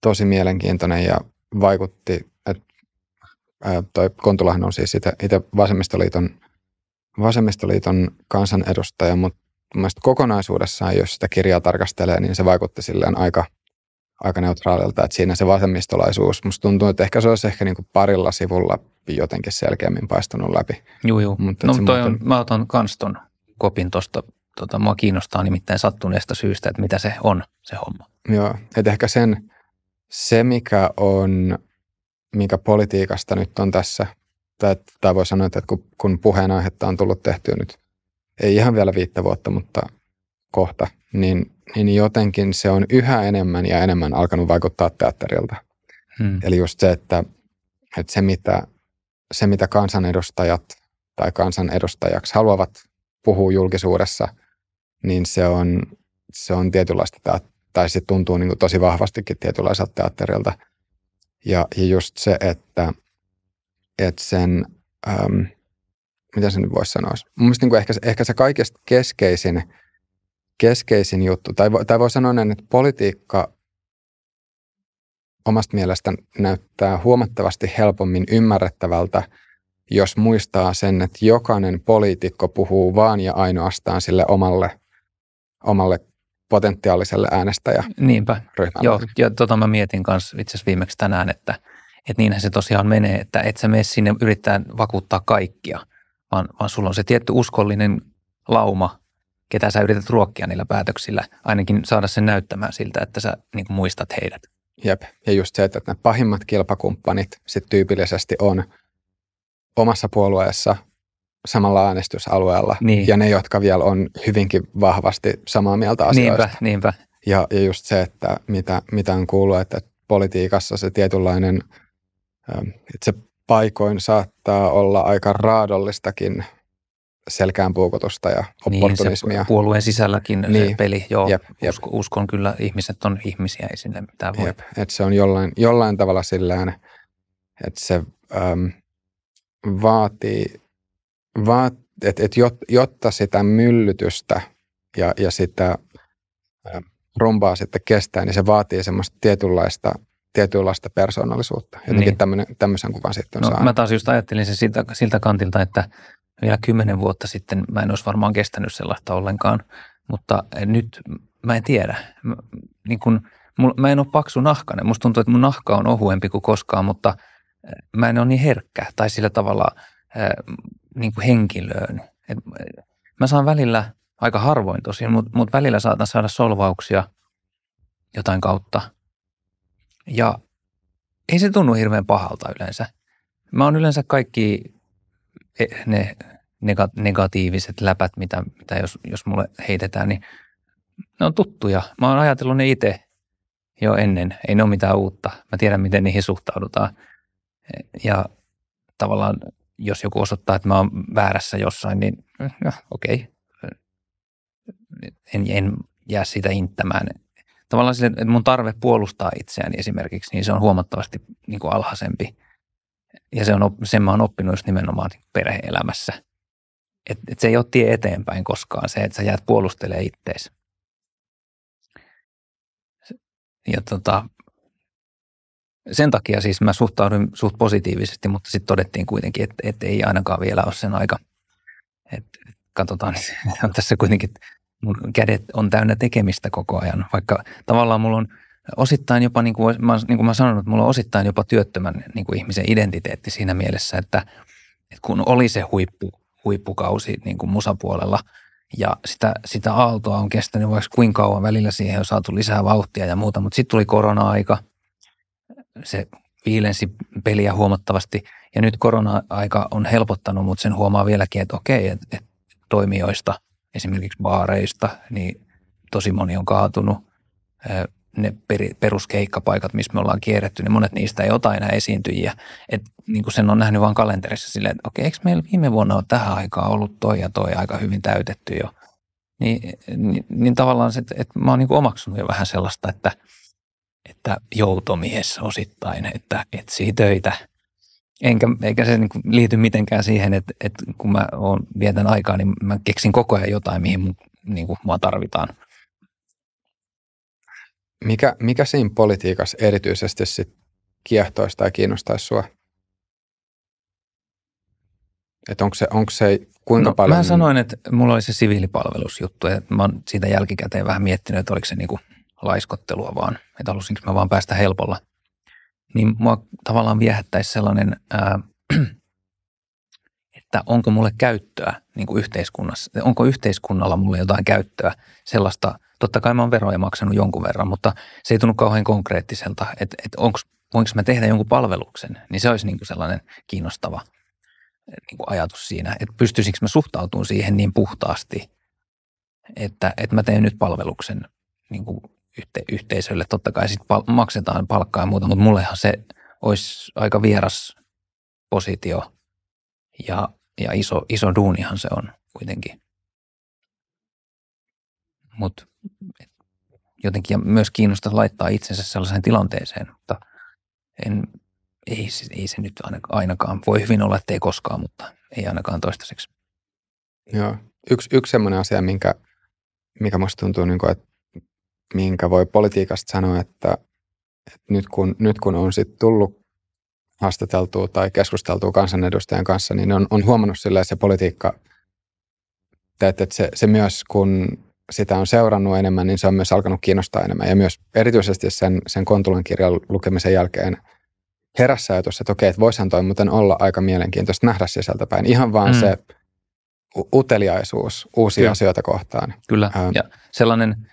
tosi mielenkiintoinen ja vaikutti, että toi Kontulahan on siis itse vasemmistoliiton, vasemmistoliiton kansanedustaja, mutta mun mielestä kokonaisuudessaan, jos sitä kirjaa tarkastelee, niin se vaikutti silleen aika aika neutraalilta, että siinä se vasemmistolaisuus, musta tuntuu, että ehkä se olisi ehkä niin kuin parilla sivulla jotenkin selkeämmin paistunut läpi. Joo, joo. Mutta no, toi on, mä otan kans ton kopin tuosta, tota, mua kiinnostaa nimittäin sattuneesta syystä, että mitä se on, se homma. Joo, että ehkä sen, se mikä on, mikä politiikasta nyt on tässä, tai, tai voi sanoa, että kun, kun puheenaihetta on tullut tehtyä nyt, ei ihan vielä viittä vuotta, mutta kohta, niin niin jotenkin se on yhä enemmän ja enemmän alkanut vaikuttaa teatterilta. Hmm. Eli just se, että, että se, mitä, se mitä kansanedustajat tai kansanedustajaksi haluavat puhua julkisuudessa, niin se on, se on tietynlaista, tai se tuntuu niin kuin tosi vahvastikin tietynlaiselta teatterilta. Ja, ja just se, että, että sen, äm, mitä se nyt voisi sanoa? Mun mielestä niin kuin ehkä, ehkä se kaikista keskeisin Keskeisin juttu, tai, vo, tai voi sanoa näin, että politiikka omasta mielestä näyttää huomattavasti helpommin ymmärrettävältä, jos muistaa sen, että jokainen poliitikko puhuu vaan ja ainoastaan sille omalle, omalle potentiaaliselle äänestäjäryhmälle. Niinpä, joo, ja tota mä mietin kanssa itse asiassa viimeksi tänään, että, että niinhän se tosiaan menee, että et sä mene sinne yrittää vakuuttaa kaikkia, vaan, vaan sulla on se tietty uskollinen lauma, ketä sä yrität ruokkia niillä päätöksillä, ainakin saada sen näyttämään siltä, että sä niin kuin muistat heidät. Jep, ja just se, että ne pahimmat kilpakumppanit sitten tyypillisesti on omassa puolueessa samalla äänestysalueella, niin. Ja ne, jotka vielä on hyvinkin vahvasti samaa mieltä asioista. Niinpä, niinpä. Ja, ja just se, että mitä, mitä on kuullut, että politiikassa se tietynlainen, että se paikoin saattaa olla aika raadollistakin selkään puukotusta ja opportunismia. Niin, se puolueen sisälläkin niin. Se peli, joo. Jep, jep. Usko, uskon kyllä, ihmiset on ihmisiä, ei sinne mitään voi. Jep, että se on jollain, jollain tavalla sillään, että se äm, vaatii, vaat, että et jotta sitä myllytystä ja, ja sitä äm, rumbaa sitten kestää, niin se vaatii semmoista tietynlaista, tietynlaista persoonallisuutta. Jotenkin niin. Tämmöisen kuvan sitten on no, mä taas just ajattelin se siltä, siltä kantilta, että vielä kymmenen vuotta sitten mä en olisi varmaan kestänyt sellaista ollenkaan, mutta nyt mä en tiedä. Mä, niin kun, mul, mä en ole paksu nahkainen. Musta tuntuu, että mun nahka on ohuempi kuin koskaan, mutta mä en ole niin herkkä tai sillä tavalla äh, niin kuin henkilöön. Et, mä saan välillä, aika harvoin tosin, mutta mut välillä saatan saada solvauksia jotain kautta. Ja ei se tunnu hirveän pahalta yleensä. Mä oon yleensä kaikki ne negatiiviset läpät, mitä, mitä jos, jos mulle heitetään, niin ne on tuttuja. Mä oon ajatellut ne itse jo ennen. Ei ne ole mitään uutta. Mä tiedän, miten niihin suhtaudutaan. Ja tavallaan, jos joku osoittaa, että mä oon väärässä jossain, niin no, okei. En, en jää siitä inttämään. Tavallaan sille, että mun tarve puolustaa itseäni esimerkiksi, niin se on huomattavasti niin kuin alhaisempi. Ja se on, sen mä oon oppinut just nimenomaan perhe-elämässä. Että et se ei ole tie eteenpäin koskaan se, että sä jäät puolustelemaan ittees. Ja tota, sen takia siis mä suhtauduin suht positiivisesti, mutta sitten todettiin kuitenkin, että et ei ainakaan vielä ole sen aika. Että katsotaan, että on tässä kuitenkin... Mun kädet on täynnä tekemistä koko ajan, vaikka tavallaan mulla on osittain jopa, niin kuin mä, niin kuin mä sanon, että mulla on osittain jopa työttömän niin kuin ihmisen identiteetti siinä mielessä, että, että kun oli se huippu, huippukausi niin kuin musapuolella ja sitä, sitä aaltoa on kestänyt vaikka kuinka kauan, välillä siihen on saatu lisää vauhtia ja muuta, mutta sitten tuli korona-aika, se viilensi peliä huomattavasti ja nyt korona-aika on helpottanut, mutta sen huomaa vieläkin, että okei, että, että toimijoista esimerkiksi baareista, niin tosi moni on kaatunut. Ne peruskeikkapaikat, missä me ollaan kierretty, niin monet niistä ei ota enää esiintyjiä. Et, niin kuin sen on nähnyt vaan kalenterissa silleen, että okei, eikö meillä viime vuonna ole tähän aikaan ollut toi ja toi aika hyvin täytetty jo. Niin, niin, niin tavallaan se, että mä oon niin kuin omaksunut jo vähän sellaista, että, että joutomies osittain, että etsii töitä. Enkä, eikä se niinku liity mitenkään siihen, että, että kun mä oon, vietän aikaa, niin mä keksin koko ajan jotain, mihin mun, niinku, mua tarvitaan. Mikä, mikä siinä politiikassa erityisesti sit kiehtoisi tai kiinnostaisi sua? Että onko se, onko se kuinka no, paljon... Mä sanoin, että mulla oli se siviilipalvelusjuttu ja mä oon siitä jälkikäteen vähän miettinyt, että oliko se niinku laiskottelua vaan, että halusinko mä vaan päästä helpolla. Niin mua tavallaan viehättäisi sellainen, ää, että onko mulle käyttöä niin kuin yhteiskunnassa, onko yhteiskunnalla mulle jotain käyttöä sellaista, totta kai mä oon veroja maksanut jonkun verran, mutta se ei tunnu kauhean konkreettiselta, että, että onko, voinko mä tehdä jonkun palveluksen, niin se olisi niin kuin sellainen kiinnostava niin kuin ajatus siinä, että pystyisinkö mä suhtautumaan siihen niin puhtaasti, että, että mä teen nyt palveluksen niin kuin Yhte- yhteisölle. Totta kai sitten pal- maksetaan palkkaa ja muuta, mutta mullehan se olisi aika vieras positio ja, ja iso, iso duunihan se on kuitenkin. Mutta jotenkin ja myös kiinnostaa laittaa itsensä sellaiseen tilanteeseen, mutta en, ei, ei se nyt ainakaan, voi hyvin olla, että ei koskaan, mutta ei ainakaan toistaiseksi. Joo, yksi, yksi semmoinen asia, minkä, mikä musta tuntuu, niin kuin, että minkä voi politiikasta sanoa, että, että nyt, kun, nyt kun on sitten tullut haastateltua tai keskusteltua kansanedustajan kanssa, niin on, on huomannut silleen se politiikka, että se, se myös kun sitä on seurannut enemmän, niin se on myös alkanut kiinnostaa enemmän. Ja myös erityisesti sen, sen Kontulan kirjan lukemisen jälkeen herässä ajatus, että okei, että voisihan toi muuten olla aika mielenkiintoista nähdä sisältäpäin. Ihan vaan mm. se uteliaisuus uusia Kyllä. asioita kohtaan. Kyllä, ähm. ja sellainen...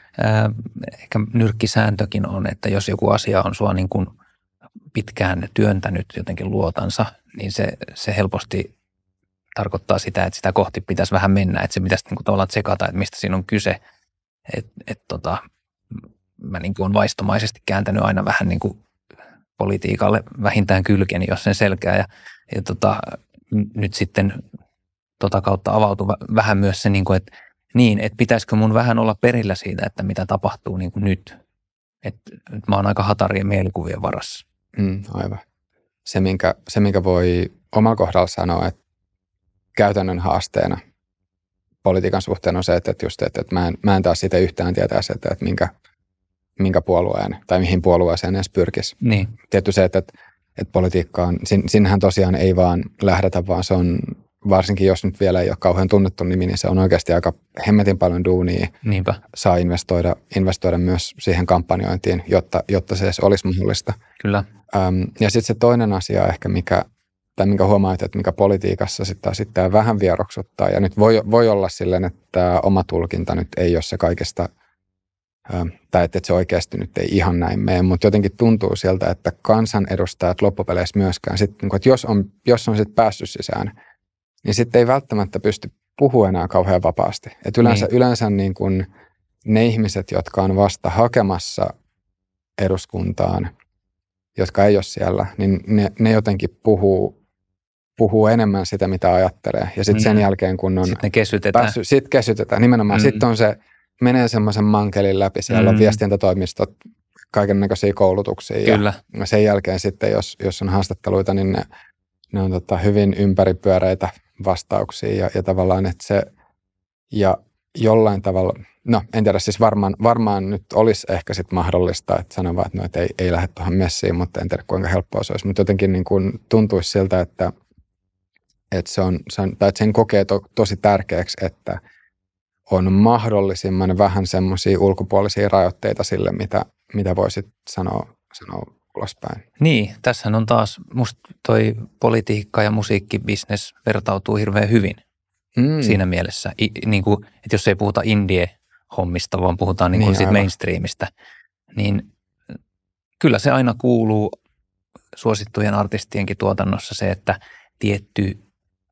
Ehkä nyrkkisääntökin on, että jos joku asia on sua niin kuin pitkään työntänyt jotenkin luotansa, niin se, se helposti tarkoittaa sitä, että sitä kohti pitäisi vähän mennä, että se pitäisi niin kuin tavallaan tsekata, että mistä siinä on kyse. Et, et tota, mä niin kuin olen vaistomaisesti kääntänyt aina vähän niin kuin politiikalle vähintään kylkeni, jos sen selkää. Ja, ja tota, nyt sitten tota kautta avautui vähän myös se, niin kuin, että niin, että pitäisikö mun vähän olla perillä siitä, että mitä tapahtuu niin kuin nyt. Että mä oon aika hatarien mielikuvien varassa. Mm, aivan. Se minkä, se, minkä voi omalla kohdalla sanoa, että käytännön haasteena politiikan suhteen on se, että, just, että, että mä, en, mä en taas siitä yhtään tietäisi, että, että minkä, minkä puolueen tai mihin puolueeseen edes pyrkisi. Niin. Tietty se, että, että, että politiikkaan, sin, sinnehän tosiaan ei vaan lähdetä, vaan se on, varsinkin jos nyt vielä ei ole kauhean tunnettu nimi, niin se on oikeasti aika hemmetin paljon duunia. Niinpä. Saa investoida, investoida myös siihen kampanjointiin, jotta, jotta se edes olisi mahdollista. Kyllä. Öm, ja sitten se toinen asia ehkä, mikä, tai minkä huomaat, että mikä politiikassa sitten sit vähän vieroksuttaa. Ja nyt voi, voi olla silleen, että oma tulkinta nyt ei ole se kaikesta, öm, tai että se oikeasti nyt ei ihan näin mene, mutta jotenkin tuntuu sieltä, että kansanedustajat loppupeleissä myöskään, sit, niin kun, että jos on, jos on sitten päässyt sisään, niin sitten ei välttämättä pysty puhumaan enää kauhean vapaasti. Et yleensä niin. yleensä niin kun ne ihmiset, jotka on vasta hakemassa eduskuntaan, jotka ei ole siellä, niin ne, ne jotenkin puhuu, puhuu enemmän sitä, mitä ajattelee. Ja sitten sen mm. jälkeen, kun on sitten kesytetään. Päässyt, sitten kesytetään. Nimenomaan mm. sitten on se, menee semmoisen mankelin läpi. Siellä mm. on viestintätoimistot, kaikennäköisiä koulutuksia. Kyllä. Ja sen jälkeen sitten, jos, jos on haastatteluita, niin ne, ne on tota hyvin ympäripyöreitä vastauksia. Ja, ja tavallaan, että se, ja jollain tavalla, no en tiedä, siis varmaan, varmaan nyt olisi ehkä sitten mahdollista, että sanoo vaan, että, no, että ei, ei lähde tuohon messiin, mutta en tiedä kuinka helppoa se olisi. Mutta jotenkin niin kuin tuntuisi siltä, että, että, se on, se on, tai että sen kokee to, tosi tärkeäksi, että on mahdollisimman vähän semmoisia ulkopuolisia rajoitteita sille, mitä, mitä voisit sanoa, sanoa ulospäin. Niin, tässähän on taas, musta toi politiikka ja musiikkibisnes vertautuu hirveän hyvin. Mm. Siinä mielessä, I, niin kuin, että jos ei puhuta indie-hommista, vaan puhutaan niin kuin niin, siitä mainstreamista, niin kyllä se aina kuuluu suosittujen artistienkin tuotannossa se, että tietty,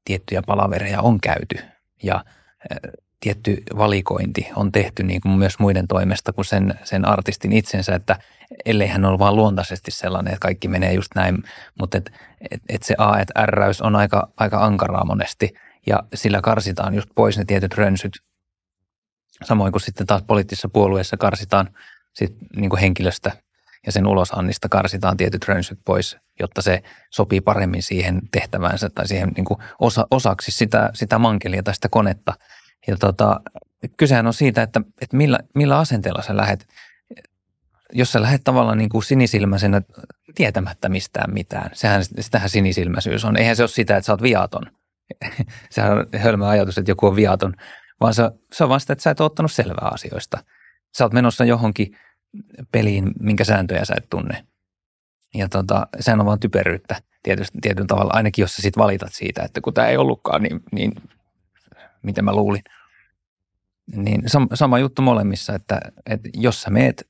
tiettyjä palavereja on käyty ja äh, tietty valikointi on tehty niin kuin myös muiden toimesta kuin sen, sen artistin itsensä, että ellei hän ole vaan luontaisesti sellainen, että kaikki menee just näin, mutta et, et, et se A, että R-räys on aika, aika ankaraa monesti. Ja sillä karsitaan just pois ne tietyt rönsyt, samoin kuin sitten taas poliittisessa puolueessa karsitaan sit niin kuin henkilöstä ja sen ulosannista karsitaan tietyt rönsyt pois, jotta se sopii paremmin siihen tehtäväänsä tai siihen niin kuin osa, osaksi sitä, sitä mankelia tai sitä konetta. Ja tota, kysehän on siitä, että, että millä, millä asenteella sä lähet. Jos sä lähet tavallaan niin kuin sinisilmäisenä tietämättä mistään mitään, sehän, sitähän sinisilmäisyys on. Eihän se ole sitä, että sä oot viaton. Sehän on hölmä ajatus, että joku on viaton, vaan se, se on vaan sitä, että sä et ole ottanut selvää asioista. Sä oot menossa johonkin peliin, minkä sääntöjä sä et tunne. Ja tota, sehän on vaan typeryyttä tietysti, tietyllä tavalla, ainakin jos sä sit valitat siitä, että kun tää ei ollutkaan, niin, niin mitä mä luulin. Niin sama, sama juttu molemmissa, että, että jos sä meet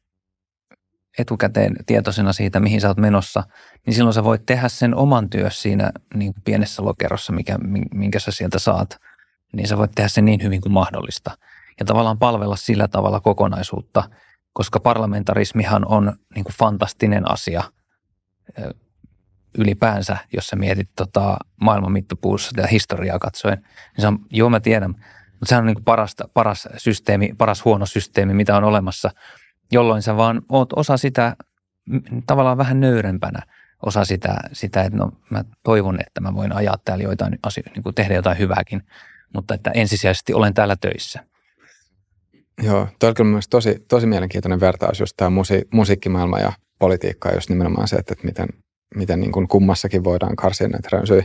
etukäteen tietoisena siitä, mihin sä oot menossa, niin silloin sä voit tehdä sen oman työn siinä niin kuin pienessä lokerossa, mikä, minkä sä sieltä saat, niin sä voit tehdä sen niin hyvin kuin mahdollista. Ja tavallaan palvella sillä tavalla kokonaisuutta, koska parlamentarismihan on niin kuin fantastinen asia ylipäänsä, jos sä mietit tota maailman mittapuussa ja historiaa katsoen, niin se on, joo mä tiedän, mutta sehän on niin kuin parasta, paras systeemi, paras huono systeemi, mitä on olemassa, jolloin sä vaan oot osa sitä, tavallaan vähän nöyrempänä osa sitä, sitä että no mä toivon, että mä voin ajaa täällä joitain asioita, niin kuin tehdä jotain hyvääkin, mutta että ensisijaisesti olen täällä töissä. Joo, toi on kyllä myös tosi, tosi mielenkiintoinen vertaus just tämä musi, musiikkimaailma ja politiikka, jos nimenomaan se, että, että miten, miten niin kuin kummassakin voidaan karsia näitä rönsyjä.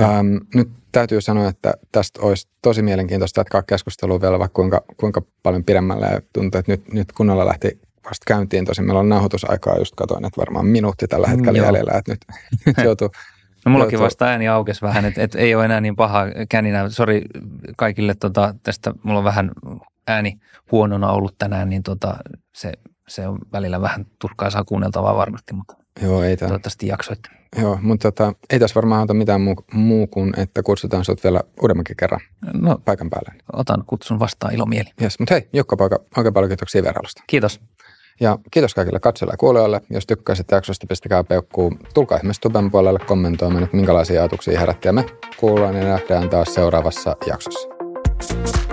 Ähm, nyt täytyy sanoa, että tästä olisi tosi mielenkiintoista jatkaa keskustelua vielä vaikka kuinka, kuinka paljon pidemmällä ja tuntuu, että nyt, nyt kunnolla lähti vasta käyntiin. Tosin meillä on nauhoitusaikaa, just katoin, että varmaan minuutti tällä hetkellä mm, jäljellä, että nyt, nyt joutuu. No mullakin joutuu. Vasta ääni aukesi vähän, että et ei ole enää niin paha käninä. Sori kaikille tota, tästä, mulla on vähän ääni huonona ollut tänään, niin tota, se, se on välillä vähän turkkaisaa kuunneltavaa varmasti, mutta joo, ei tämän. Toivottavasti jaksoitte. Joo, mutta tota, ei tässä varmaan ota mitään muu, muu kuin, että kutsutaan sut vielä uudemmankin kerran no, paikan päälle. Otan kutsun vastaan ilomieli. Yes, mutta hei, Jukka Poika, oikein paljon kiitoksia vierailusta. Kiitos. Ja kiitos kaikille katsojille ja kuulijoille. Jos tykkäsit jaksosta, pistäkää peukkuun. Tulkaa ihmeessä tuben puolelle kommentoimaan, minkälaisia ajatuksia herätti. Ja me kuullaan ja nähdään taas seuraavassa jaksossa.